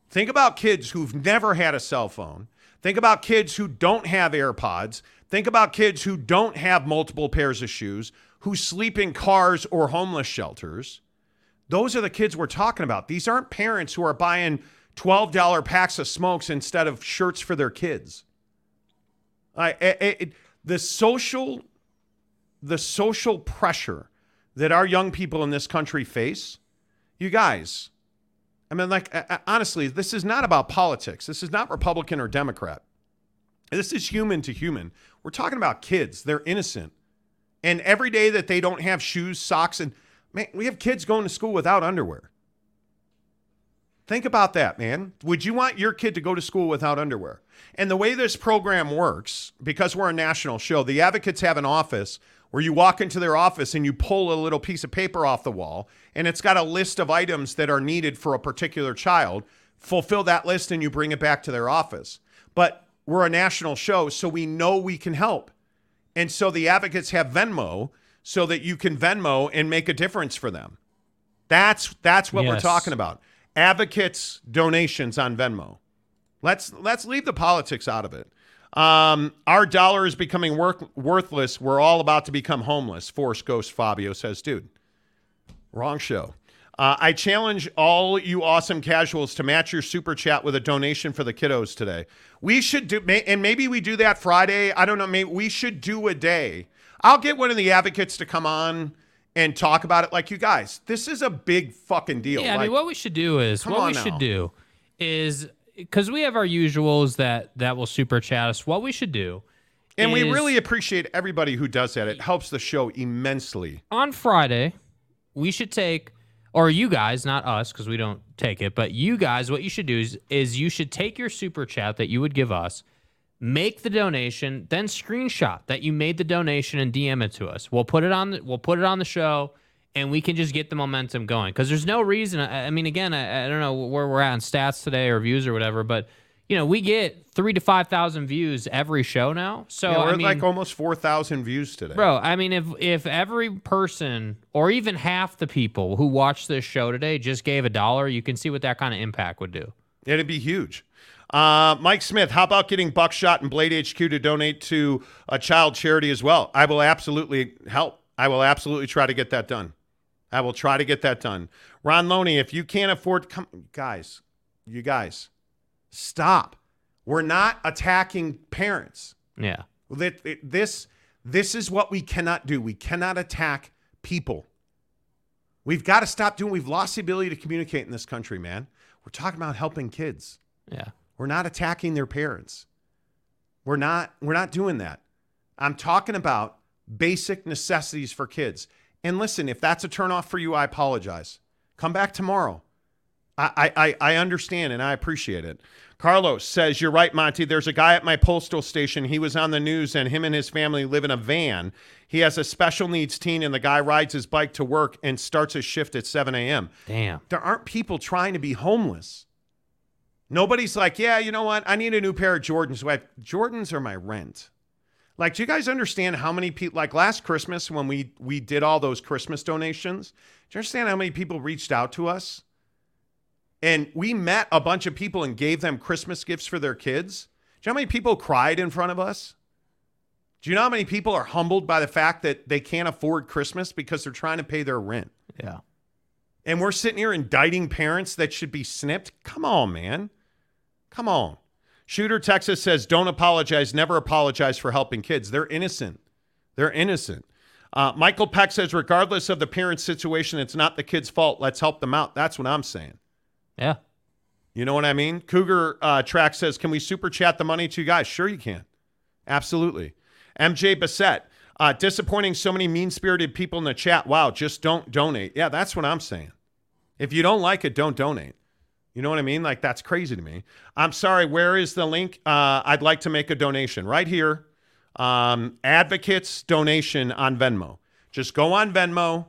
Think about kids who've never had a cell phone. Think about kids who don't have AirPods. Think about kids who don't have multiple pairs of shoes, who sleep in cars or homeless shelters. Those are the kids we're talking about. These aren't parents who are buying $12 packs of smokes instead of shirts for their kids. The social pressure that our young people in this country face, you guys, I mean, like, honestly, this is not about politics. This is not Republican or Democrat. This is human to human. We're talking about kids. They're innocent. And every day that they don't have shoes, socks, and man, we have kids going to school without underwear. Think about that, man. Would you want your kid to go to school without underwear? And the way this program works, because we're a national show, the Advocates have an office where you walk into their office and you pull a little piece of paper off the wall, and it's got a list of items that are needed for a particular child. Fulfill that list and you bring it back to their office. But we're a national show, so we know we can help. And so the Advocates have Venmo so that you can Venmo and make a difference for them. That's what we're talking about. Advocates donations on Venmo. Let's leave the politics out of it. Our dollar is becoming worthless. We're all about to become homeless. Force Ghost Fabio says, dude, wrong show. I challenge all you awesome casuals to match your super chat with a donation for the kiddos today. We should do, and maybe we do that Friday. I don't know. Maybe we should do a day. I'll get one of the Advocates to come on and talk about it. Like, you guys, this is a big fucking deal. Yeah, like, I mean, what we should do is, because we have our usuals that will super chat us, what we should do and is, we really appreciate everybody who does that. It helps the show immensely. On Friday, we should take, or you guys, not us, because we don't take it, but you guys, what you should do is you should take your super chat that you would give us, make the donation, then screenshot that you made the donation and DM it to us. We'll put it on the show, and we can just get the momentum going. Because there's no reason. I mean, again, I don't know where we're at in stats today or views or whatever, but you know, we get 3,000 to 5,000 views every show now. So yeah, we're like almost 4,000 views today. Bro, I mean, if every person or even half the people who watch this show today just gave $1, you can see what that kind of impact would do. It'd be huge. Mike Smith, how about getting Buckshot and Blade HQ to donate to a child charity as well? I will absolutely help. I will absolutely try to get that done. I will try to get that done. Ron Loney, if you can't afford, come, guys, you guys, stop. We're not attacking parents. Yeah. This is what we cannot do. We cannot attack people. We've got to stop doing. We've lost the ability to communicate in this country, man. We're talking about helping kids. Yeah. We're not attacking their parents. We're not doing that. I'm talking about basic necessities for kids. And listen, if that's a turnoff for you, I apologize. Come back tomorrow. I understand and I appreciate it. Carlos says, you're right, Monty. There's a guy at my postal station. He was on the news and him and his family live in a van. He has a special needs teen and the guy rides his bike to work and starts his shift at 7 a.m. Damn. There aren't people trying to be homeless. Nobody's like, yeah, you know what? I need a new pair of Jordans. Jordans are my rent. Like, do you guys understand how many people, like last Christmas when we did all those Christmas donations, do you understand how many people reached out to us? And we met a bunch of people and gave them Christmas gifts for their kids. Do you know how many people cried in front of us? Do you know how many people are humbled by the fact that they can't afford Christmas because they're trying to pay their rent? Yeah. And we're sitting here indicting parents that should be snipped? Come on, man. Come on. Shooter Texas says, don't apologize. Never apologize for helping kids. They're innocent. They're innocent. Michael Peck says, regardless of the parent's situation, it's not the kid's fault. Let's help them out. That's what I'm saying. Yeah. You know what I mean? Cougar Track says, can we super chat the money to you guys? Sure you can. Absolutely. MJ Bassett, disappointing so many mean-spirited people in the chat. Wow, just don't donate. Yeah, that's what I'm saying. If you don't like it, don't donate. You know what I mean? Like, that's crazy to me. I'm sorry, where is the link? I'd like to make a donation. Right here. Advocates Donation on Venmo. Just go on Venmo.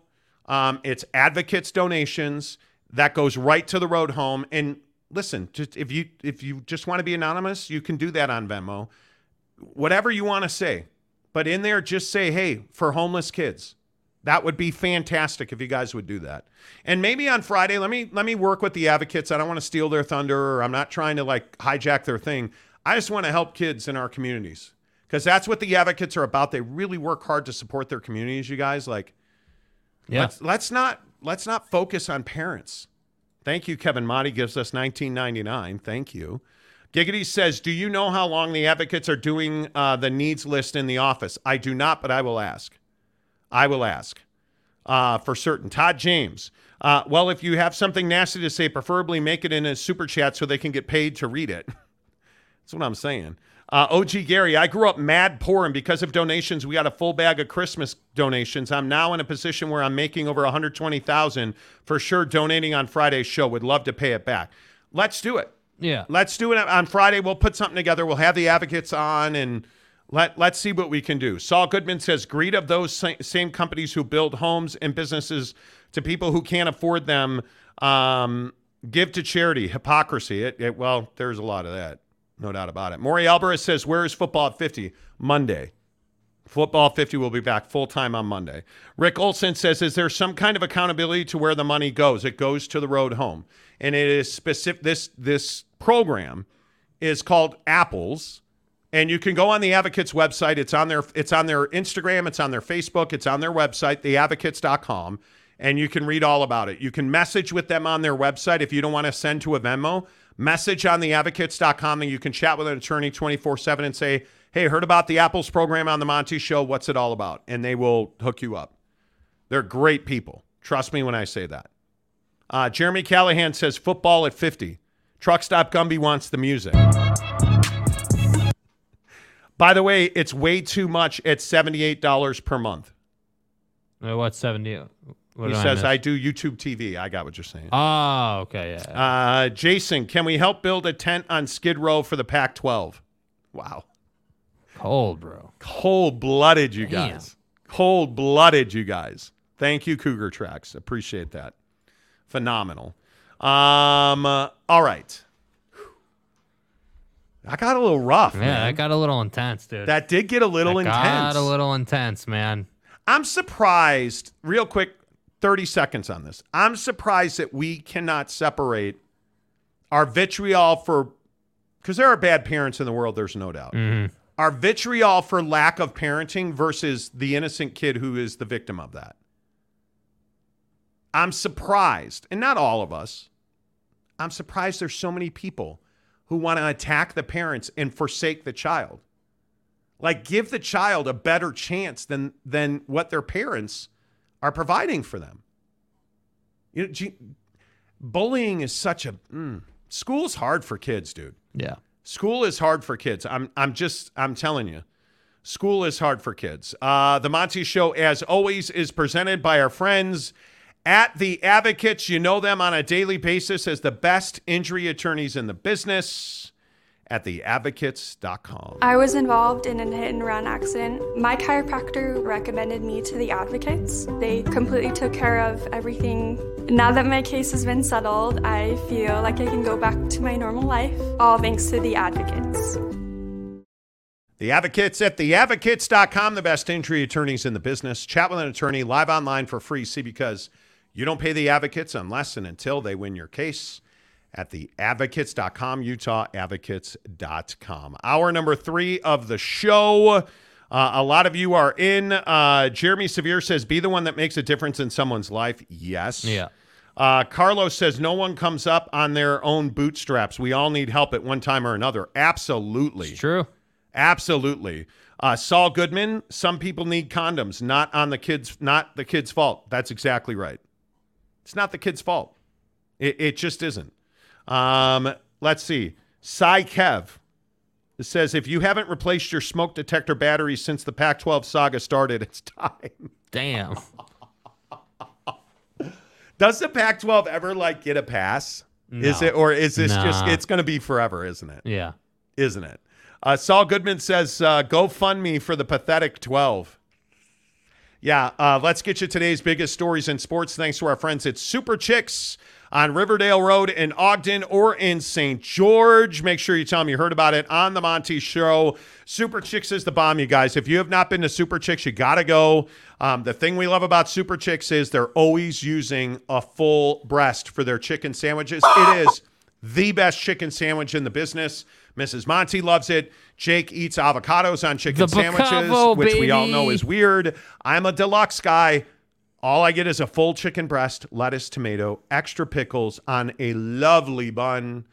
It's Advocates Donations. That goes right to The Road Home. And listen, just if you just want to be anonymous, you can do that on Venmo. Whatever you want to say. But in there, just say, hey, for homeless kids. That would be fantastic if you guys would do that. And maybe on Friday, let me work with the advocates. I don't want to steal their thunder. Or I'm not trying to, like, hijack their thing. I just want to help kids in our communities. Because that's what the advocates are about. They really work hard to support their communities, you guys. Like, yeah. Let's not focus on parents. Thank you, Kevin Motti gives us $19.99. Thank you. Giggity says, do you know how long the advocates are doing the needs list in the office? I do not, but I will ask. I will ask for certain. Todd James, well, if you have something nasty to say, preferably make it in a super chat so they can get paid to read it. That's what I'm saying. OG Gary, I grew up mad poor, and because of donations, we got a full bag of Christmas donations. I'm now in a position where I'm making over $120,000 for sure. Donating on Friday's show, would love to pay it back. Let's do it. Yeah, let's do it on Friday. We'll put something together. We'll have the advocates on, and let's see what we can do. Saul Goodman says, greed of those same companies who build homes and businesses to people who can't afford them. Give to charity. Hypocrisy. Well, there's a lot of that. No doubt about it. Maury Alvarez says, where is Football at 50? Monday. Football 50 will be back full-time on Monday. Rick Olson says, is there some kind of accountability to where the money goes? It goes to The Road Home. And it is specific. This program is called Apples. And you can go on the Advocates website. It's on their Instagram. It's on their Facebook. It's on their website, theadvocates.com. And you can read all about it. You can message with them on their website if you don't want to send to a Venmo. Message on theadvocates.com, and you can chat with an attorney 24/7 and say, hey, heard about the Apples program on the Monty Show. What's it all about? And they will hook you up. They're great people. Trust me when I say that. Jeremy Callahan says, football at 50. Truck Stop Gumby wants the music. By the way, it's way too much at $78 per month. What's 70? He says, I do YouTube TV. I got what you're saying. Oh, okay. Yeah. Jason, can we help build a tent on Skid Row for the Pac-12? Wow. Cold, bro. Cold-blooded, you guys. Damn. Cold-blooded, you guys. Thank you, Cougar Tracks. Appreciate that. Phenomenal. All right. I got a little rough, man. Yeah, I got a little intense, dude. That did get a little intense. Got a little intense, man. I'm surprised, real quick, 30 seconds on this. I'm surprised that we cannot separate our vitriol for, because there are bad parents in the world, there's no doubt. Mm-hmm. Our vitriol for lack of parenting versus the innocent kid who is the victim of that. I'm surprised, and not all of us, I'm surprised there's so many people who want to attack the parents and forsake the child. Like, give the child a better chance than what their parents are providing for them. You know, bullying is such a school's hard for kids, dude. Yeah. School is hard for kids. I'm telling you. School is hard for kids. The Monty Show, as always, is presented by our friends at The Advocates. You know them on a daily basis as the best injury attorneys in the business at theadvocates.com. I was involved in a hit-and-run accident. My chiropractor recommended me to The Advocates. They completely took care of everything. Now that my case has been settled, I feel like I can go back to my normal life, all thanks to The Advocates. The Advocates at theadvocates.com, the best injury attorneys in the business. Chat with an attorney live online for free. See, because you don't pay The Advocates unless and until they win your case at theadvocates.com, UtahAdvocates.com. Hour number 3 of the show. A lot of you are in. Jeremy Severe says, be the one that makes a difference in someone's life. Yes. Yeah. Carlos says, no one comes up on their own bootstraps. We all need help at one time or another. Absolutely. It's true. Absolutely. Saul Goodman, some people need condoms, not the kid's fault. That's exactly right. It's not the kid's fault. It just isn't. Let's see. Cy Kev says, if you haven't replaced your smoke detector batteries since the Pac-12 saga started, it's time. Damn. Does the Pac-12 ever get a pass? No. Is it, or is this just, it's going to be forever, isn't it? Yeah. Isn't it? Saul Goodman says, go fund me for the pathetic 12. Yeah, let's get you today's biggest stories in sports. Thanks to our friends at Super Chicks on Riverdale Road in Ogden or in St. George. Make sure you tell them you heard about it on The Monty Show. Super Chicks is the bomb, you guys. If you have not been to Super Chicks, you got to go. The thing we love about Super Chicks is they're always using a full breast for their chicken sandwiches. It is the best chicken sandwich in the business. Mrs. Monty loves it. Jake eats avocados on chicken sandwiches, which we all know is weird. I'm a deluxe guy. All I get is a full chicken breast, lettuce, tomato, extra pickles on a lovely bun,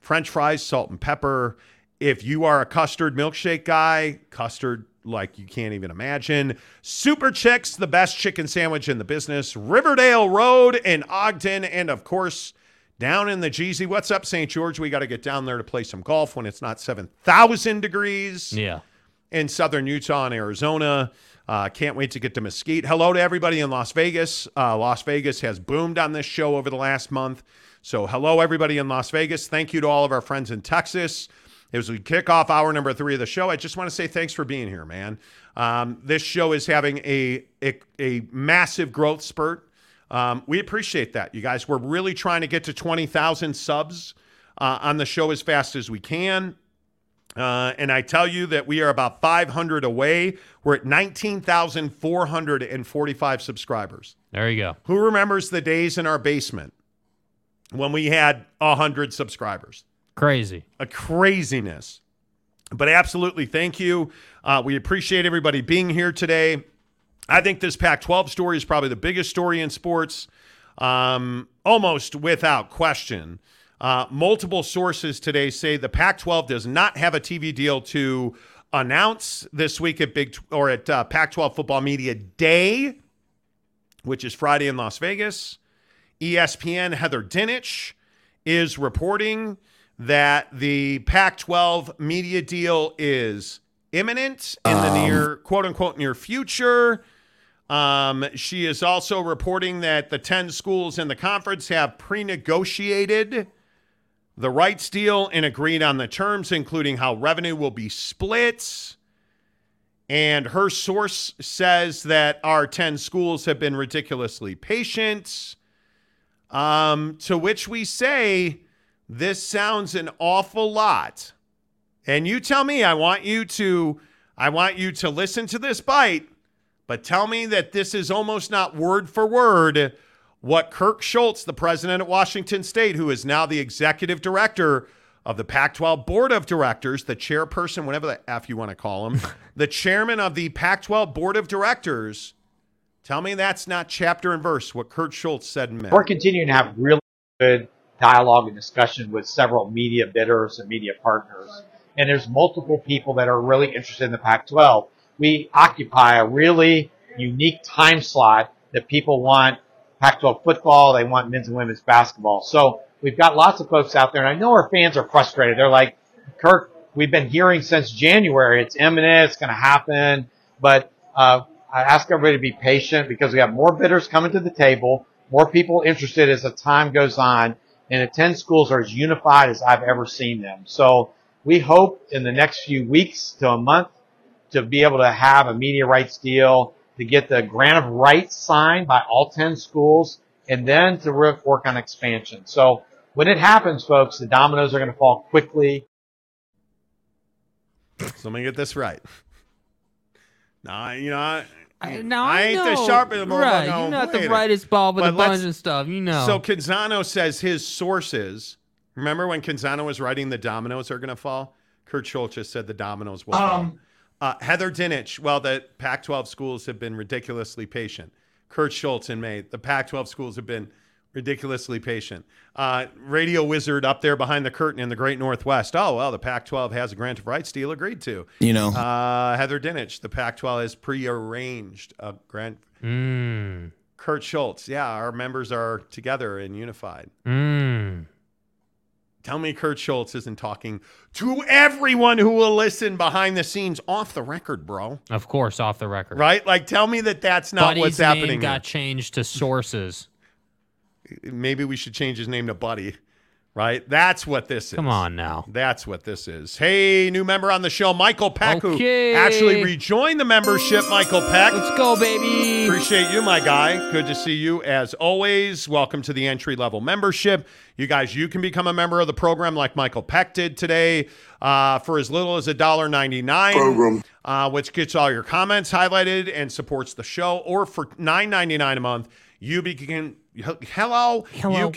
French fries, salt and pepper. If you are a custard milkshake guy, custard like you can't even imagine. Super Chicks, the best chicken sandwich in the business. Riverdale Road in Ogden, and of course, down in the Jeezy. What's up, St. George? We got to get down there to play some golf when it's not 7,000 degrees. Yeah. In southern Utah and Arizona. Can't wait to get to Mesquite. Hello to everybody in Las Vegas. Las Vegas has boomed on this show over the last month. So hello, everybody in Las Vegas. Thank you to all of our friends in Texas. As we kick off hour number 3 of the show, I just want to say thanks for being here, man. This show is having a massive growth spurt. We appreciate that, you guys. We're really trying to get to 20,000 subs on the show as fast as we can. And I tell you that we are about 500 away. We're at 19,445 subscribers. There you go. Who remembers the days in our basement when we had 100 subscribers? Crazy. A craziness. But absolutely, thank you. We appreciate everybody being here today. I think this Pac-12 story is probably the biggest story in sports, almost without question. Multiple sources today say the Pac-12 does not have a TV deal to announce this week at Pac-12 Football Media Day, which is Friday in Las Vegas. ESPN Heather Dinich is reporting that the Pac-12 media deal is imminent in the near, quote-unquote, near future. She is also reporting that the 10 schools in the conference have pre-negotiated the rights deal and agreed on the terms, including how revenue will be split. And her source says that our 10 schools have been ridiculously patient. To which we say, this sounds an awful lot And you tell me, I want you to listen to this bite, but tell me that this is almost not word for word what Kirk Schulz, the president at Washington State, who is now the executive director of the Pac-12 board of directors, the chairperson, whatever the F you want to call him, the chairman of the Pac-12 board of directors, tell me that's not chapter and verse what Kirk Schulz said and meant. We're continuing to have really good dialogue and discussion with several media bidders and media partners. And there's multiple people that are really interested in the Pac-12. We occupy a really unique time slot that people want Pac-12 football, they want men's and women's basketball. So we've got lots of folks out there, and I know our fans are frustrated. They're like, Kirk, we've been hearing since January, it's imminent, it's going to happen. But I ask everybody to be patient because we have more bidders coming to the table, more people interested as the time goes on, and the 10 schools are as unified as I've ever seen them. So we hope in the next few weeks to a month to be able to have a media rights deal, to get the grant of rights signed by all 10 schools, and then to work on expansion. So when it happens, folks, the dominoes are going to fall quickly. So let me get this right. I ain't the sharpest. Right, you're not the brightest bulb with a bunch of stuff, you know. So Canzano says his sources. Remember when Canzano was writing the dominoes are going to fall? Kirk Schulz just said the dominoes will fall. Heather Dinich, well, the Pac-12 schools have been ridiculously patient. Kirk Schulz in May, the Pac-12 schools have been ridiculously patient. Radio Wizard up there behind the curtain in the Great Northwest. Oh, well, the Pac-12 has a grant of rights deal agreed to. You know. Heather Dinich, the Pac-12 has prearranged a grant. Mm. Kirk Schulz, yeah, our members are together and unified. Mm. Tell me Kirk Schulz isn't talking to everyone who will listen behind the scenes off the record, bro. Of course, off the record. Right? Like, tell me that that's not Buddy's what's happening. His name got changed to sources. Maybe we should change his name to Buddy, right? That's what this is. Come on now. That's what this is. Hey, new member on the show, Michael Peck, who actually rejoined the membership, Michael Peck. Let's go, baby. Appreciate you, my guy. Good to see you as always. Welcome to the entry-level membership. You guys, you can become a member of the program like Michael Peck did today for as little as $1.99, program. Which gets all your comments highlighted and supports the show. Or for $9.99 a month, you can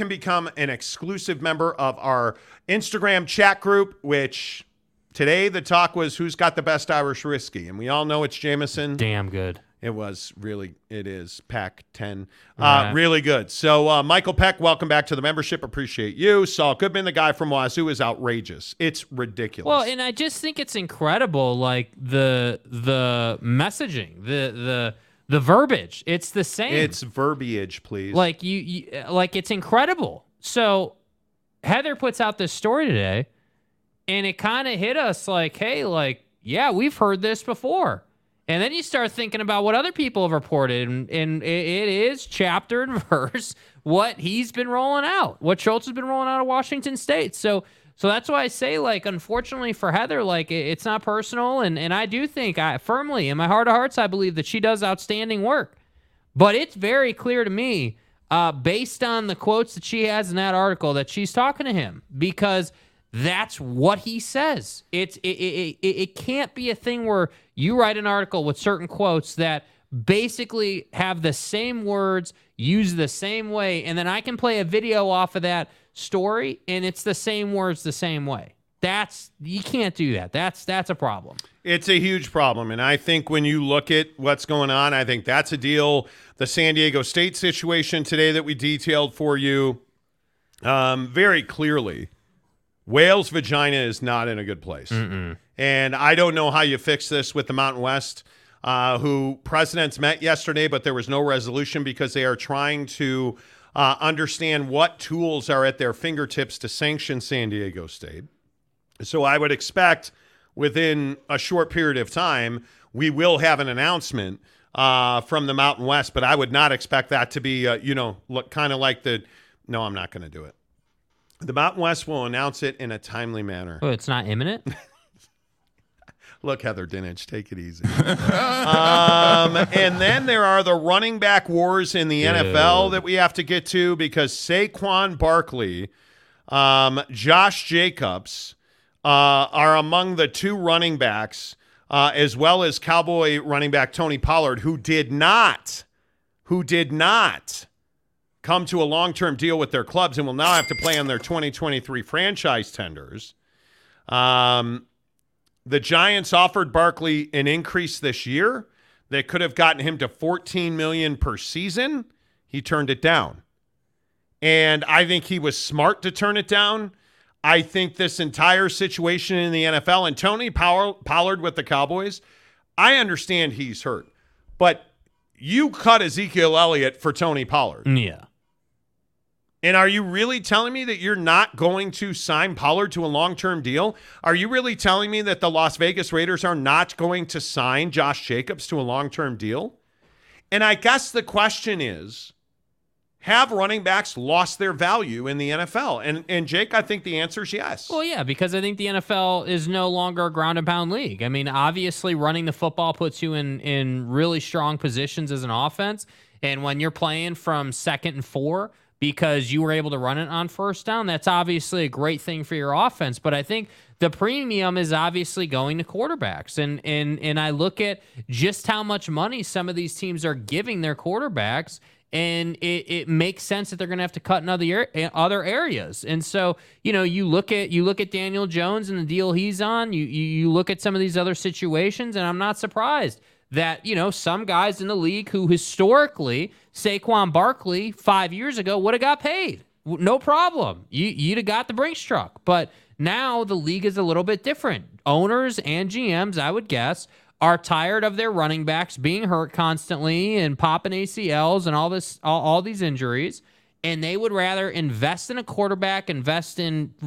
become an exclusive member of our Instagram chat group, which today the talk was who's got the best Irish whiskey. And we all know it's Jameson. Damn good. It was really, it is Pac-10. Right. Really good. So Michael Peck, welcome back to the membership. Appreciate you. Saul Goodman, the guy from Wazoo, is outrageous. It's ridiculous. Well, and I just think it's incredible, like the messaging, the verbiage. It's the same. It's verbiage, please. Like you like it's incredible. So Heather puts out this story today, and it kind of hit us like, hey, like, yeah, we've heard this before. And then you start thinking about what other people have reported, and it is chapter and verse what he's been rolling out, what Schulz has been rolling out of Washington State. So that's why I say, like, unfortunately for Heather, like, it's not personal, and I do think, I firmly, in my heart of hearts, I believe that she does outstanding work. But it's very clear to me, based on the quotes that she has in that article, that she's talking to him, because that's what he says. It can't be a thing where you write an article with certain quotes that basically have the same words, used the same way, and then I can play a video off of that story, and it's the same words the same way. You can't do that. That's a problem. It's a huge problem, and I think when you look at what's going on, I think that's a deal. The San Diego State situation today that we detailed for you very clearly. Whale's vagina is not in a good place. Mm-mm. And I don't know how you fix this with the Mountain West, who presidents met yesterday, but there was no resolution because they are trying to understand what tools are at their fingertips to sanction San Diego State. So I would expect within a short period of time, we will have an announcement from the Mountain West, but I would not expect that to be, I'm not going to do it. The Mountain West will announce it in a timely manner. Oh, it's not imminent? Look, Heather Dinich, take it easy. And then there are the running back wars in the NFL that we have to get to because Saquon Barkley, Josh Jacobs, are among the two running backs, as well as Cowboy running back Tony Pollard, who did not come to a long-term deal with their clubs and will now have to play on their 2023 franchise tenders. The Giants offered Barkley an increase this year that could have gotten him to $14 million per season. He turned it down. And I think he was smart to turn it down. I think this entire situation in the NFL, and Tony Pollard with the Cowboys, I understand he's hurt, but you cut Ezekiel Elliott for Tony Pollard. Yeah. And are you really telling me that you're not going to sign Pollard to a long-term deal? Are you really telling me that the Las Vegas Raiders are not going to sign Josh Jacobs to a long-term deal? And I guess the question is, have running backs lost their value in the NFL? And Jake, I think the answer is yes. Well, yeah, because I think the NFL is no longer a ground and pound league. I mean, obviously running the football puts you in really strong positions as an offense. And when you're playing from 2nd and 4, because you were able to run it on 1st down, that's obviously a great thing for your offense. But I think the premium is obviously going to quarterbacks. And I look at just how much money some of these teams are giving their quarterbacks, and it makes sense that they're going to have to cut in other areas. And so, you know, you look at Daniel Jones and the deal he's on, you look at some of these other situations, and I'm not surprised that, you know, some guys in the league who historically, Saquon Barkley 5 years ago would have got paid. No problem. You'd have got the Brinks truck. But now the league is a little bit different. Owners and GMs, I would guess, are tired of their running backs being hurt constantly and popping ACLs and all these injuries. And they would rather invest in a quarterback,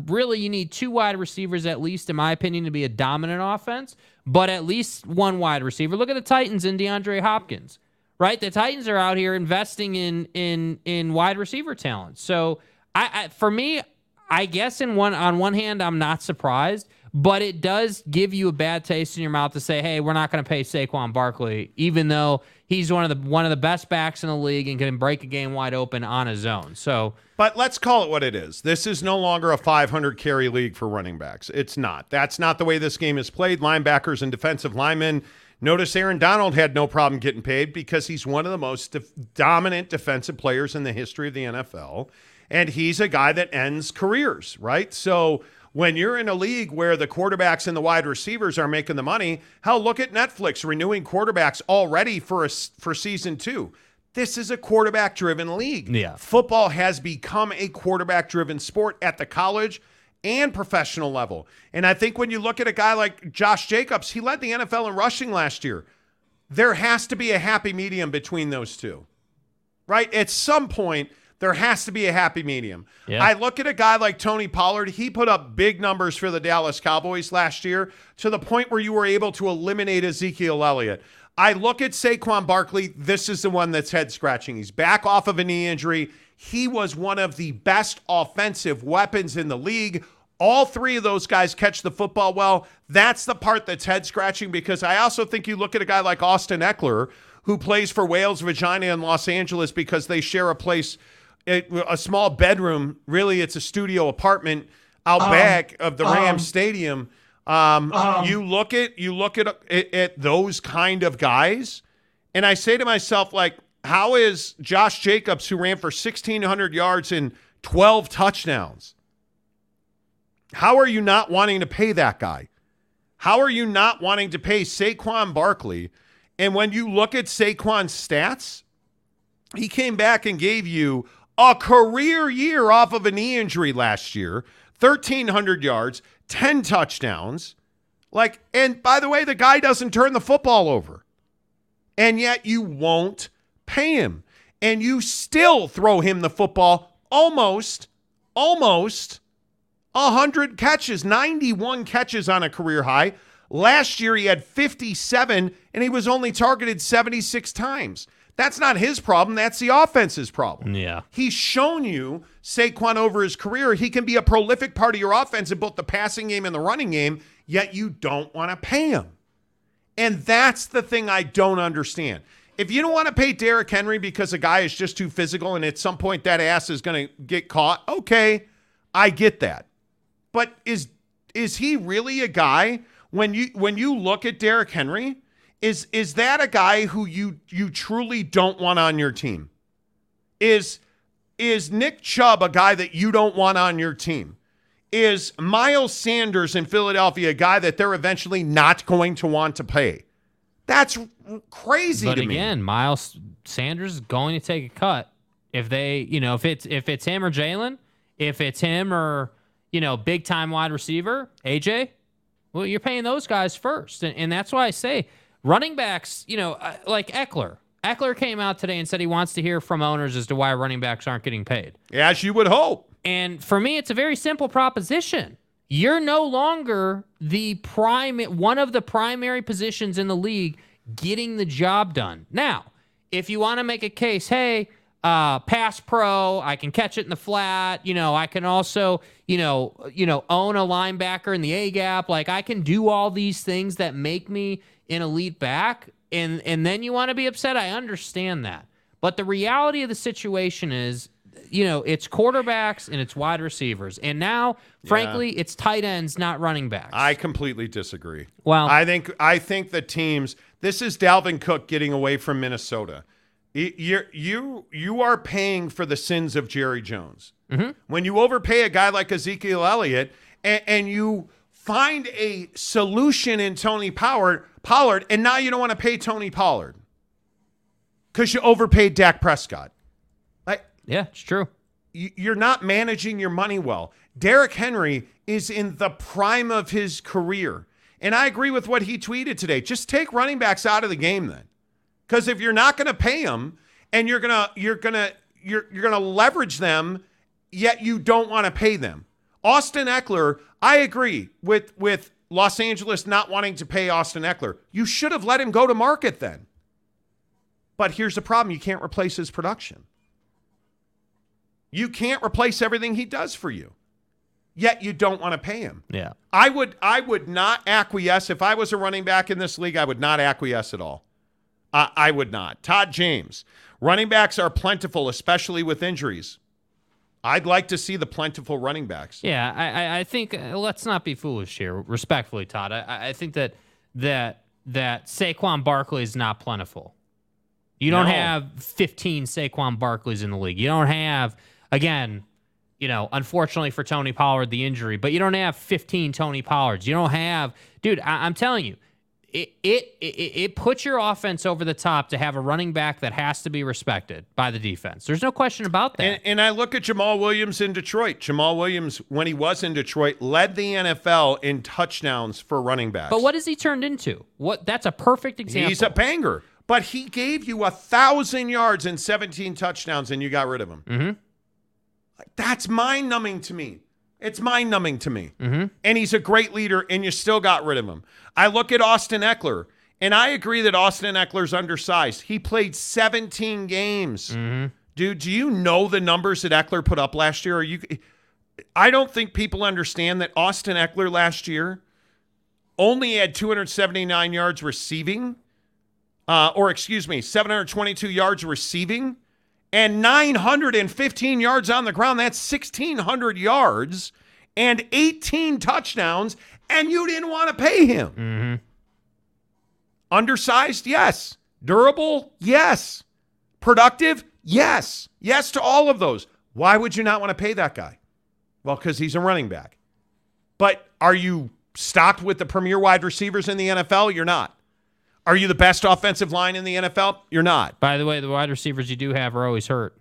really you need 2 wide receivers at least, in my opinion, to be a dominant offense, but at least 1 wide receiver. Look at the Titans and DeAndre Hopkins, right? The Titans are out here investing in wide receiver talent. So I for me, I guess on one hand, I'm not surprised, but it does give you a bad taste in your mouth to say, hey, we're not going to pay Saquon Barkley, even though he's one of the best backs in the league and can break a game wide open on his own. So, but let's call it what it is. This is no longer a 500 carry league for running backs. It's not. That's not the way this game is played. Linebackers and defensive linemen. Notice Aaron Donald had no problem getting paid because he's one of the most dominant defensive players in the history of the NFL, and he's a guy that ends careers, right? So when you're in a league where the quarterbacks and the wide receivers are making the money, hell, look at Netflix renewing quarterbacks already for season 2. This is a quarterback-driven league. Yeah. Football has become a quarterback-driven sport at the college and professional level. And I think when you look at a guy like Josh Jacobs, he led the NFL in rushing last year. There has to be a happy medium between those two, right? At some point, there has to be a happy medium. Yeah. I look at a guy like Tony Pollard. He put up big numbers for the Dallas Cowboys last year to the point where you were able to eliminate Ezekiel Elliott. I look at Saquon Barkley. This is the one that's head-scratching. He's back off of a knee injury. He was one of the best offensive weapons in the league. All 3 of those guys catch the football well. That's the part that's head-scratching, because I also think you look at a guy like Austin Eckler, who plays for Whale's Vagina in Los Angeles because they share a place – a small bedroom, really it's a studio apartment out back of the Rams stadium. You look at those kind of guys, and I say to myself, like, how is Josh Jacobs, who ran for 1,600 yards and 12 touchdowns, how are you not wanting to pay that guy? How are you not wanting to pay Saquon Barkley? And when you look at Saquon's stats, he came back and gave you a career year off of a knee injury last year, 1,300 yards, 10 touchdowns. Like, and by the way, the guy doesn't turn the football over. And yet you won't pay him. And you still throw him the football almost 100 catches, 91 catches on a career high. Last year he had 57, and he was only targeted 76 times. That's not his problem. That's the offense's problem. Yeah. He's shown you, Saquon, over his career, he can be a prolific part of your offense in both the passing game and the running game, yet you don't want to pay him. And that's the thing I don't understand. If you don't want to pay Derrick Henry because a guy is just too physical and at some point that ass is going to get caught, okay, I get that. But is Is he really a guy when you look at Derrick Henry? Is that a guy who you truly don't want on your team? Is Nick Chubb a guy that you don't want on your team? Is Miles Sanders in Philadelphia a guy that they're eventually not going to want to pay? That's crazy to me. But again, Miles Sanders is going to take a cut if they, if it's him or Jalen, if it's him or, big time wide receiver, AJ, well, you're paying those guys first. And that's why I say running backs, like Eckler. Eckler came out today and said he wants to hear from owners as to why running backs aren't getting paid. As you would hope. And for me, it's a very simple proposition. You're no longer one of the primary positions in the league getting the job done. Now, if you want to make a case, hey, pass pro, I can catch it in the flat, I can also, own a linebacker in the A-gap. Like, I can do all these things that make me an elite back. And then you want to be upset. I understand that. But the reality of the situation is, it's quarterbacks and it's wide receivers. And now, frankly, it's tight ends, not running backs. I completely disagree. Well, I think the teams, this is Dalvin Cook getting away from Minnesota. You are paying for the sins of Jerry Jones. Mm-hmm. When you overpay a guy like Ezekiel Elliott and you find a solution in Tony Pollard, and now you don't want to pay Tony Pollard because you overpaid Dak Prescott. Yeah, it's true. You're not managing your money well. Derrick Henry is in the prime of his career. And I agree with what he tweeted today. Just take running backs out of the game then. Because if you're not going to pay them and you're going to leverage them, yet you don't want to pay them. Austin Eckler, I agree with Los Angeles not wanting to pay Austin Eckler. You should have let him go to market then. But here's the problem. You can't replace his production. You can't replace everything he does for you, yet you don't want to pay him. Yeah, I would not acquiesce. If I was a running back in this league, I would not acquiesce at all. I would not. Todd James, running backs are plentiful, especially with injuries. I'd like to see the plentiful running backs. Yeah, I think let's not be foolish here, respectfully, Todd. I think that Saquon Barkley is not plentiful. You don't have 15 Saquon Barkleys in the league. You don't have... Again, unfortunately for Tony Pollard, the injury, but you don't have 15 Tony Pollards. You don't have... Dude, I'm telling you, it puts your offense over the top to have a running back that has to be respected by the defense. There's no question about that. And I look at Jamal Williams in Detroit. Jamal Williams, when he was in Detroit, led the NFL in touchdowns for running backs. But what has he turned into? That's a perfect example. He's a banger. But he gave you 1,000 yards and 17 touchdowns, and you got rid of him. Mm-hmm. That's mind-numbing to me. It's mind-numbing to me. Mm-hmm. And he's a great leader, and you still got rid of him. I look at Austin Eckler, and I agree that Austin Eckler's undersized. He played 17 games. Mm-hmm. Dude, do you know the numbers that Eckler put up last year? I don't think people understand that Austin Eckler last year only had 279 yards receiving. 722 yards receiving and 915 yards on the ground. That's 1,600 yards and 18 touchdowns, and you didn't want to pay him. Mm-hmm. Undersized? Yes. Durable? Yes. Productive? Yes. Yes to all of those. Why would you not want to pay that guy? Well, because he's a running back. But are you stocked with the premier wide receivers in the NFL? You're not. Are you the best offensive line in the NFL? You're not. By the way, the wide receivers you do have are always hurt.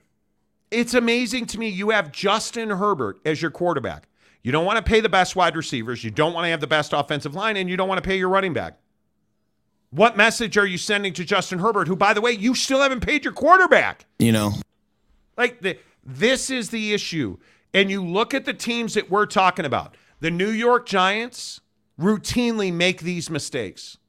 It's amazing to me. You have Justin Herbert as your quarterback. You don't want to pay the best wide receivers. You don't want to have the best offensive line, and you don't want to pay your running back. What message are you sending to Justin Herbert, who, by the way, you still haven't paid your quarterback? This is the issue. And you look at the teams that we're talking about. The New York Giants routinely make these mistakes.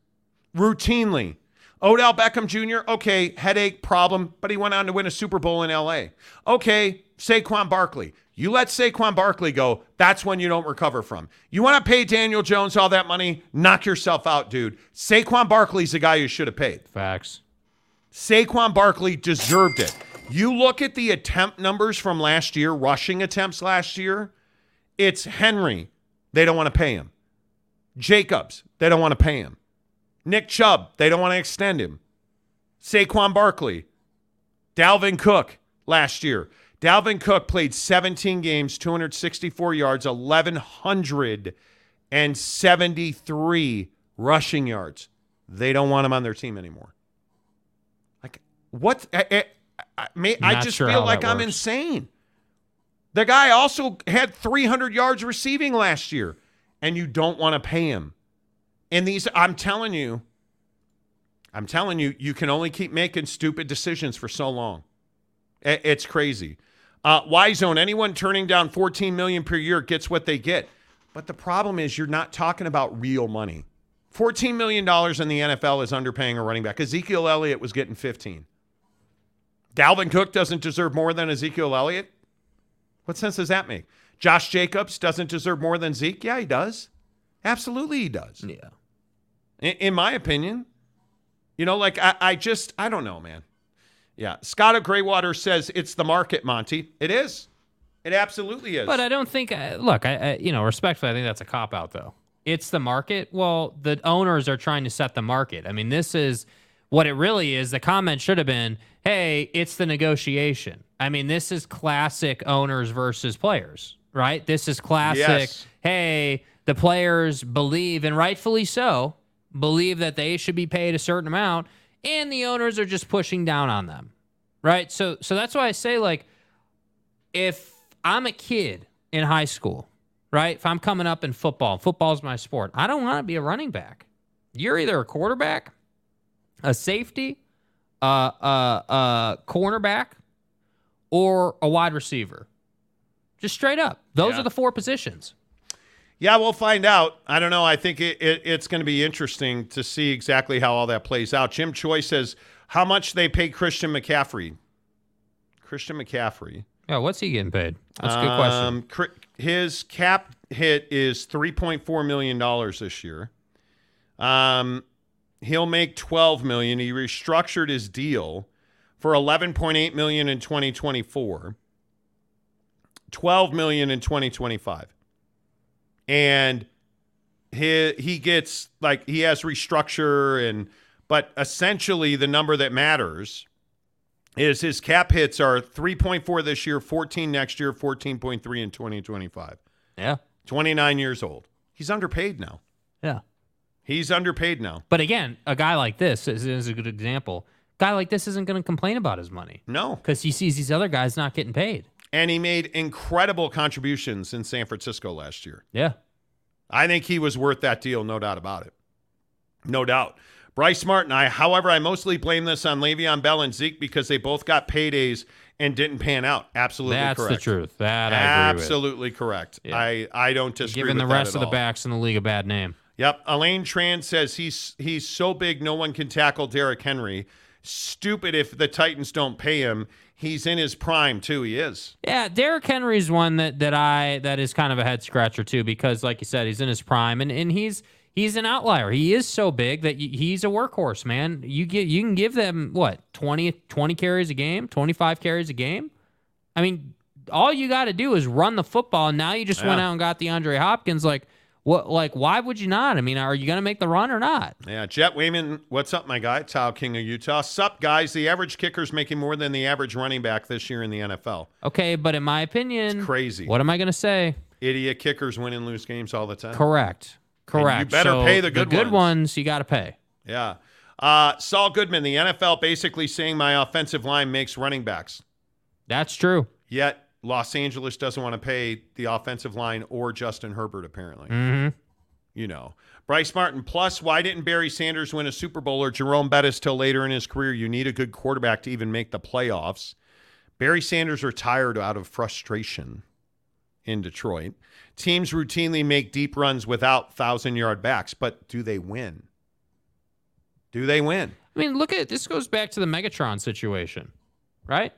Routinely. Odell Beckham Jr., okay, headache, problem, but he went on to win a Super Bowl in L.A. Okay, Saquon Barkley. You let Saquon Barkley go, that's one you don't recover from. You want to pay Daniel Jones all that money? Knock yourself out, dude. Saquon Barkley's the guy you should have paid. Facts. Saquon Barkley deserved it. You look at the attempt numbers from last year, rushing attempts last year, it's Henry, They don't want to pay him. Jacobs, they don't want to pay him. Nick Chubb, they don't want to extend him. Saquon Barkley, Dalvin Cook last year. Dalvin Cook played 17 games, 264 yards, 1,173 rushing yards. They don't want him on their team anymore. Like, what? I just feel like I'm insane. The guy also had 300 yards receiving last year, and you don't want to pay him. And these, I'm telling you, you can only keep making stupid decisions for so long. It's crazy. Y-Zone, anyone turning down $14 million per year gets what they get. But the problem is you're not talking about real money. $14 million in the NFL is underpaying a running back. Ezekiel Elliott was getting 15. Dalvin Cook doesn't deserve more than Ezekiel Elliott. What sense does that make? Josh Jacobs doesn't deserve more than Zeke. Yeah, he does. Absolutely he does. Yeah. In my opinion. You know, like, I don't know, man. Yeah. Scott of Greywater says it's the market, Monty. It is. It absolutely is. But I don't think, respectfully, I think that's a cop-out, though. It's the market. Well, the owners are trying to set the market. I mean, this is what it really is. The comment should have been, hey, it's the negotiation. I mean, this is classic owners versus players, right? This is classic, yes. Hey, the players believe, and rightfully so, believe that they should be paid a certain amount, and the owners are just pushing down on them, right? So that's why I say, like, if I'm a kid in high school, right, if I'm coming up in football's my sport, I don't want to be a running back. You're either a quarterback, a safety, a cornerback, or a wide receiver. Just straight up. Those are the four positions. Yeah, we'll find out. I don't know. I think it's going to be interesting to see exactly how all that plays out. Jim Choi says, how much they pay Christian McCaffrey? Christian McCaffrey. Yeah, what's he getting paid? That's a good question. His cap hit is $3.4 million this year. He'll make $12 million. He restructured his deal for $11.8 million in 2024, $12 million in 2025. And he gets, like, he has restructure, but essentially the number that matters is his cap hits are 3.4 this year, 14 next year, 14.3 in 2025. Yeah. 29 years old. He's underpaid now. Yeah. He's underpaid now. But again, a guy like this is a good example. A guy like this isn't going to complain about his money. No. Because he sees these other guys not getting paid. And he made incredible contributions in San Francisco last year. Yeah. I think he was worth that deal, no doubt about it. No doubt. Bryce Martin, I mostly blame this on Le'Veon Bell and Zeke because they both got paydays and didn't pan out. Absolutely correct. That's the truth. That I agree with. Absolutely correct. Yeah. I don't disagree with that at all. Giving the rest of the backs in the league a bad name. Yep. Elaine Tran says he's so big no one can tackle Derrick Henry. Stupid if the Titans don't pay him. He's in his prime too. He is. Yeah, Derrick Henry's one that is kind of a head scratcher too, because like you said, he's in his prime and he's an outlier. He is so big that he's a workhorse, man. You can give them what 20 carries a game, 25 carries a game. I mean, all you got to do is run the football. And now you just went out and got DeAndre Hopkins. Like what? Like why would you not? I mean, are you gonna make the run or not? Yeah, Jet Wayman, what's up, my guy? Tao King of Utah. Sup, guys? The average kicker's making more than the average running back this year in the NFL. Okay, but in my opinion, it's crazy. What am I gonna say? Idiot kickers win and lose games all the time. Correct. And you better pay the good ones. You got to pay. Yeah. Saul Goodman, the NFL basically saying my offensive line makes running backs. That's true. Yet. Los Angeles doesn't want to pay the offensive line or Justin Herbert, apparently. Mm-hmm. You know. Bryce Martin, plus, why didn't Barry Sanders win a Super Bowl or Jerome Bettis till later in his career? You need a good quarterback to even make the playoffs. Barry Sanders retired out of frustration in Detroit. Teams routinely make deep runs without 1,000-yard backs, but do they win? Do they win? I mean, look at this goes back to the Megatron situation, right?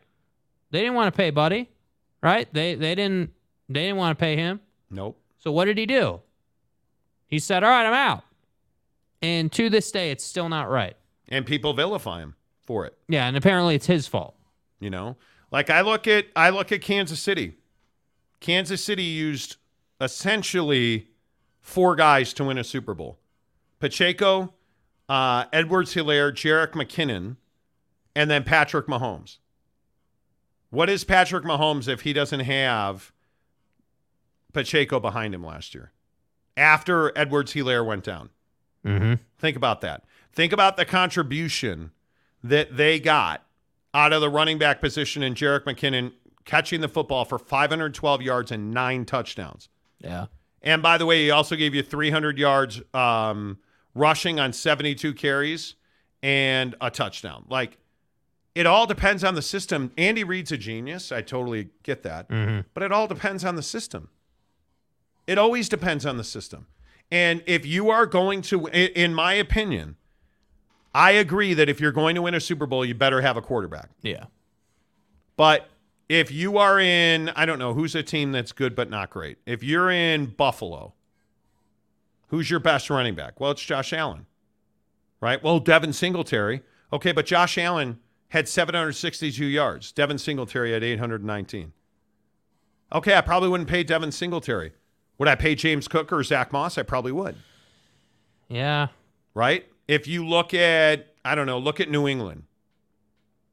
They didn't want to pay Buddy. Right? They didn't want to pay him. Nope. So what did he do? He said, all right, I'm out. And to this day, it's still not right. And people vilify him for it. Yeah, and apparently it's his fault. You know? Like I look at Kansas City. Kansas City used essentially four guys to win a Super Bowl. Pacheco, Edwards-Hilaire, Jerick McKinnon, and then Patrick Mahomes. What is Patrick Mahomes if he doesn't have Pacheco behind him last year? After Edwards-Hilaire went down. Mm-hmm. Think about that. Think about the contribution that they got out of the running back position and Jerick McKinnon catching the football for 512 yards and 9 touchdowns. Yeah. And by the way, he also gave you 300 yards rushing on 72 carries and a touchdown. Like, it all depends on the system. Andy Reid's a genius. I totally get that. Mm-hmm. But it all depends on the system. It always depends on the system. And if you are going to, in my opinion, I agree that if you're going to win a Super Bowl, you better have a quarterback. Yeah. But if you are in, I don't know, who's a team that's good but not great? If you're in Buffalo, who's your best running back? Well, it's Josh Allen, right? Well, Devin Singletary. Okay, but Josh Allen had 762 yards. Devin Singletary had 819. Okay, I probably wouldn't pay Devin Singletary. Would I pay James Cook or Zach Moss? I probably would. Yeah. Right? If you look at, I don't know, look at New England.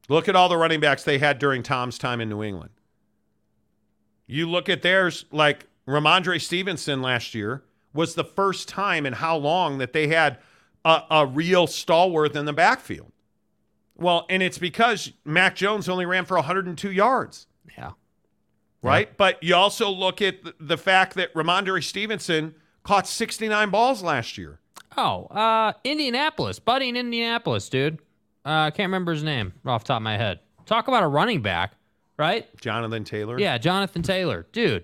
Look at all the running backs they had during Tom's time in New England. You look at theirs, like Ramondre Stevenson last year was the first time in how long that they had a real stalwart in the backfield. Well, and it's because Mac Jones only ran for 102 yards. Yeah. Right? Yeah. But you also look at the fact that Ramondre Stevenson caught 69 balls last year. Oh, Indianapolis. Buddy in Indianapolis, dude. I can't remember his name off the top of my head. Talk about a running back, right? Jonathan Taylor. Yeah, Jonathan Taylor. Dude,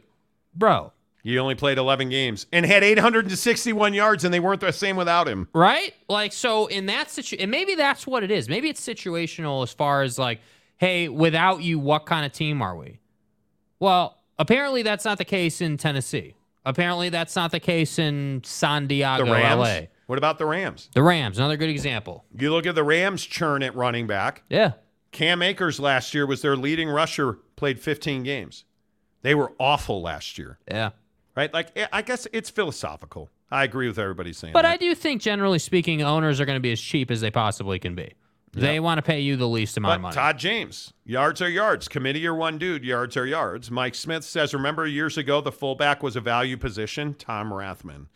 bro. You only played 11 games and had 861 yards, and they weren't the same without him. Right? Like, so in that situation, and maybe that's what it is. Maybe it's situational as far as like, hey, without you, what kind of team are we? Well, apparently that's not the case in Tennessee. Apparently that's not the case in San Diego, LA. What about the Rams? The Rams, another good example. You look at the Rams churn at running back. Yeah. Cam Akers last year was their leading rusher, played 15 games. They were awful last year. Yeah. Right? Like, I guess it's philosophical. I agree with everybody saying that. But I do think, generally speaking, owners are going to be as cheap as they possibly can be. They want to pay you the least amount of money. Todd James, yards are yards. Committee or one dude, yards are yards. Mike Smith says, remember years ago the fullback was a value position? Tom Rathman.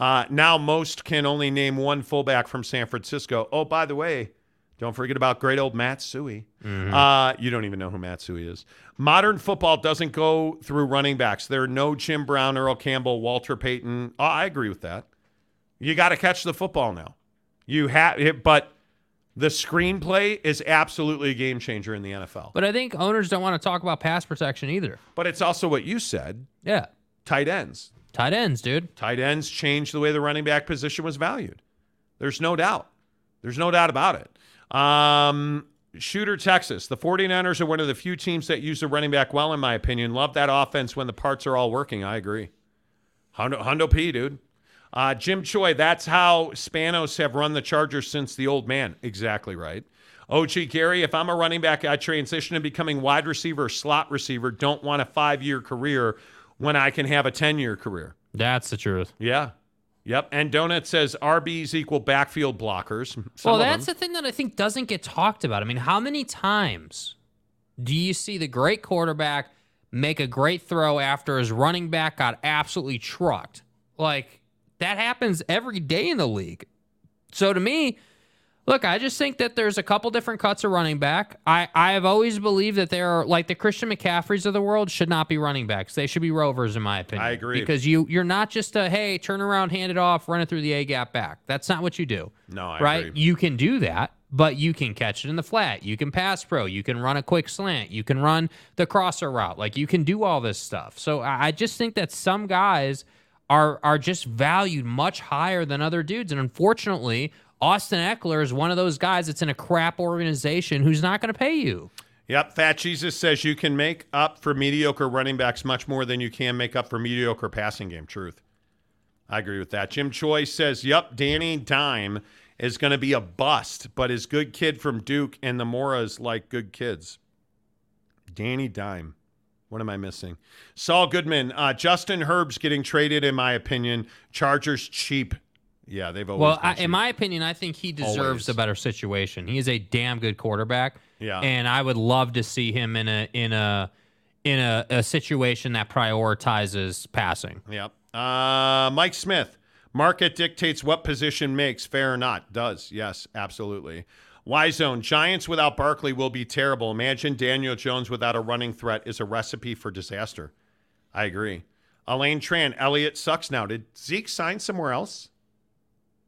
Now most can only name one fullback from San Francisco. Oh, by the way, don't forget about great old Matt Suey. Mm-hmm. You don't even know who Matt Suey is. Modern football doesn't go through running backs. There are no Jim Brown, Earl Campbell, Walter Payton. Oh, I agree with that. You got to catch the football now. You have, but... The screenplay is absolutely a game changer in the NFL. But I think owners don't want to talk about pass protection either. But it's also what you said. Yeah. Tight ends. Tight ends, dude. Tight ends changed the way the running back position was valued. There's no doubt. There's no doubt about it. Shooter, Texas. The 49ers are one of the few teams that use the running back well, in my opinion. Love that offense when the parts are all working. I agree. Hundo P, dude. Jim Choi, that's how Spanos have run the Chargers since the old man. Exactly right. Ochi Gary, if I'm a running back, I transition to becoming wide receiver, slot receiver. Don't want a 5-year career when I can have a 10-year career. That's the truth. Yeah. Yep. And Donut says RBs equal backfield blockers. Well, that's the thing that I think doesn't get talked about. I mean, how many times do you see the great quarterback make a great throw after his running back got absolutely trucked? Like... That happens every day in the league. So to me, look, I just think that there's a couple different cuts of running back. I have always believed that there are, like, the Christian McCaffreys of the world should not be running backs. They should be rovers, in my opinion. I agree. Because you're not just a, hey, turn around, hand it off, run it through the A-gap back. That's not what you do. No, I agree. You can do that, but you can catch it in the flat. You can pass pro. You can run a quick slant. You can run the crosser route. Like, you can do all this stuff. So I just think that some guys... are just valued much higher than other dudes. And unfortunately, Austin Eckler is one of those guys that's in a crap organization who's not going to pay you. Yep. Fat Jesus says you can make up for mediocre running backs much more than you can make up for mediocre passing game. Truth. I agree with that. Jim Choi says, yep, Danny Dime is going to be a bust, but is good kid from Duke and the Moras like good kids. Danny Dime. What am I missing? Saul Goodman, Justin Herb's getting traded, in my opinion. Chargers cheap. Yeah, they've always been cheap. In my opinion, I think he deserves a better situation. He is a damn good quarterback. Yeah, and I would love to see him in a situation that prioritizes passing. Yep. Mike Smith, market dictates what position makes, fair or not. Does, yes, absolutely. Y-Zone, Giants without Barkley will be terrible. Imagine Daniel Jones without a running threat is a recipe for disaster. I agree. Elaine Tran, Elliott sucks now. Did Zeke sign somewhere else?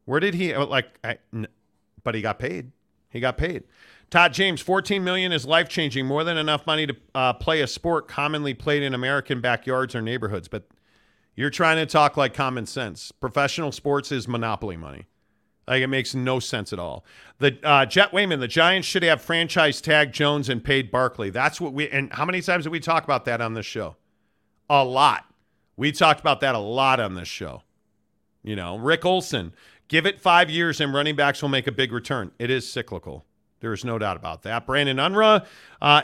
Where did he? But he got paid. He got paid. Todd James, $14 million is life-changing. More than enough money to play a sport commonly played in American backyards or neighborhoods. But you're trying to talk like common sense. Professional sports is monopoly money. Like, it makes no sense at all. Jet Wayman, the Giants should have franchise tag Jones and paid Barkley. That's what we, and how many times did we talk about that on this show? A lot. We talked about that a lot on this show. You know, Rick Olson, give it 5 years and running backs will make a big return. It is cyclical. There is no doubt about that. Brandon Unruh,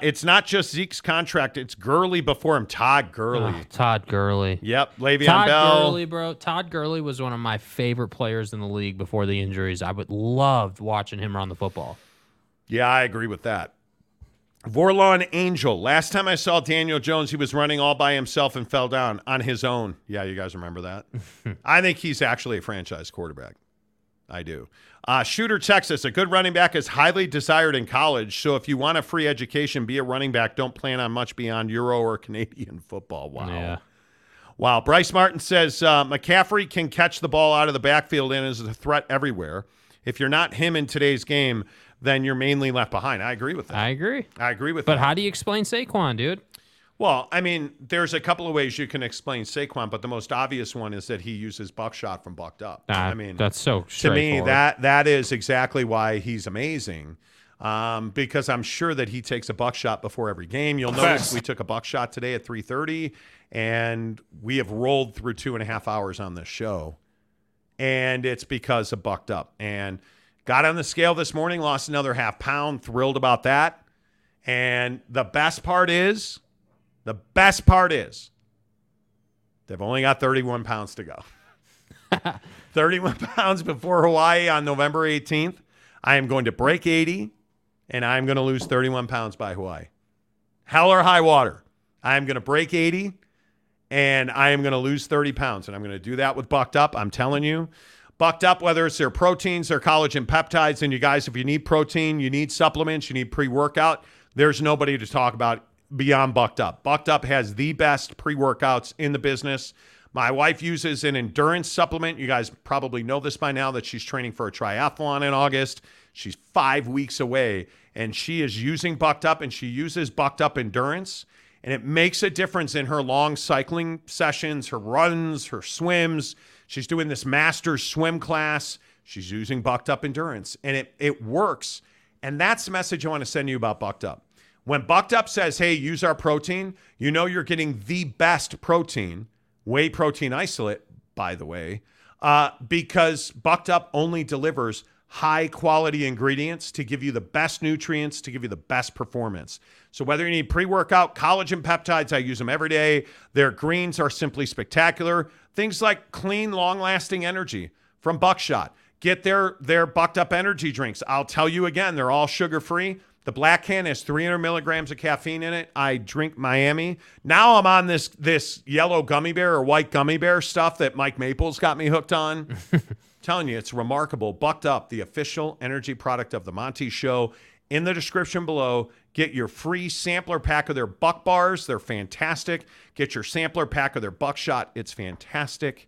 it's not just Zeke's contract. It's Gurley before him. Todd Gurley. Oh, Todd Gurley. Yep. Le'Veon Bell. Todd Gurley, bro. Todd Gurley was one of my favorite players in the league before the injuries. I would love watching him run the football. Yeah, I agree with that. Vorlon Angel. Last time I saw Daniel Jones, he was running all by himself and fell down on his own. Yeah, you guys remember that? I think he's actually a franchise quarterback. I do. Shooter, Texas, a good running back is highly desired in college. So if you want a free education, be a running back. Don't plan on much beyond Euro or Canadian football. Wow. Yeah. Wow. Bryce Martin says, McCaffrey can catch the ball out of the backfield and is a threat everywhere. If you're not him in today's game, then you're mainly left behind. I agree with that. I agree with that. But how do you explain Saquon, dude? Well, I mean, there's a couple of ways you can explain Saquon, but the most obvious one is that he uses buckshot from Bucked Up. I mean, that's so straightforward. To me, that is exactly why he's amazing, because I'm sure that he takes a buckshot before every game. You'll notice we took a buckshot today at 3:30, and we have rolled through 2.5 hours on this show, and it's because of Bucked Up. And got on the scale this morning, lost another half pound, thrilled about that. And the best part is... they've only got 31 pounds to go. 31 pounds before Hawaii on November 18th. I am going to break 80, and I'm going to lose 31 pounds by Hawaii. Hell or high water. I am going to break 80, and I am going to lose 30 pounds, and I'm going to do that with Bucked Up. I'm telling you. Bucked Up, whether it's their proteins, their collagen peptides, and you guys, if you need protein, you need supplements, you need pre-workout, there's nobody to talk about beyond Bucked Up. Bucked Up has the best pre-workouts in the business. My wife uses an endurance supplement. You guys probably know this by now that she's training for a triathlon in August. She's 5 weeks away, and she is using Bucked Up, and she uses Bucked Up Endurance, and it makes a difference in her long cycling sessions, her runs, her swims. She's doing this master's swim class. She's using Bucked Up Endurance, and it works. And that's the message I want to send you about Bucked Up. When Bucked Up says, hey, use our protein, you know you're getting the best protein, whey protein isolate, by the way, because Bucked Up only delivers high-quality ingredients to give you the best nutrients, to give you the best performance. So whether you need pre-workout, collagen peptides, I use them every day. Their greens are simply spectacular. Things like clean, long-lasting energy from Buckshot. Get their Bucked Up energy drinks. I'll tell you again, they're all sugar-free. The black can has 300 milligrams of caffeine in it. I drink Miami. Now I'm on this yellow gummy bear or white gummy bear stuff that Mike Maples got me hooked on. Telling you, it's remarkable. Bucked Up, the official energy product of The Monty Show. In the description below, get your free sampler pack of their Buck Bars. They're fantastic. Get your sampler pack of their Buckshot. It's fantastic.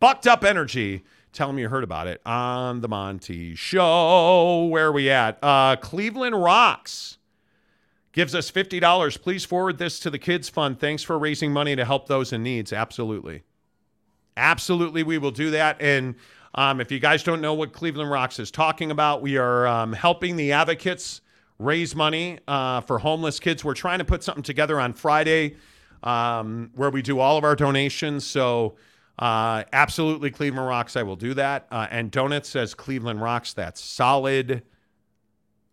Bucked Up Energy. Tell them you heard about it on The Monty Show. Where are we at? Cleveland Rocks gives us $50. Please forward this to the Kids Fund. Thanks for raising money to help those in need. Absolutely. Absolutely, we will do that. And if you guys don't know what Cleveland Rocks is talking about, we are helping the advocates raise money for homeless kids. We're trying to put something together on Friday where we do all of our donations. So... absolutely, Cleveland Rocks, I will do that. And Donuts says Cleveland Rocks, that's solid.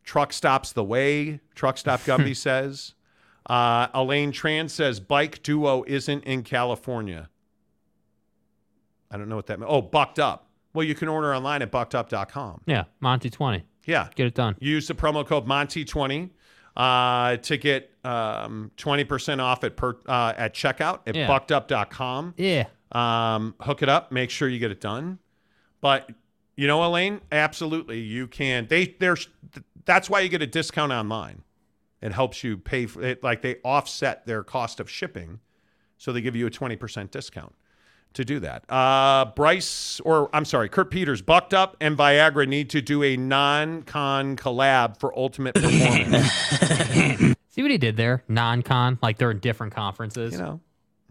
Truck Stops the Way, Truck Stop Gumby says. Elaine Tran says bike duo isn't in California. I don't know what that means. Oh, Bucked Up. Well, you can order online at buckedup.com. Yeah, Monty20. Yeah. Get it done. Use the promo code Monty20 to get 20% off at checkout at buckedup.com. Yeah. Hook it up. Make sure you get it done. But, you know, Elaine, absolutely you can. That's why you get a discount online. It helps you pay for it. Like, they offset their cost of shipping, so they give you a 20% discount to do that. Kurt Peters, Bucked Up and Viagra need to do a non-con collab for ultimate performance. See what he did there? Non-con, like they're in different conferences. You know,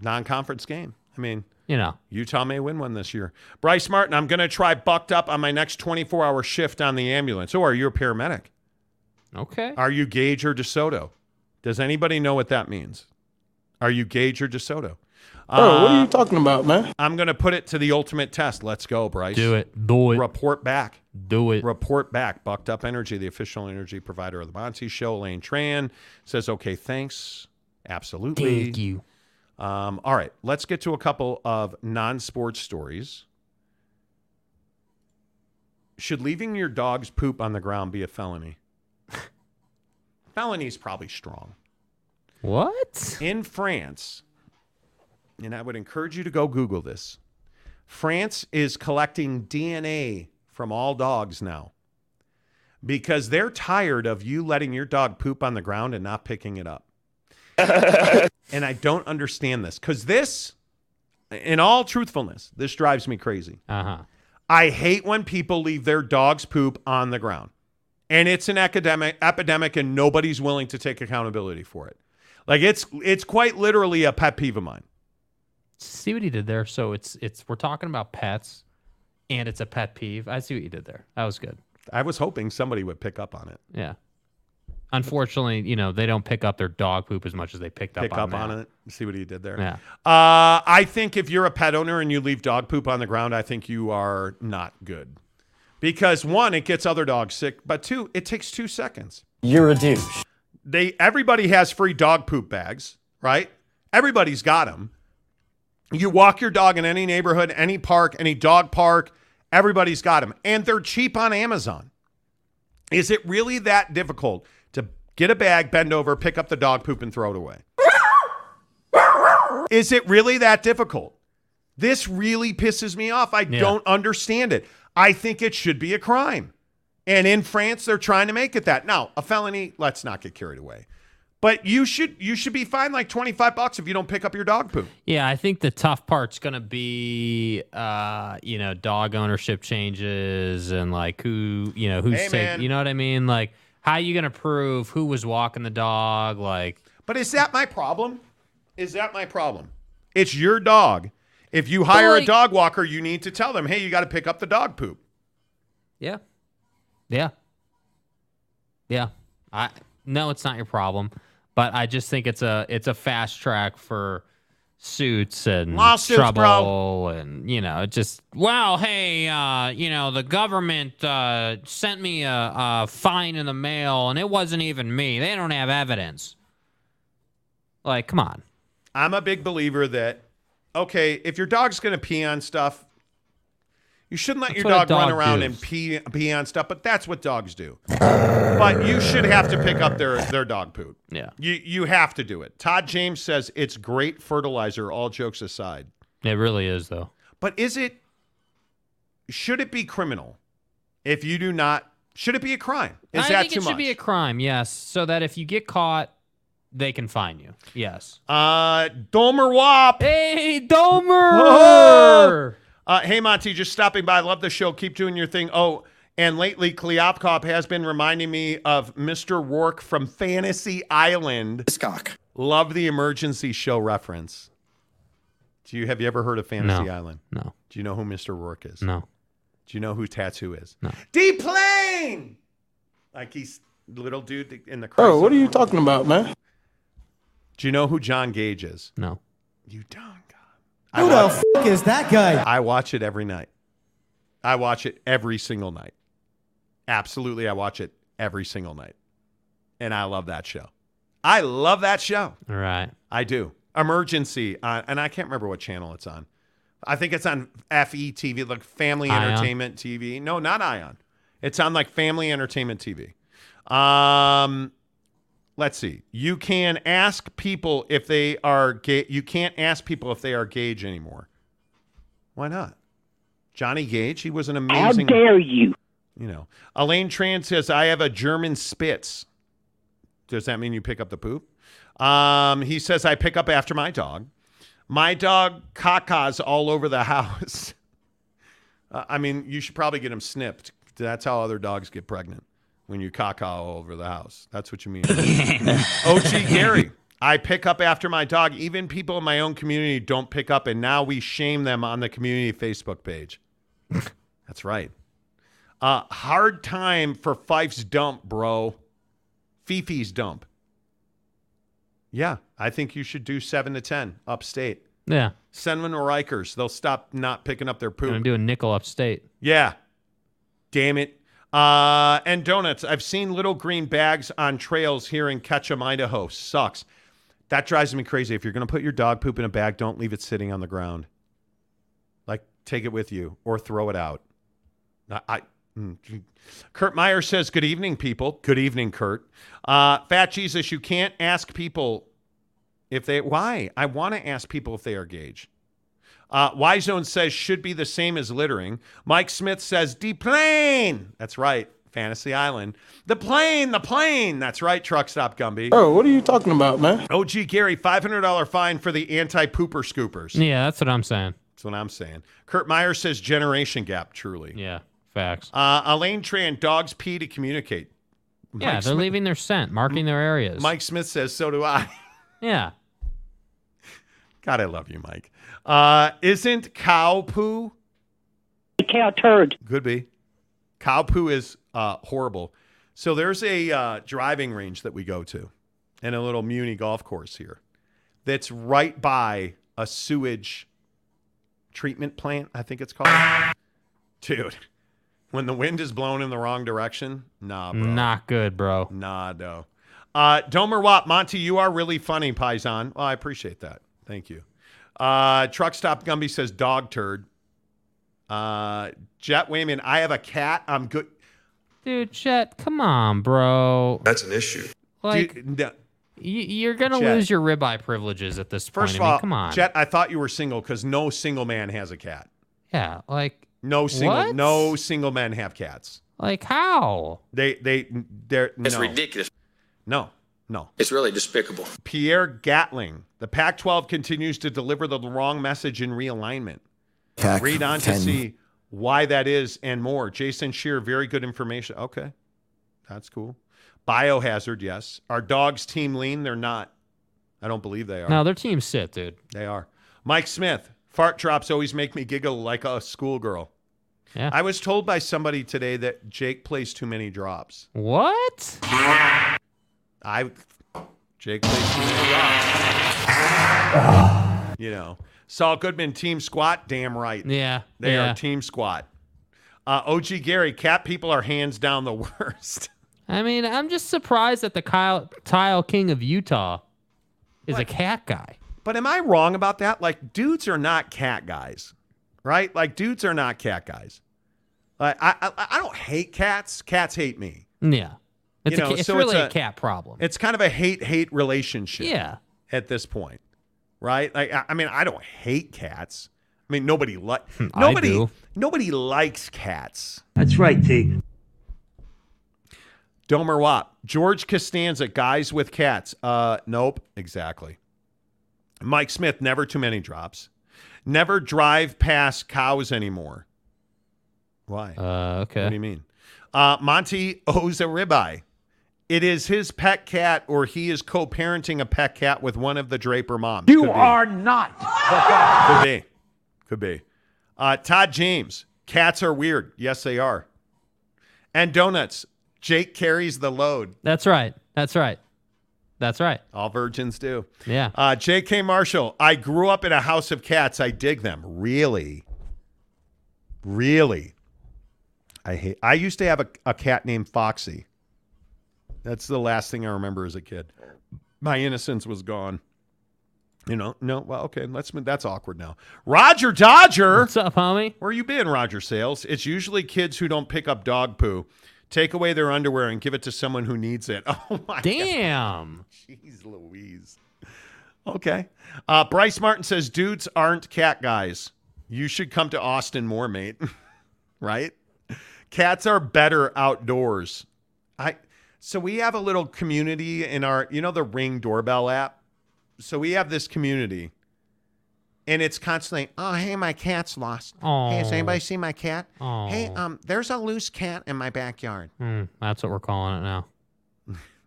non-conference game. I mean, you know, Utah may win one this year. Bryce Martin, I'm going to try Bucked Up on my next 24-hour shift on the ambulance. Oh, are you a paramedic? Okay. Are you Gage or DeSoto? Does anybody know what that means? Are you Gage or DeSoto? Oh, what are you talking about, man? I'm going to put it to the ultimate test. Let's go, Bryce. Do it. Do it. Report back. Do it. Report back. Bucked Up Energy, the official energy provider of the Monty Show. Elaine Tran says, okay, thanks. Absolutely. Thank you. All right. Let's get to a couple of non-sports stories. Should leaving your dog's poop on the ground be a felony? Felony's probably strong. What? In France... and I would encourage you to go Google this. France is collecting DNA from all dogs now because they're tired of you letting your dog poop on the ground and not picking it up. And I don't understand this because this, in all truthfulness, this drives me crazy. Uh-huh. I hate when people leave their dog's poop on the ground. And it's an epidemic and nobody's willing to take accountability for it. Like, it's quite literally a pet peeve of mine. See what he did there. So it's we're talking about pets, and it's a pet peeve. I see what you did there. That was good. I was hoping somebody would pick up on it. Yeah. Unfortunately, you know, they don't pick up their dog poop as much as they picked up on it. See what he did there. Yeah. I think if you're a pet owner and you leave dog poop on the ground, I think you are not good. Because one, it gets other dogs sick, but two, it takes 2 seconds. You're a douche. Everybody has free dog poop bags, right? Everybody's got them. You walk your dog in any neighborhood, any park, any dog park, everybody's got them. And they're cheap on Amazon. Is it really that difficult to get a bag, bend over, pick up the dog poop, and throw it away? Is it really that difficult? This really pisses me off. I don't understand it. I think it should be a crime. And in France, they're trying to make it that. Now, a felony, let's not get carried away. But you should be fined like $25 if you don't pick up your dog poop. Yeah, I think the tough part's going to be, dog ownership changes and like who's taking, you know what I mean? Like, how are you going to prove who was walking the dog? Like, but is that my problem? It's your dog. If you hire a dog walker, you need to tell them, hey, you got to pick up the dog poop. Yeah. Yeah. Yeah. No, it's not your problem. But I just think it's a fast track for suits and lawsuits, trouble, bro. And the government sent me a fine in the mail, and it wasn't even me. They don't have evidence. Like, come on. I'm a big believer that if your dog's gonna pee on stuff, you shouldn't let your dog run around and pee on stuff, but that's what dogs do. But you should have to pick up their dog poop. Yeah. You have to do it. Todd James says it's great fertilizer, all jokes aside. It really is, though. But should it be criminal if you do not, should it be a crime? Is that too much? I think it should be a crime, yes, so that if you get caught, they can fine you, yes. Domer Wop. Hey, Domer! Hey, Monty, just stopping by. Love the show. Keep doing your thing. Oh, and lately, Kliavkoff has been reminding me of Mr. Rourke from Fantasy Island. Hiscock. Love the emergency show reference. Have you ever heard of Fantasy Island? No. Do you know who Mr. Rourke is? No. Do you know who Tattoo is? No. D-Plane! Like, he's the little dude in the crowd. Oh, what are you talking about, man? Do you know who John Gage is? No. You don't. Who the fuck is that guy? I watch it every night. I watch it every single night. Absolutely, I watch it every single night. And I love that show. I love that show. Right. I do. Emergency. And I can't remember what channel it's on. I think it's on FE TV, like Family Ion. Entertainment TV. No, not Ion. It's on like Family Entertainment TV. Let's see. You can ask people if they are gay. You can't ask people if they are Gage anymore. Why not? Johnny Gage, he was an amazing. How dare you? You know, Elaine Tran says, I have a German Spitz. Does that mean you pick up the poop? He says, I pick up after my dog. My dog caca's all over the house. I mean, you should probably get him snipped. That's how other dogs get pregnant, when you caca all over the house. That's what you mean. OG Gary, I pick up after my dog. Even people in my own community don't pick up, and now we shame them on the community Facebook page. That's right. Hard time for Fife's dump, bro. Fifi's dump. Yeah, I think you should do 7 to 10 upstate. Yeah. Send them to Rikers. They'll stop not picking up their poop. I'm doing nickel upstate. Yeah. Damn it. And donuts. I've seen little green bags on trails here in Ketchum, Idaho. Sucks. That drives me crazy. If you're going to put your dog poop in a bag, don't leave it sitting on the ground. Like, take it with you or throw it out. Kurt Meyer says, good evening, people. Good evening, Kurt. Fat Jesus, you can't ask people if they... Why? I want to ask people if they are Gage. Y-Zone says, should be the same as littering. Mike Smith says, deplane. That's right. Fantasy Island. The plane. That's right, Truck Stop Gumby. Oh, what are you talking about, man? OG Gary, $500 fine for the anti-pooper scoopers. Yeah, that's what I'm saying. Kurt Meyer says, generation gap, truly. Yeah. Facts. Elaine Tran, dogs pee to communicate. Mike Smith, they're leaving their scent, marking their areas. Mike Smith says, so do I. Yeah. God, I love you, Mike. Isn't cow poo? Cow turd. Could be. Cow poo is horrible. So there's a driving range that we go to and a little muni golf course here that's right by a sewage treatment plant, I think it's called. Dude. When the wind is blowing in the wrong direction, nah, bro. Not good, bro. Nah, no. Domer Watt, Monty, you are really funny, Paisan. Well, I appreciate that. Thank you. Truck Stop Gumby says dog turd. Jet Wayman, I have a cat. I'm good. Dude, Jet, come on, bro. That's an issue. Like, dude, no. You're going to lose your ribeye privileges at this point. First of all, come on. Jet, I thought you were single because no single man has a cat. Yeah, like... No single men have cats. Like how? It's ridiculous. No. It's really despicable. Pierre Gatling. The Pac-12 continues to deliver the wrong message in realignment. Pac-10. Read on to see why that is and more. Jason Shear, very good information. Okay. That's cool. Biohazard, yes. Are dogs team lean? They're not. I don't believe they are. No, their team's sit, dude. They are. Mike Smith. Fart drops always make me giggle like a schoolgirl. Yeah. I was told by somebody today that Jake plays too many drops. What? Jake plays too many drops. You know. Saul Goodman, team squat, damn right. Yeah. They are team squat. OG Gary, cat people are hands down the worst. I mean, I'm just surprised that the Tile King of Utah is a cat guy. But am I wrong about that? Like, dudes are not cat guys, right? Like, dudes are not cat guys. Like, I don't hate cats. Cats hate me. Yeah. It's really a cat problem. It's kind of a hate relationship at this point, right? Like, I mean, I don't hate cats. I mean, nobody likes cats. That's right, T. Domer Wop. George Costanza, guys with cats. Nope. Exactly. Mike Smith, never too many drops. Never drive past cows anymore. Why? Okay. What do you mean? Monty owes a ribeye. It is his pet cat, or he is co-parenting a pet cat with one of the Draper moms. You are not. Could be. Todd James, cats are weird. Yes, they are. And donuts, Jake carries the load. That's right. All virgins do. Yeah. J.K. Marshall, I grew up in a house of cats. I dig them. Really? I used to have a cat named Foxy. That's the last thing I remember as a kid. My innocence was gone. You know, no, well, okay, that's awkward now. Roger Dodger. What's up, homie? Where you been, Roger Sales? It's usually kids who don't pick up dog poo. Take away their underwear and give it to someone who needs it. Oh, my God. Damn. Jeez Louise. Okay. Bryce Martin says, dudes aren't cat guys. You should come to Austin more, mate. Right? Cats are better outdoors. So we have a little community in our, you know, the Ring doorbell app? So we have this community, and it's constantly, oh, hey, my cat's lost. Aww. Hey, has anybody seen my cat? Aww. Hey, there's a loose cat in my backyard. That's what we're calling it now.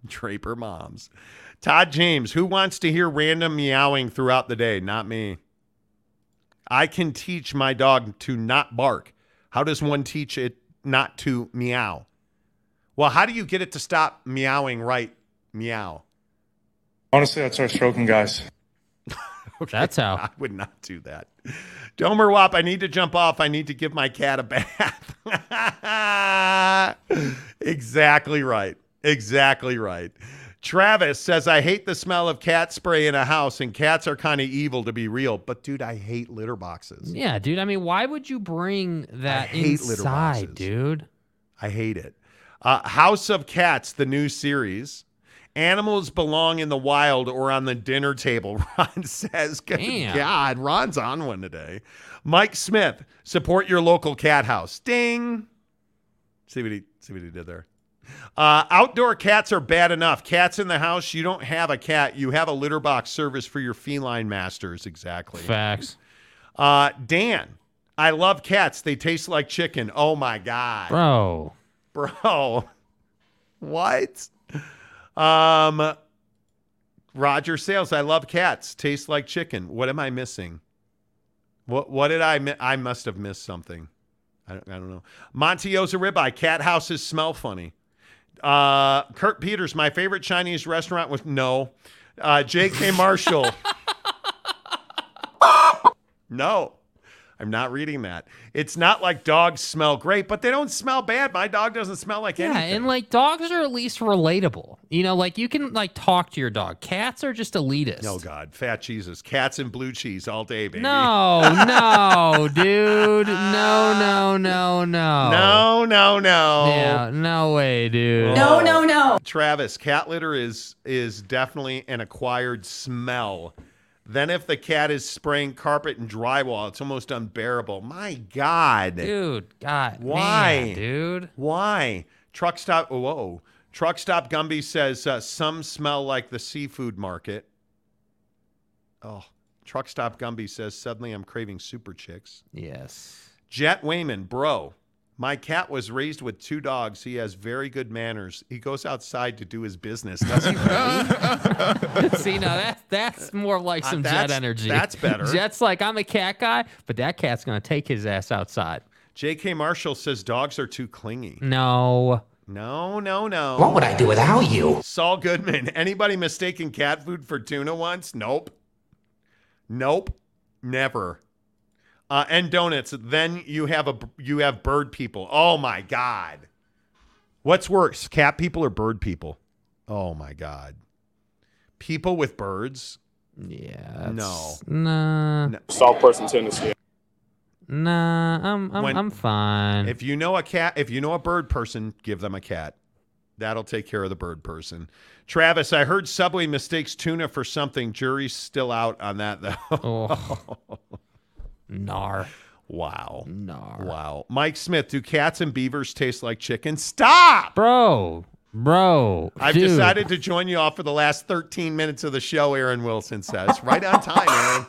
Draper moms. Todd James, who wants to hear random meowing throughout the day? Not me. I can teach my dog to not bark. How does one teach it not to meow? Well, how do you get it to stop meowing right meow? Honestly, I'd start stroking guys. Okay. That's how. I would not do that. Domer Wop, I need to jump off. I need to give my cat a bath. Exactly right. Exactly right. Travis says, I hate the smell of cat spray in a house, and cats are kind of evil to be real. But, dude, I hate litter boxes. Yeah, dude. I mean, why would you bring that inside, dude? I hate it. House of Cats, the new series. Animals belong in the wild or on the dinner table, Ron says. Good God, Ron's on one today. Mike Smith, support your local cat house. Ding. See what he did there. Outdoor cats are bad enough. Cats in the house, you don't have a cat. You have a litter box service for your feline masters. Exactly. Facts. Dan, I love cats. They taste like chicken. Oh, my God. Bro. What? Roger Sales, I love cats. Taste like chicken. What am I missing? What did I miss? I must have missed something. I don't know. Monteo's a ribeye. Cat houses smell funny. Kurt Peters, my favorite Chinese restaurant was no. J.K. Marshall. No. I'm not reading that. It's not like dogs smell great, but they don't smell bad. My dog doesn't smell like anything. Yeah, and like dogs are at least relatable. You know, like you can like talk to your dog. Cats are just elitist. Oh, God. Fat Jesus. Cats and blue cheese all day, baby. No, dude. No. No. Yeah, no way, dude. No. Travis, cat litter is definitely an acquired smell. Then if the cat is spraying carpet and drywall, it's almost unbearable. My God. Dude, God. Why? Man, dude. Why? Truck Stop Gumby says, some smell like the seafood market. Oh, Truck Stop Gumby says, suddenly I'm craving Super Chicks. Yes. Jet Wayman, bro. My cat was raised with 2 dogs. He has very good manners. He goes outside to do his business, doesn't he? See, now that's more like some Jet energy. That's better. Jet's like, I'm a cat guy, but that cat's going to take his ass outside. J.K. Marshall says dogs are too clingy. No. What would I do without you? Saul Goodman, anybody mistaken cat food for tuna once? Nope. Never. And donuts. Then you have bird people. Oh my God! What's worse, cat people or bird people? Oh my God! People with birds? Yeah. No. Salt person Tennessee. Nah, I'm fine. If you know a cat, if you know a bird person, give them a cat. That'll take care of the bird person. Travis, I heard Subway mistakes tuna for something. Jury's still out on that though. Oh. Wow. Mike Smith, do cats and beavers taste like chicken? Stop! Bro. I've decided to join you all for the last 13 minutes of the show, Aaron Wilson says. Right on time, Aaron.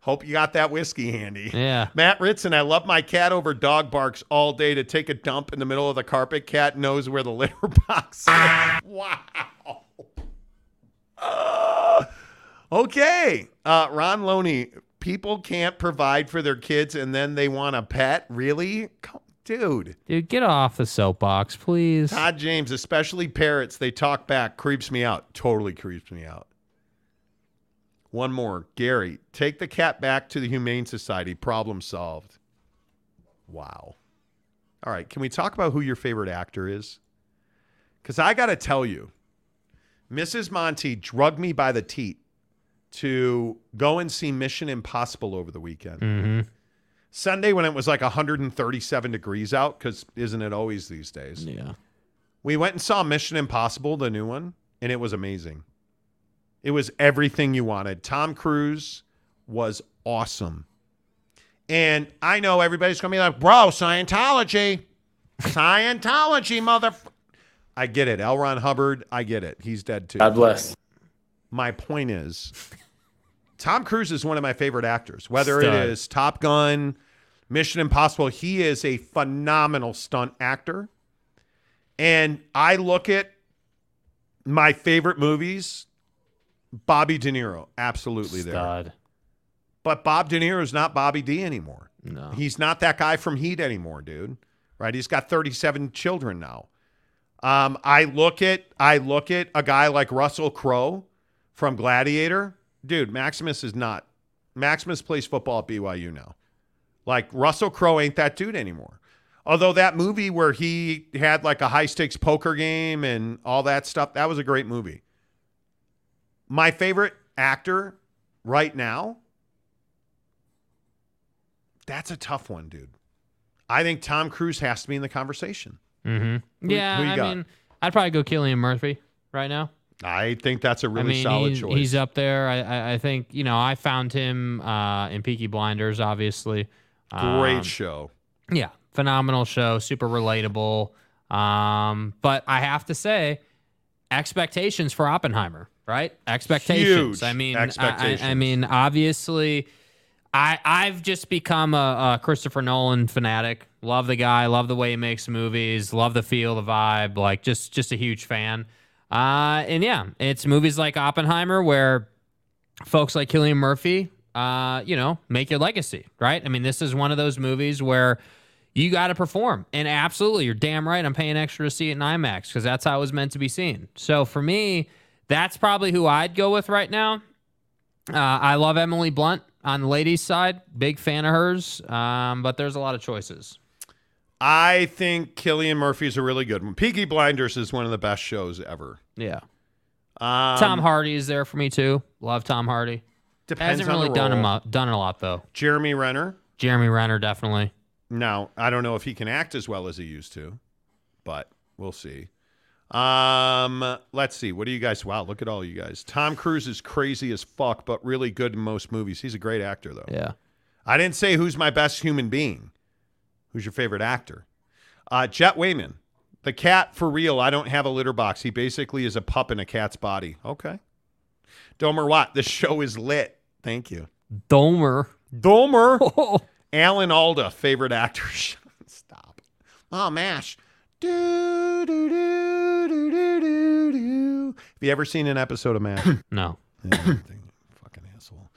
Hope you got that whiskey handy. Yeah. Matt Ritson, I love my cat over dog barks all day. To take a dump in the middle of the carpet, cat knows where the litter box is. Wow. Okay. Ron Loney, people can't provide for their kids and then they want a pet? Really? Dude. Dude, get off the soapbox, please. Todd James, especially parrots, they talk back. Creeps me out. Totally creeps me out. One more. Gary, take the cat back to the Humane Society. Problem solved. Wow. All right. Can we talk about who your favorite actor is? Because I got to tell you, Mrs. Monty drugged me by the teat to go and see Mission Impossible over the weekend. Mm-hmm. Sunday, when it was like 137 degrees out, because isn't it always these days? Yeah. We went and saw Mission Impossible, the new one, and it was amazing. It was everything you wanted. Tom Cruise was awesome. And I know everybody's going to be like, bro, Scientology. Scientology, mother... I get it. L. Ron Hubbard, I get it. He's dead too. God bless. My point is, Tom Cruise is one of my favorite actors. Whether it is Top Gun, Mission Impossible, he is a phenomenal stunt actor. And I look at my favorite movies, Bobby De Niro, absolutely stud. There. But Bob De Niro is not Bobby D anymore. No. He's not that guy from Heat anymore, dude. Right? He's got 37 children now. I look at a guy like Russell Crowe from Gladiator. Dude, Maximus plays football at BYU now. Like, Russell Crowe ain't that dude anymore. Although that movie where he had like a high stakes poker game and all that stuff, that was a great movie. My favorite actor right now, that's a tough one, dude. I think Tom Cruise has to be in the conversation. Mm-hmm. Who you got? I'd probably go Cillian Murphy right now. I think that's a really solid choice. He's up there. I think, I found him in Peaky Blinders, obviously. Great show. Yeah, phenomenal show, super relatable. But I have to say, expectations for Oppenheimer, right? Expectations. Huge. Expectations. I mean, obviously... I've just become a Christopher Nolan fanatic. Love the guy. Love the way he makes movies. Love the feel, the vibe. Like, just a huge fan. And yeah, it's movies like Oppenheimer where folks like Cillian Murphy, make your legacy, right? I mean, this is one of those movies where you got to perform. And absolutely, you're damn right. I'm paying extra to see it in IMAX because that's how it was meant to be seen. So for me, that's probably who I'd go with right now. I love Emily Blunt. On the ladies' side, big fan of hers, but there's a lot of choices. I think Cillian Murphy's a really good one. Peaky Blinders is one of the best shows ever. Yeah. Tom Hardy is there for me, too. Love Tom Hardy. Depends on the role. Hasn't really done a lot, though. Jeremy Renner. Jeremy Renner, definitely. Now, I don't know if he can act as well as he used to, but we'll see. Let's see. What do you guys? Wow, look at all you guys. Tom Cruise is crazy as fuck, but really good in most movies. He's a great actor, though. Yeah. I didn't say who's my best human being. Who's your favorite actor? Jet Wayman, the cat for real. I don't have a litter box. He basically is a pup in a cat's body. Okay. Domer Watt, the show is lit. Thank you. Domer. Oh. Alan Alda, favorite actor. Stop. Oh, MASH. Do, do, do, do, do, do, do. Have you ever seen an episode of MASH? No. Fucking asshole.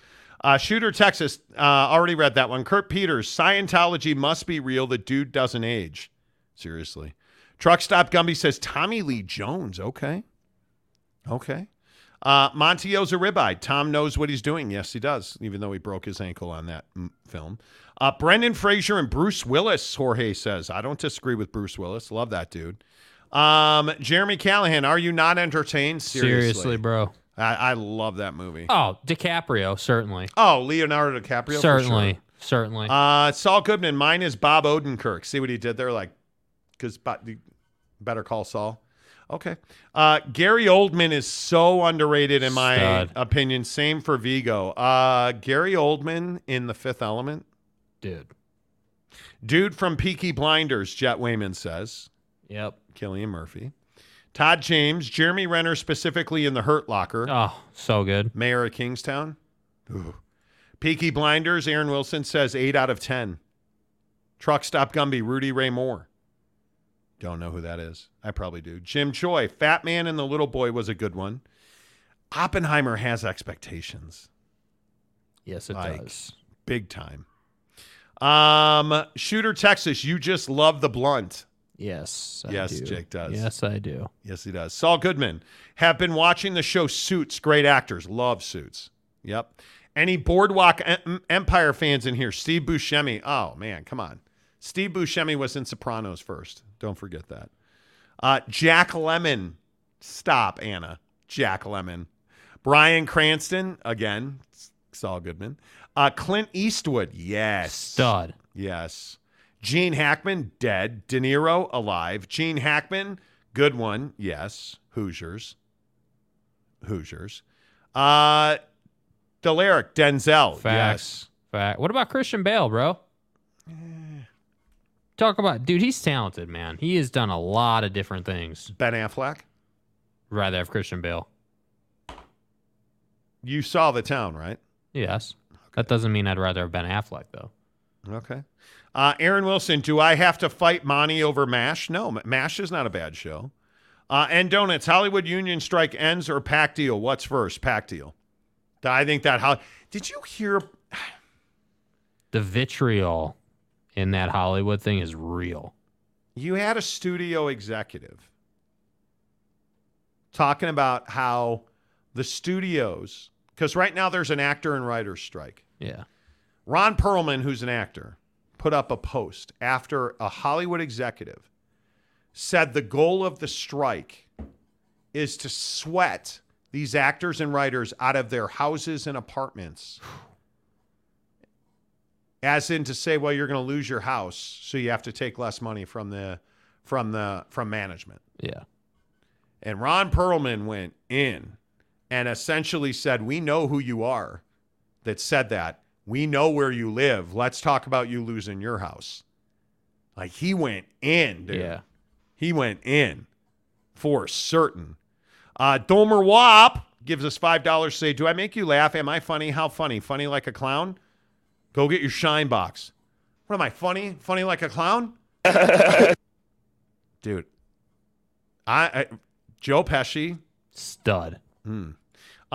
Shooter, Texas. Already read that one. Kurt Peters. Scientology must be real. The dude doesn't age. Seriously. Truck Stop Gumby says Tommy Lee Jones. Okay. Monty O's a ribeye. Tom knows what he's doing. Yes, he does. Even though he broke his ankle on that film. Brendan Fraser and Bruce Willis, Jorge says. I don't disagree with Bruce Willis. Love that dude. Jeremy Callahan, are you not entertained? Seriously bro. I love that movie. Oh, DiCaprio, certainly. Oh, Leonardo DiCaprio? Certainly, for sure. Certainly. Saul Goodman, mine is Bob Odenkirk. See what he did there? Like, because Better Call Saul. Okay. Gary Oldman is so underrated in my opinion. Same for Vigo. Gary Oldman in The Fifth Element. Dude from Peaky Blinders, Jet Wayman says. Yep. Cillian Murphy. Todd James, Jeremy Renner specifically in The Hurt Locker. Oh, so good. Mayor of Kingstown. Ooh. Peaky Blinders, Aaron Wilson says 8 out of 10. Truck Stop Gumby, Rudy Ray Moore. Don't know who that is. I probably do. Jim Choi, Fat Man and the Little Boy was a good one. Oppenheimer has expectations. Yes, it does. Big time. Shooter, Texas, you just love the blunt. Yes, I do. Jake does. Yes, I do. Yes, he does. Saul Goodman, have been watching the show Suits. Great actors. Love Suits. Yep. Any Boardwalk Empire fans in here? Steve Buscemi. Oh, man, come on. Steve Buscemi was in Sopranos first. Don't forget that. Jack Lemmon. Stop, Anna. Jack Lemmon. Bryan Cranston, again, Saul Goodman. Clint Eastwood, yes. Stud. Yes. Gene Hackman, dead. De Niro, alive. Gene Hackman, good one, yes. Hoosiers. Delaric, Denzel, facts. Yes. Fact. What about Christian Bale, bro? Talk about, dude, he's talented, man. He has done a lot of different things. Ben Affleck? Rather have Christian Bale. You saw The Town, right? Yes. Okay. That doesn't mean I'd rather have Ben Affleck, though. Okay. Aaron Wilson, do I have to fight Monty over MASH? No, MASH is not a bad show. And Donuts, Hollywood union strike ends or pack deal? What's first? Pack deal. I think that... Did you hear... The vitriol in that Hollywood thing is real. You had a studio executive talking about how the studios... Because right now there's an actor and writer's strike. Yeah. Ron Perlman, who's an actor, put up a post after a Hollywood executive said the goal of the strike is to sweat these actors and writers out of their houses and apartments. As in to say, well, you're going to lose your house, so you have to take less money from management. Yeah. And Ron Perlman went in and essentially said, we know who you are that said that. We know where you live. Let's talk about you losing your house. Like, he went in, dude. Yeah. He went in for certain. Domer Wop gives us $5 to say, do I make you laugh? Am I funny? How funny? Funny like a clown? Go get your shine box. What am I, funny? Funny like a clown? Dude. I Joe Pesci. Stud.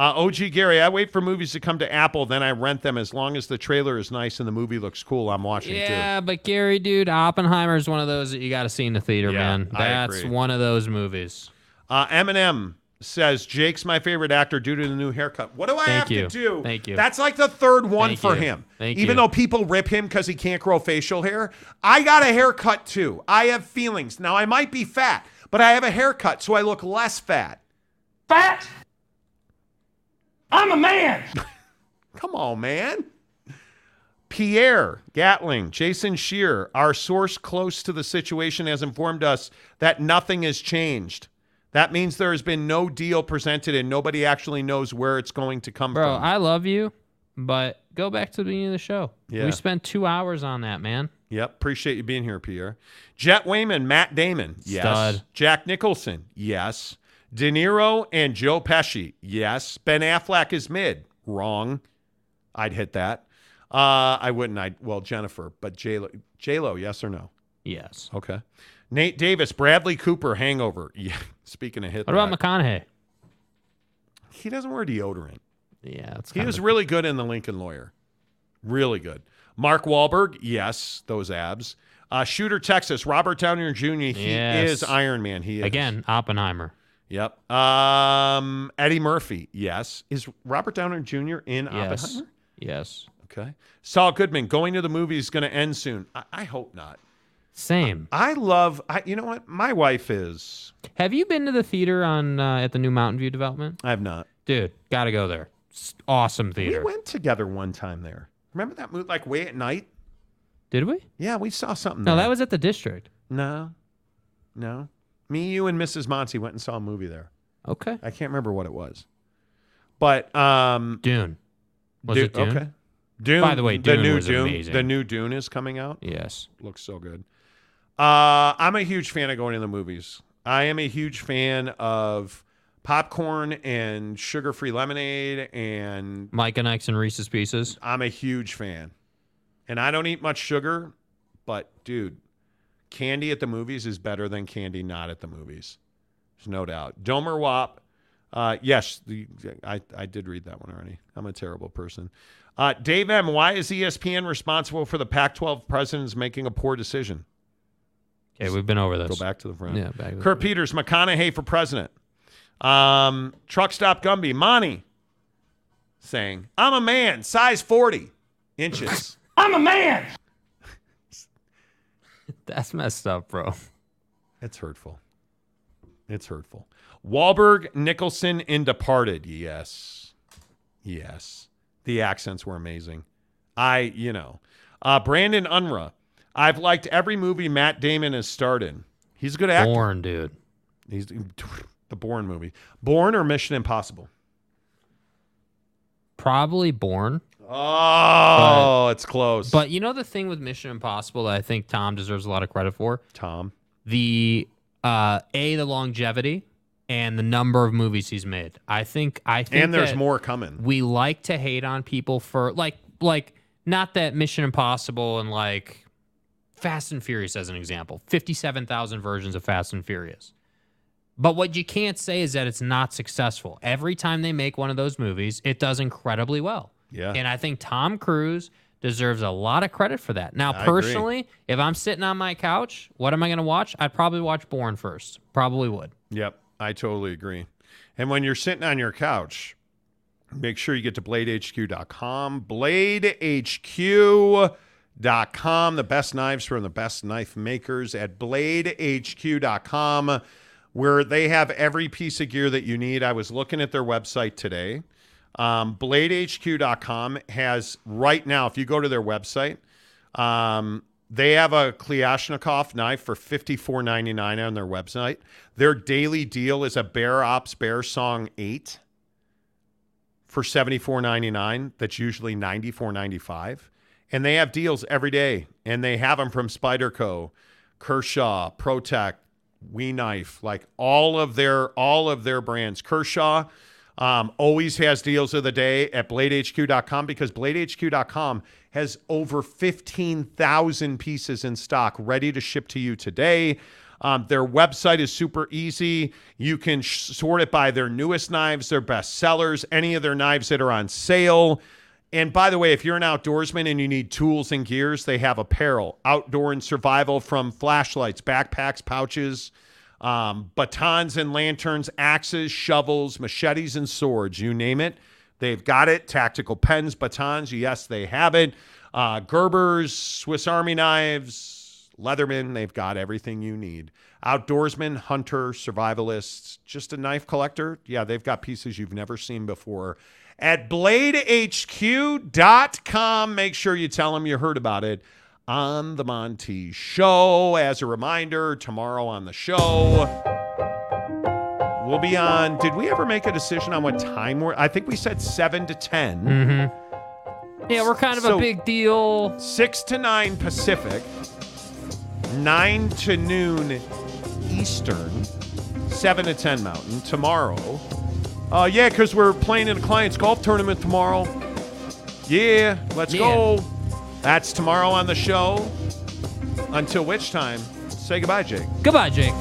OG Gary, I wait for movies to come to Apple, then I rent them as long as the trailer is nice and the movie looks cool. I'm watching too. Yeah, but Gary, dude, Oppenheimer is one of those that you got to see in the theater, yeah, man. That's one of those movies. Eminem says, Jake's my favorite actor due to the new haircut. What do I have to do? Thank you. That's like the third one for him. Even though people rip him because he can't grow facial hair, I got a haircut too. I have feelings. Now, I might be fat, but I have a haircut, so I look less fat. Fat? I'm a man. Come on, man. Pierre Gatling, Jason Shear, our source close to the situation has informed us that nothing has changed. That means there has been no deal presented and nobody actually knows where it's going to come from. Bro, I love you, but go back to the beginning of the show. Yeah. We spent 2 hours on that, man. Yep. Appreciate you being here, Pierre. Jet Wayman, Matt Damon. Yes. Stud. Jack Nicholson. Yes. De Niro and Joe Pesci. Yes. Ben Affleck is mid. Wrong. I'd hit that. I wouldn't. Well, Jennifer, but J-Lo, yes or no? Yes. Okay. Nate Davis, Bradley Cooper, Hangover. Yeah. Speaking of hit. What about McConaughey? He doesn't wear deodorant. Yeah. He was really good in The Lincoln Lawyer. Really good. Mark Wahlberg. Yes. Those abs. Shooter Texas, Robert Downey Jr. He is Iron Man. He is. Again, Oppenheimer. Yep. Eddie Murphy, yes. Is Robert Downey Jr. in Oppenheimer? Yes. Okay. Saul Goodman, going to the movie is going to end soon. I hope not. Same. You know what? My wife is. Have you been to the theater at the new Mountain View development? I have not. Dude, got to go there. It's awesome theater. We went together one time there. Remember that movie, like, way at night? Did we? Yeah, we saw something there. No, that was at the District. No. Me, you, and Mrs. Monty went and saw a movie there. Okay. I can't remember what it was. But... Dune. Was it Dune? Okay. Dune. By the way, Dune was amazing. The new Dune is coming out. Yes. Looks so good. I'm a huge fan of going to the movies. I am a huge fan of popcorn and sugar-free lemonade and... Mike and Ike's and Reese's Pieces. I'm a huge fan. And I don't eat much sugar, but, dude... Candy at the movies is better than candy not at the movies. There's no doubt. Domer Wop. Yes, I did read that one already. I'm a terrible person. Dave M., why is ESPN responsible for the Pac-12 presidents making a poor decision? Okay, we've been over this. Go back to the front. Yeah, back to Kurt Peters, McConaughey for president. Truck Stop Gumby, Monty saying, I'm a man, size 40 inches. I'm a man. That's messed up, bro. It's hurtful. It's hurtful. Wahlberg, Nicholson in Departed. Yes. Yes. The accents were amazing. Brandon Unruh. I've liked every movie Matt Damon has starred in. He's a good actor. Bourne, dude. He's the Bourne movie. Bourne or Mission Impossible? Probably Bourne. Oh, but it's close. But you know the thing with Mission Impossible that I think Tom deserves a lot of credit for? Tom. The longevity and the number of movies he's made. I think and there's more coming. We like to hate on people for like not that Mission Impossible and like Fast and Furious as an example. 57,000 versions of Fast and Furious. But what you can't say is that it's not successful. Every time they make one of those movies, it does incredibly well. Yeah. And I think Tom Cruise deserves a lot of credit for that. Now, personally, if I'm sitting on my couch, what am I going to watch? I'd probably watch Bourne first. Probably would. Yep. I totally agree. And when you're sitting on your couch, make sure you get to BladeHQ.com. BladeHQ.com. The best knives from the best knife makers at BladeHQ.com, where they have every piece of gear that you need. I was looking at their website today. BladeHQ.com has right now, if you go to their website, they have a Kliashnikov knife for $54.99 on their website. Their daily deal is a Bear Ops Bear Song 8 for $74.99. That's usually $94.95. And they have deals every day. And they have them from Spyderco, Kershaw, Protec, We Knife, like all of their brands. Kershaw always has deals of the day at BladeHQ.com because BladeHQ.com has over 15,000 pieces in stock ready to ship to you today. Their website is super easy. You can sort it by their newest knives, their best sellers, any of their knives that are on sale. And by the way, if you're an outdoorsman and you need tools and gears, they have apparel, outdoor and survival, from flashlights, backpacks, pouches, batons and lanterns, axes, shovels, machetes and swords, you name it. They've got it. Tactical pens, batons. Yes, they have it. Gerbers, Swiss Army knives, Leatherman. They've got everything you need. Outdoorsman, hunter, survivalists, just a knife collector. Yeah, they've got pieces you've never seen before. At BladeHQ.com. Make sure you tell them you heard about it on the Monty Show. As a reminder, tomorrow on the show, we'll be on. Did we ever make a decision on what time we're? I think we said 7 to 10. Mm-hmm. Yeah, we're kind of a big deal. 6 to 9 Pacific, 9 to noon Eastern, 7 to 10 Mountain tomorrow. Yeah, because we're playing in a client's golf tournament tomorrow. Yeah, let's go. That's tomorrow on the show. Until which time, say goodbye, Jake. Goodbye, Jake.